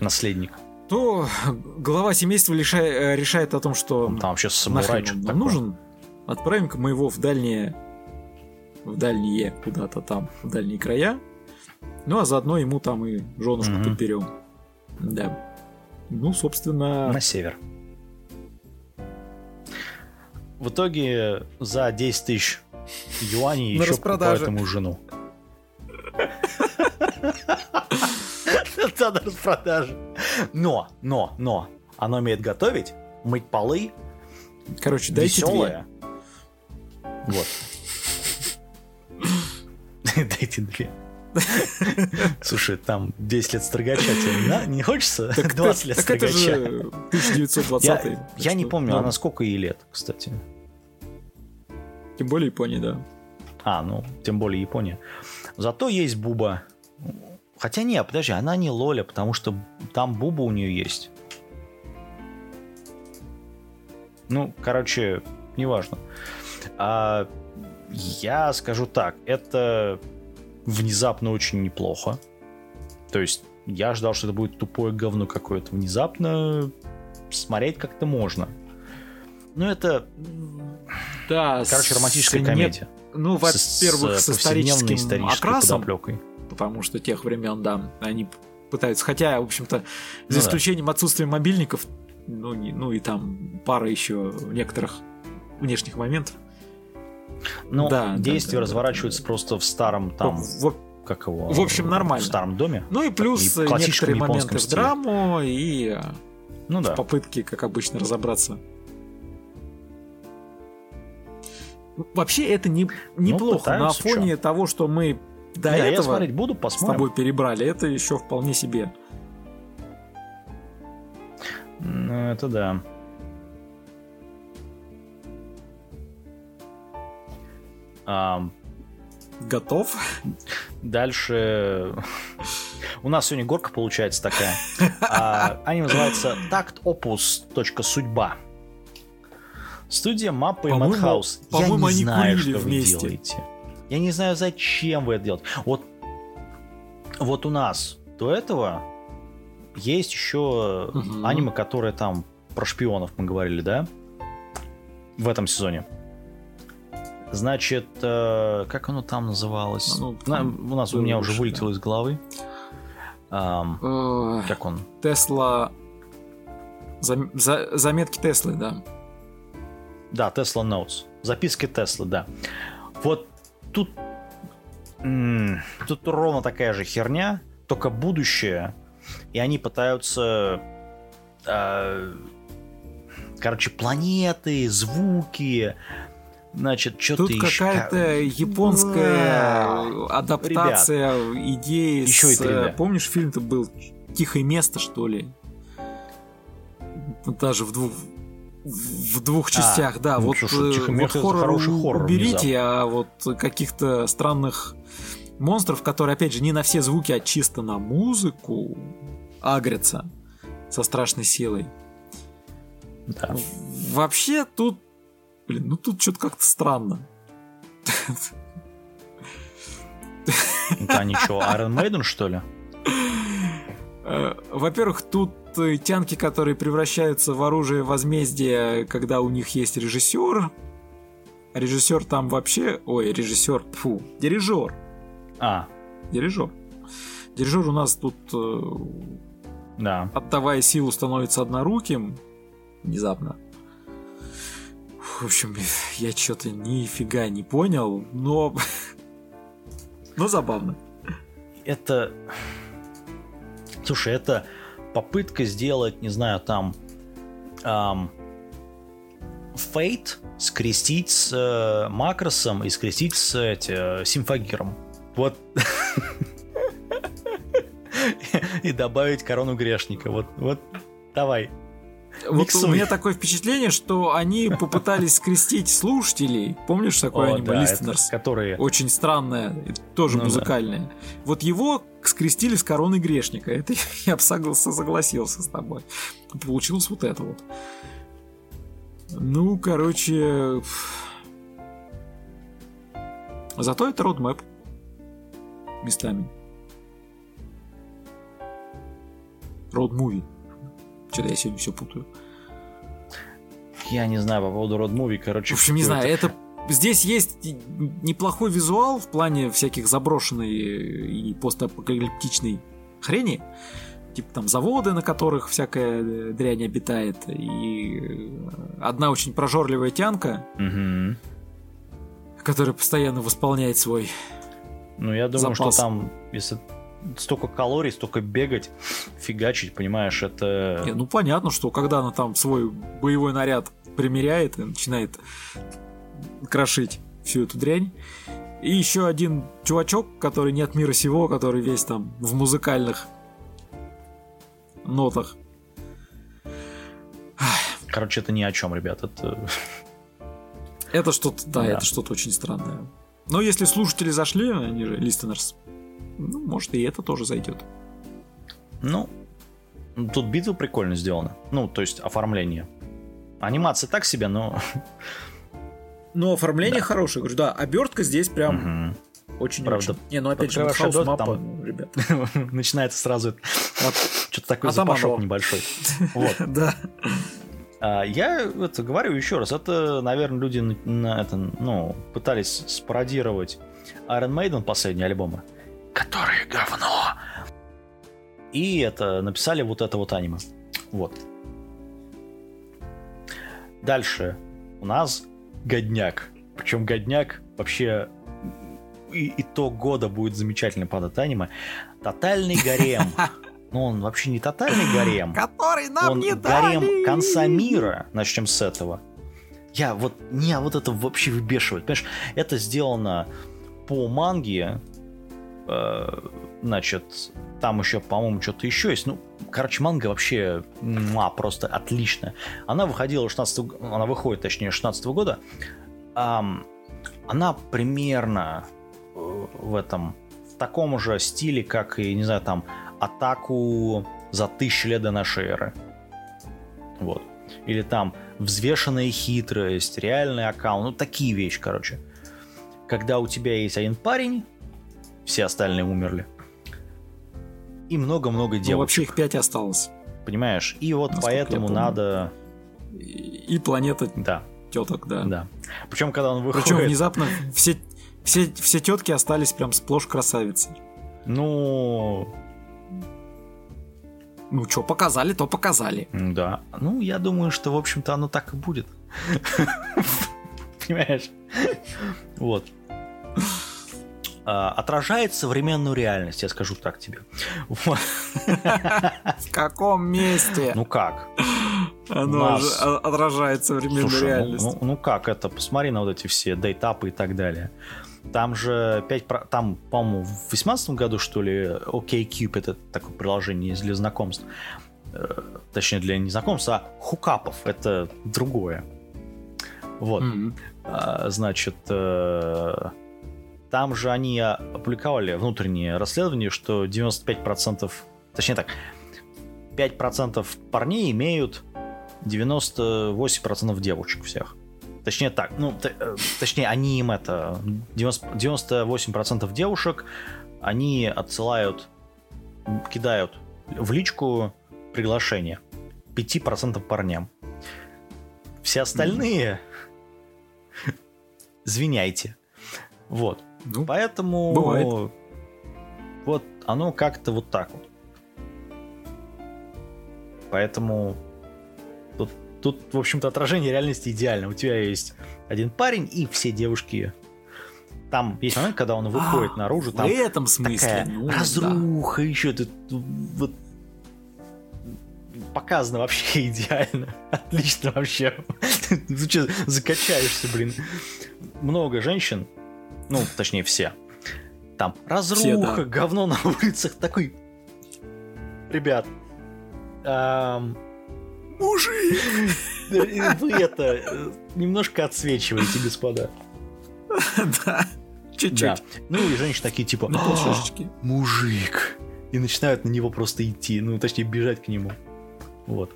Наследник. То глава семейства лиша... решает о том, что он там вообще самурай что-то такое нужен. Отправим-ка мы его в дальние, в дальние куда-то там, в дальние края. Ну, а заодно ему там и женушку mm-hmm. подберем. Да. Ну, собственно... На север. В итоге за десять тысяч юаней еще покупают ему жену. Цена распродажи. Но, но, но. Она умеет готовить, мыть полы. Короче, дайте две. Вот. Дайте две. Слушай, там десять лет строгача тебе не хочется? двадцать лет строгача. тысяча девятьсот двадцатый. Я не помню, она сколько ей лет, кстати. Тем более Япония, да. А, ну, тем более Япония. Зато есть Буба. Хотя не, подожди, она не Лоля, потому что там Буба у нее есть. Ну, короче, неважно. А, я скажу так, это внезапно очень неплохо. То есть я ждал, что это будет тупое говно какое-то. Внезапно смотреть как-то можно. Ну, это... Да, короче, романтическая с... комедия. Ну, во-первых, с, с повседневной исторической подоплёкой. Потому что тех времен, да, они пытаются. Хотя, в общем-то, за ну, исключением да. отсутствия мобильников, ну, не, ну и там пара еще некоторых внешних моментов. Ну, да, действия да, да, разворачиваются да, да. просто в старом там... В... Как его? В общем, нормально. В старом доме. Ну и плюс и некоторые моменты в драму и ну, да. в попытке, как обычно, разобраться. Вообще это не, неплохо. Ну, на фоне что? того, что мы до да, этого я буду, с тобой перебрали, это еще вполне себе. Ну, это да. А... Готов? Дальше. У нас сегодня горка получается такая. Они называются Такт Опус. Судьба. Студия Маппа и Мадхаус. Я не знаю, что вы делаете. Я не знаю, зачем вы это делаете. Вот, вот у нас до этого есть еще угу. аниме, которое там про шпионов мы говорили, да? В этом сезоне. Значит, э, как оно там называлось? Ну, На, у нас у меня лучше, уже вылетело да. из головы. Эм, uh, как он? Тесла. Зам... За... Заметки Теслы, да. Да, Tesla Notes. Записки Теслы, да. Вот тут... М- тут ровно такая же херня, только будущее. И они пытаются... Э- короче, планеты, звуки... Значит, что-то Тут ищ... какая-то японская адаптация ребят. идеи. Еще с... это, помнишь, фильм-то был «Тихое место», что ли? Даже в двух, в двух частях, а, да. Ну, вот что, что, вот хоррор, хороший хоррор уберите, внезапно. А вот каких-то странных монстров, которые, опять же, не на все звуки, а чисто на музыку агрятся со страшной силой. Да. Вообще тут Блин, ну тут что-то как-то странно. Да ничего, Iron Maiden, что ли? Во-первых, тут тянки, которые превращаются в оружие возмездия, когда у них есть режиссер. Режиссер там вообще... Ой, режиссер, фу, дирижер. А. Дирижер. Дирижер у нас тут, да. отдавая силу, становится одноруким. Внезапно. В общем, я что-то нифига не понял, но... но забавно. Это... Слушай, это попытка сделать, не знаю, там... Эм... Fate скрестить с э, Макросом и скрестить с э, Симфагиром. Вот. И добавить корону грешника. Вот, вот, давай. Вот Миксуй. У меня такое впечатление, что они попытались скрестить слушателей. Помнишь такое О, аниме да, Listeners? Которые... Очень странное, тоже ну, музыкальное. Да. Вот его скрестили с короной грешника. Это я бы согласился с тобой. Получилось вот это вот. Ну, короче... Зато это roadmap. Местами. Road movie. Что-то я сегодня все путаю. Я не знаю по поводу Road Movie, короче. В общем, не знаю, это здесь есть неплохой визуал в плане всяких заброшенной и постапокалиптичной хрени. Типа там заводы, на которых всякая дрянь обитает. И одна очень прожорливая тянка, угу. которая постоянно восполняет свой Ну, я думаю, запас. Что там, если столько калорий, столько бегать, фигачить, понимаешь, это... Не, ну, понятно, что когда она там свой боевой наряд примеряет и начинает крошить всю эту дрянь. И еще один чувачок, который не от мира сего, который весь там в музыкальных нотах. Короче, это ни о чем, ребят. Это, это что-то, да, да, это что-то очень странное. Но если слушатели зашли, они же listeners, ну, может, и это тоже зайдет. Ну, тут битва прикольно сделана. Ну, то есть оформление. Анимация так себе, но... Но оформление да. хорошее, говорю, да. Обертка здесь прям угу. очень-очень. Не, ну опять же, Мадхаус мапа, там... ребят. Начинается сразу что-то такой запашок небольшой. Да. Я это говорю еще раз, это, наверное, люди на это, ну, пытались спародировать Iron Maiden, последние альбомы, которые говно. И это написали вот это вот аниме. Вот. Дальше у нас годняк. Причем годняк вообще и итог года будет замечательный под это аниме. Тотальный гарем. Но он вообще не тотальный гарем. Который нам он не гарем дали. Конца мира. Начнем с этого. Я вот... Меня вот это вообще выбешивает. Понимаешь, это сделано по манге. Э, значит, там еще, по-моему, что-то еще есть. Ну, короче, манга вообще муа, просто отличная. Она выходила шестнадцатого... Она выходит, точнее, шестнадцатого года. Эм, она примерно в этом... В таком же стиле, как и, не знаю, там... Атаку за тысячу лет до нашей эры. Вот. Или там взвешенная хитрость, реальный аккаунт. Ну, такие вещи, короче. Когда у тебя есть один парень, все остальные умерли. И много-много девочек. Ну, вообще их пять осталось. Понимаешь? И вот насколько поэтому надо... И планета да. теток, да. да. Причем, когда он выходит... Причем внезапно все, все, все тетки остались прям сплошь красавицы. Ну... Ну, что показали, то показали. Да. Ну, я думаю, что, в общем-то, оно так и будет. Понимаешь? Вот. Отражает современную реальность, я скажу так тебе. В каком месте? Ну как? Оно отражает современную реальность. Ну как это? Посмотри на вот эти все дейтапы и так далее. Там же пять... Там, по-моему, в восемнадцатом году, что ли, OkCupid, это такое приложение для знакомств. Точнее, для не знакомств, а хукапов. Это другое. Вот. Mm-hmm. А, значит, там же они опубликовали внутреннее расследование, что девяносто пять процентов... Точнее так, пять процентов парней имеют девяносто восемь процентов девочек всех. Точнее так, ну, т- точнее, они им это, девяносто восемь процентов девушек, они отсылают, кидают в личку приглашение пять процентов парням. Все остальные, mm-hmm. извиняйте. Вот. Ну, поэтому бывает. Вот оно как-то вот так вот. Поэтому тут Тут, в общем-то, отражение реальности идеально. У тебя есть один парень и все девушки. Там есть момент, когда он выходит а, наружу. Там в этом смысле. Ну, разруха да. еще. Ты, вот, показано вообще идеально. Отлично вообще. Ты что, закачаешься, блин. Много женщин. Ну, точнее, все. Там разруха, все, да. говно на улицах. Такой... Ребят... Эм... Мужик! Вы это немножко отсвечиваете, господа. Да, чуть-чуть. Да. Ну и женщины такие типа мужик. И начинают на него просто идти, ну точнее бежать к нему. Вот.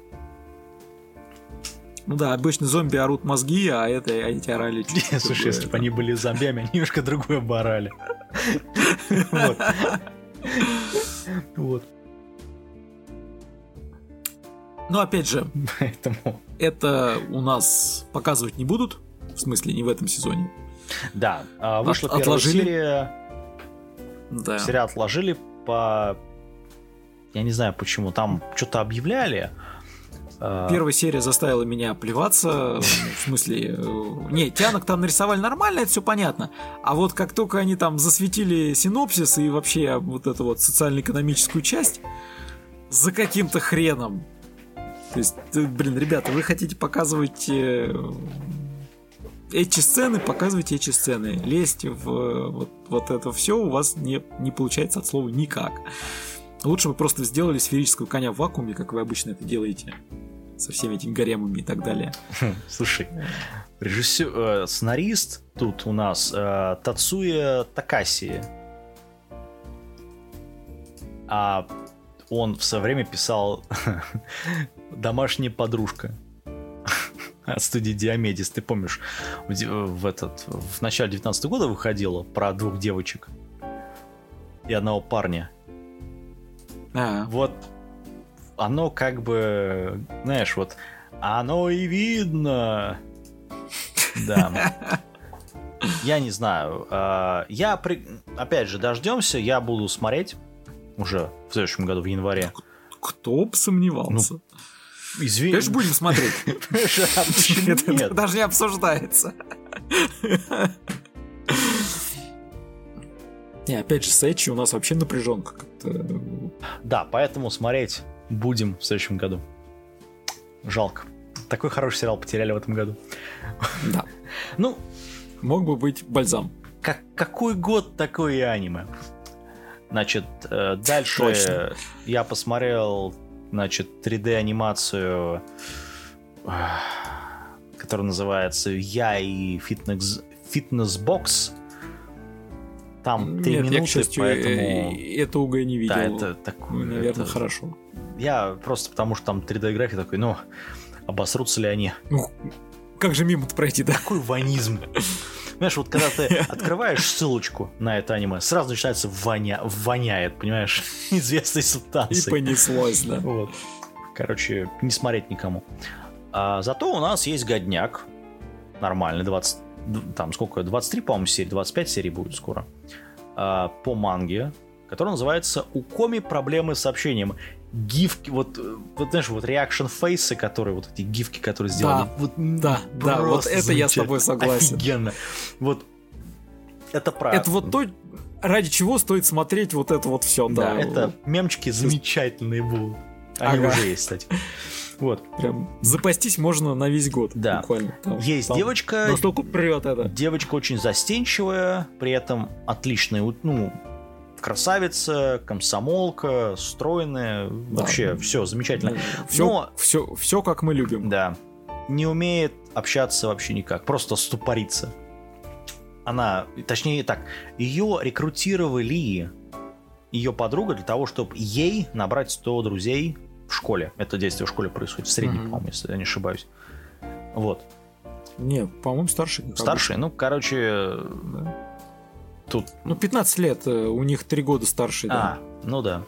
Ну да, обычно зомби орут мозги, а это эти орали чуть-чуть. Слушай, если бы они были зомбями, они немножко другое бы орали. Вот. Но опять же, поэтому это у нас показывать не будут. В смысле, не в этом сезоне. Да, вышла От, первая отложили. серия. Да. Сериал отложили по... Я не знаю почему, там что-то объявляли. Первая серия заставила меня плеваться. В смысле, не, тянок там нарисовали нормально, это все понятно. А вот как только они там засветили синопсис и вообще вот эту вот социально-экономическую часть, за каким-то хреном. То есть, блин, ребята, вы хотите показывать эти сцены, показывайте эти сцены. Лезть в вот, вот это все у вас не, не получается от слова никак. Лучше бы просто сделали сферического коня в вакууме, как вы обычно это делаете. Со всеми этими гаремами и так далее. Слушай, режиссер, э, сценарист тут у нас э, Тацуя Такаси. А он в свое время писал «Домашняя подружка» от студии Диомедис. Ты помнишь, в, этот, в начале девятнадцатого года выходила про двух девочек и одного парня. А-а. Вот оно как бы, знаешь, вот оно и видно. Да. Я не знаю. Я, опять же, дождемся. Я буду смотреть уже в следующем году, в январе. Кто бы сомневался? Извини. Конечно, будем смотреть. Это даже не обсуждается. Не, опять же, с Эчи у нас вообще напряженка как-то. Да, поэтому смотреть будем в следующем году. Жалко. Такой хороший сериал потеряли в этом году. Да. Ну, мог бы быть бальзам. Как, какой год, такое и аниме. Значит, дальше Точно. Я посмотрел, значит, три дэ-анимацию, которая называется «Я и фитнес, фитнес-бокс». Там три минуты, я, к счастью, поэтому... это уго я не видел. Да, это такое... Наверное, это... хорошо. Я просто потому, что там три дэ-график такой, ну, обосрутся ли они? Ну, как же мимо-то пройти, да? Такой ванизм. Понимаешь, вот когда ты открываешь ссылочку на это аниме, сразу начинается воня... воняет, понимаешь, известной субстанции. И понеслось, да. Вот. Короче, не смотреть никому. А, зато у нас есть годняк. Нормальный, двадцать... Там сколько? двадцать три, по-моему, серии, двадцать пять серий будет скоро. А, по манге, которая называется «Укоми. Проблемы с сообщением». Гифки, вот, вот знаешь, вот реакшн-фейсы, которые, вот эти гифки, которые сделали. Да, вот, да, да, вот это я с тобой согласен. Офигенно. Вот это правда. Это вот то, ради чего стоит смотреть вот это вот все. Да, да, это мемчики замечательные будут. Они ага. уже есть, кстати. Вот. Прям запастись можно на весь год. Да. Буквально. Там, есть там девочка. Настолько прет это. Девочка очень застенчивая, при этом отличная, ну, красавица, комсомолка, стройная. Да. Вообще все замечательно. Все, но все, все как мы любим. Да. Не умеет общаться вообще никак. Просто ступорится. Она, точнее так, ее рекрутировали, ее подруга, для того, чтобы ей набрать сто друзей в школе. Это действие в школе происходит, в среднем, mm-hmm. по-моему, если я не ошибаюсь. Вот. Не, по-моему, старший. Старший, ну, короче, да. Тут... Ну, пятнадцать лет, у них три года старше. А, да. Ну да.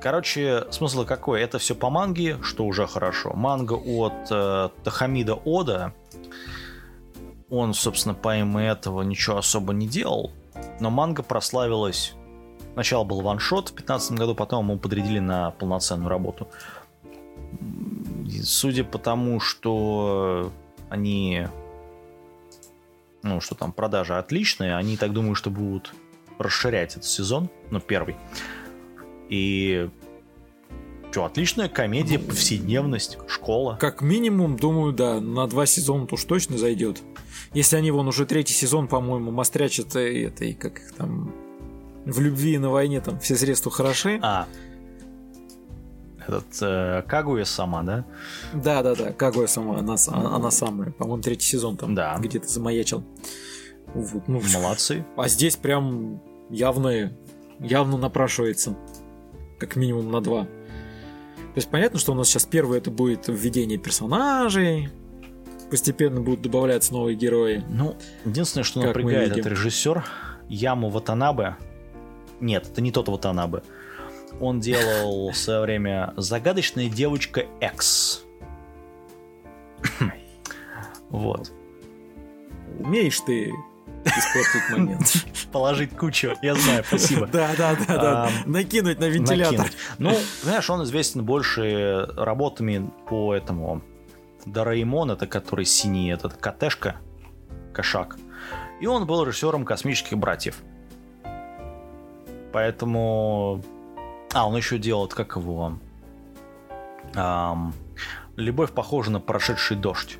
Короче, смысл какой? Это все по манге, что уже хорошо. Манга от э, Тохамида Ода. Он, собственно, помимо этого ничего особо не делал. Но манга прославилась... Сначала был ваншот в две тысячи пятнадцатом году, потом ему подрядили на полноценную работу. И судя по тому, что они... Ну, что там, продажи отличные, они, так думаю, что будут расширять этот сезон. Ну, первый. И... Что, отличная комедия, повседневность, школа. Как минимум, думаю, да, на два сезона уж точно зайдет. Если они, вон, уже третий сезон, по-моему, мострячат этой, как их там... В любви и на войне там все средства хороши. А. Этот э, Кагуя сама, да? Да, да, да. Кагуя сама, она, она, она самая. По-моему, третий сезон там да. где-то замаячил. Вот, ну, молодцы. А здесь прям явно, явно напрашивается. Как минимум на два. То есть понятно, что у нас сейчас первое это будет введение персонажей. Постепенно будут добавляться новые герои. Ну, единственное, что напрягает этот режиссер Яму Ватанабе. Нет, это не тот Ватанабе. Он делал в свое время «Загадочная девочка X». Вот. Умеешь ты испортить момент. Положить кучу, я знаю, спасибо. Да-да-да, накинуть на вентилятор. Ну, знаешь, он известен больше работами по этому Дораэмон, это который синий, это Котешка, Кошак. И он был режиссером «Космических братьев». Поэтому... А, он еще делает, как его... Эм... «Любовь похожа на прошедший дождь».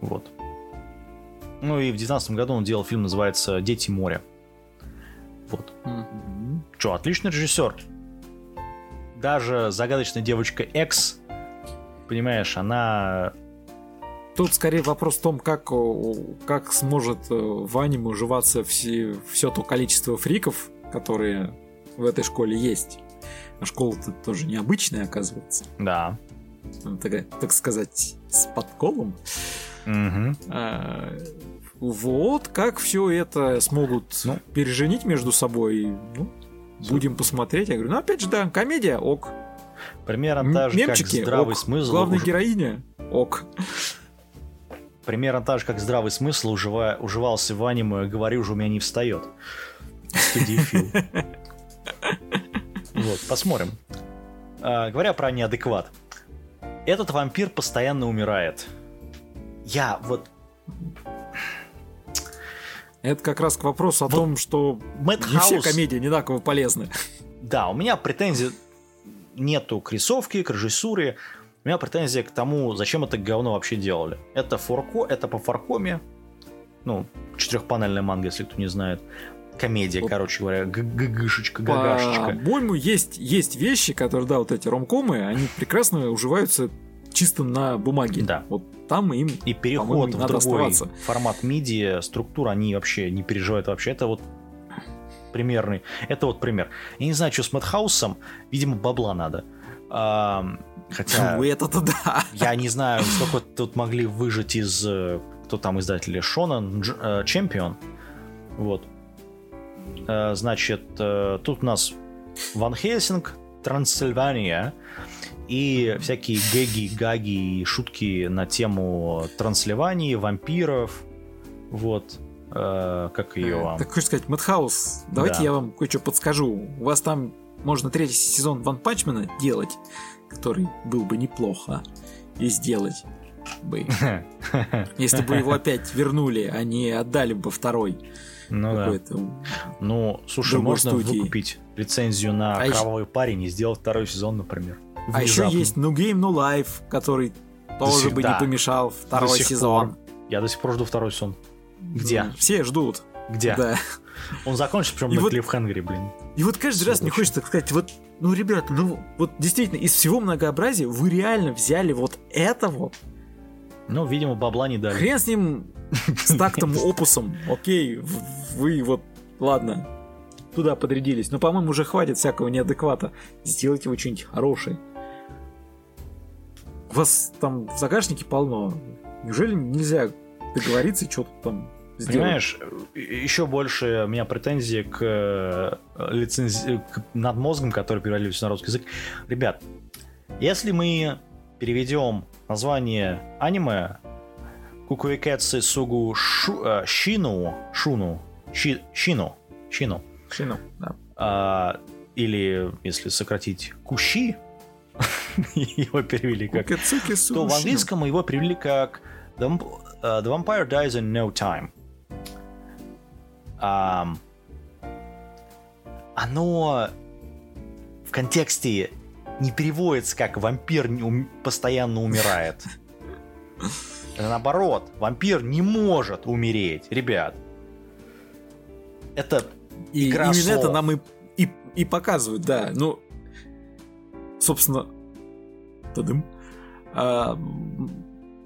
Вот. Ну и в девятнадцатом году он делал фильм, называется «Дети моря». Вот. Mm-hmm. Че, отличный режиссер. Даже загадочная девочка Экс, понимаешь, она... Тут скорее вопрос в том, как, как сможет в аниме уживаться все, все то количество фриков, которые в этой школе есть. А школа-то тоже необычная, оказывается. Да. Она такая, так сказать, с подколом. Угу. А, вот как все это смогут ну. переженить между собой. Ну, будем посмотреть. Я говорю, ну опять же, да, комедия, ок. Примерно та же, мемчики, как здравый ок. Смысл. Главная уже... героиня, ок. Примерно так же, как здравый смысл ужива... уживался в аниме «Говорю же, у меня не встает» в студии Фил. Вот, посмотрим. А, говоря про неадекват. Этот вампир постоянно умирает. Я вот... Это как раз к вопросу о вот том, что Madhouse... не все комедии одинаково полезны. Да, у меня претензий нету к рисовке, к режиссуре. У меня претензия к тому, зачем это говно вообще делали. Это форко, это по форкоме. Ну, четырехпанельная манга, если кто не знает. Комедия, вот, короче говоря, ггшечка, гагашечка. По-моему, есть, есть вещи, которые, да, вот эти ромкомы, они прекрасно уживаются чисто на бумаге. Да. Вот там им, и переход в другой оставаться. Формат миди, структура, они вообще не переживают вообще. Это вот примерный, это вот пример. Я не знаю, что с Madhouse'ом, видимо, бабла надо. А, хотя ну, это-то да. Я не знаю, сколько тут могли выжать из кто там издатель Шонен Чемпион. Вот. Значит, тут у нас Ван Хельсинг, Трансильвания и всякие гэги, гаги и шутки на тему Трансильвании, вампиров. Вот. Как ее... Так хочешь сказать, Madhouse, давайте да. я вам кое-что подскажу. У вас там можно третий сезон Ван Панчмена делать, который был бы неплохо, и сделать бы. Если бы его опять вернули, а не отдали бы второй. Ну какой-то да. Ну, слушай, можно студии. Выкупить лицензию на а «Кровавый еще... парень» и сделать второй сезон, например. Внезапно. А еще есть No Game No Life, который до тоже сих... бы да. не помешал второй сезон. Пор... Я до сих пор жду второй сезон. Где? Ну, все ждут. Где? Да. Он закончится прям и на вот, клиффхенгере, блин. И вот каждый все раз очень. Мне хочется сказать, вот, ну, ребята, ну, вот действительно, из всего многообразия вы реально взяли вот этого. Ну, видимо, бабла не дали. Хрен с ним, с тактом, опусом. Окей, вы вот, ладно, туда подрядились. Но, по-моему, уже хватит всякого неадеквата. Сделайте вы что-нибудь хорошее. У вас там в загашнике полно. Неужели нельзя договориться и что-то там... Понимаешь, еще больше у меня претензии к, лицензи... к надмозгам, которые перевели на русский язык. Ребят, если мы переведем название аниме Кукуикетсы Сугу Шу... Шину, Шуну, Ши... Шину, Шину, Шину, да. а, или если сократить Куши, его перевели как, то в английском его перевели как The Vampire Dies in No Time. Um, оно в контексте не переводится как «вампир не ум... постоянно умирает». Это наоборот, вампир не может умереть, ребят. Это и, игра именно слов. Это нам и, и, и показывают, да. Ну, собственно, тадым. А,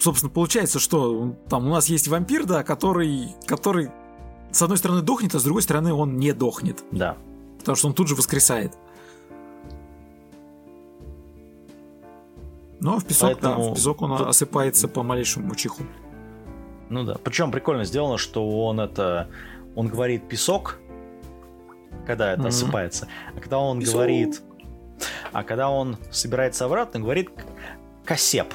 собственно, получается, что там у нас есть вампир, да, который... который с одной стороны дохнет, а с другой стороны он не дохнет. Да. Потому что он тут же воскресает. Но в песок, поэтому... да, в песок он тут... осыпается по малейшему чиху. Ну да. Причем прикольно сделано, что он это... Он говорит песок, когда это mm-hmm. осыпается. А когда он песок. говорит... А когда он собирается обратно, говорит косеп.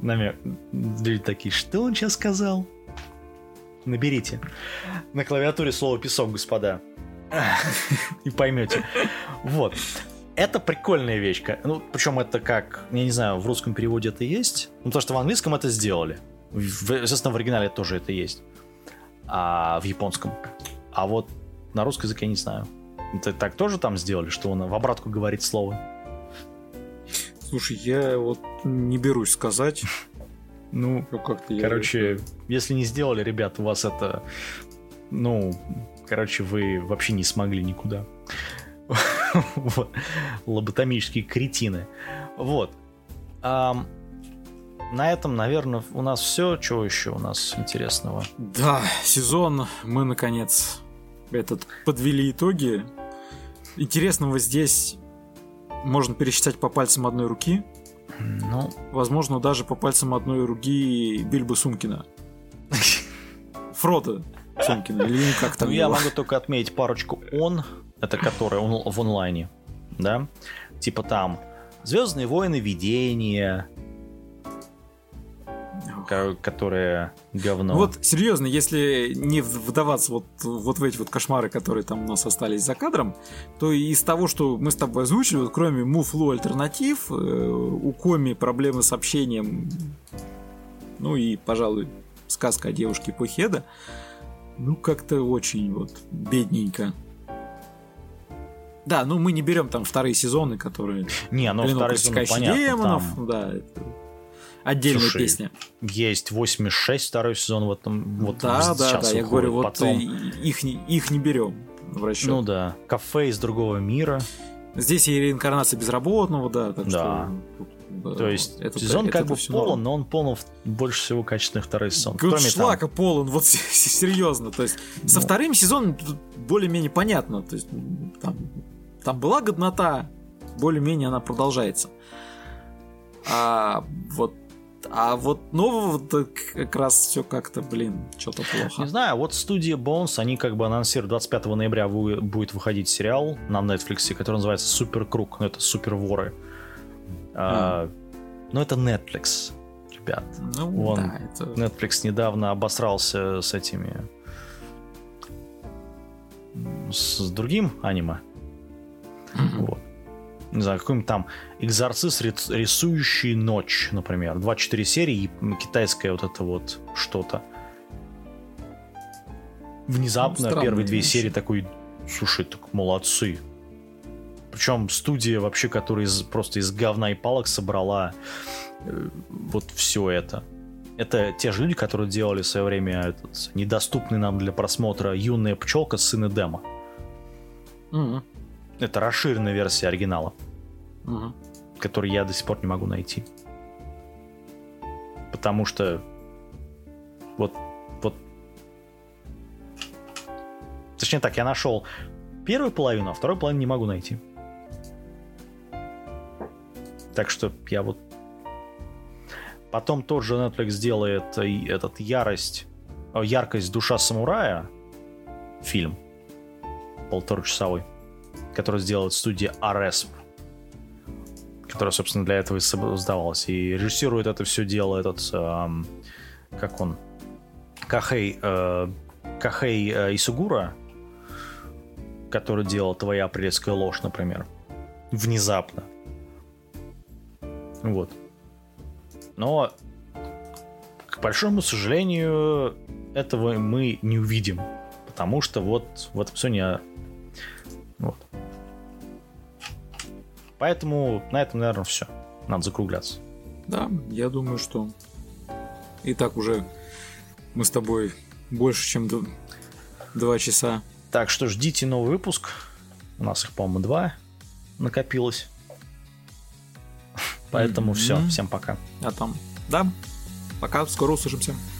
Нами люди такие, что он сейчас сказал? Наберите на клавиатуре слово «песок», господа, и поймете. Вот. Это прикольная вещь. Ну, причем это как, я не знаю, в русском переводе это есть. Ну, потому что в английском это сделали. Естественно, в оригинале тоже это есть. А в японском. А вот на русском языке я не знаю. Это так тоже там сделали, что он в обратку говорит слово? Слушай, я вот не берусь сказать. Ну, ну как-то короче, я... если не сделали, ребят, у вас это... Ну, короче, вы вообще не смогли никуда. Вот. Лоботомические кретины. Вот. А, на этом, наверное, у нас все. Чего еще у нас интересного? Да, сезон. Мы, наконец, этот, подвели итоги. Интересного здесь можно пересчитать по пальцам одной руки. Ну... Возможно, даже по пальцам одной руки Бильбо Сумкина. Фродо Сумкина. Или как там. Ну, я могу только отметить парочку он, это которая он, в онлайне, да? Типа там «Звездные войны. Видения», ко- которые говно. Вот, серьезно, если не вдаваться вот, вот в эти вот кошмары, которые там у нас остались за кадром, то из того, что мы с тобой озвучили, вот кроме Мув-Лу Альтернатив, у Коми проблемы с общением, ну и, пожалуй, сказка о девушке Пухеда, ну как-то очень вот бедненько. Да, ну мы не берем там вторые сезоны, которые... Не, ну вторые сезоны, понятно, демонов, там... Да, это... Отдельная Слушай, песня. Есть восемьдесят шесть, второй сезон в этом вот да, сейчас. Да, да, уходит. Я говорю, вот потом... их, их не берем в расчет. Ну да, «Кафе из другого мира». Здесь и реинкарнация безработного, да. Так да. Что, то есть это, сезон это, как это бы полон, но он полон больше всего качественных второй сезон. Шлака там... полон, вот серьезно. То есть ну... со вторым сезоном более-менее понятно. То есть там, там была годнота, более-менее она продолжается. А вот А вот нового-то как раз все как-то, блин, что-то плохо. Не знаю, вот студия Bones, они как бы анонсируют, двадцать пятого ноября будет выходить сериал на Netflix, который называется «Супер Круг», ну это «Супер Воры». Mm. А, но это Netflix, ребят. Ну, Вон, да, это... Netflix недавно обосрался с этими... С другим аниме. Mm-hmm. Вот. Не знаю, какой-нибудь там «Экзорцист. Рисующий ночь», например. двадцать четыре серии, китайское вот это вот что-то. Внезапно ну, первые две вещи. серии такой, слушай, так молодцы. Причем студия вообще, которая из, просто из говна и палок собрала э, вот все это. Это те же люди, которые делали в свое время этот, недоступный нам для просмотра «Юная пчелка. Сын Эдема». Mm-hmm. Это расширенная версия оригинала, угу. Который я до сих пор не могу найти. Потому что вот, вот... Точнее так, я нашел первую половину, а вторую половину не могу найти. Так что я вот... Потом тот же Netflix делает этот ярость... «Яркость. Душа самурая» фильм полуторачасовой, который сделает студия Арэсп, которая, собственно, для этого и создавалась. И режиссирует это все дело этот, эм, как он, Кахэй, э, Кахэй э, Исугура, который делал «Твоя апрельская ложь», например. Внезапно. Вот. Но, к большому сожалению, этого мы не увидим. Потому что вот в этом сезоне... Вот. Поэтому на этом, наверное, все. Надо закругляться. Да, я думаю, что и так уже мы с тобой больше, чем два часа. Так что ждите новый выпуск. У нас их, по-моему, два накопилось. Поэтому mm-hmm. все. Всем пока. А там. Да. Пока. Скоро услышимся.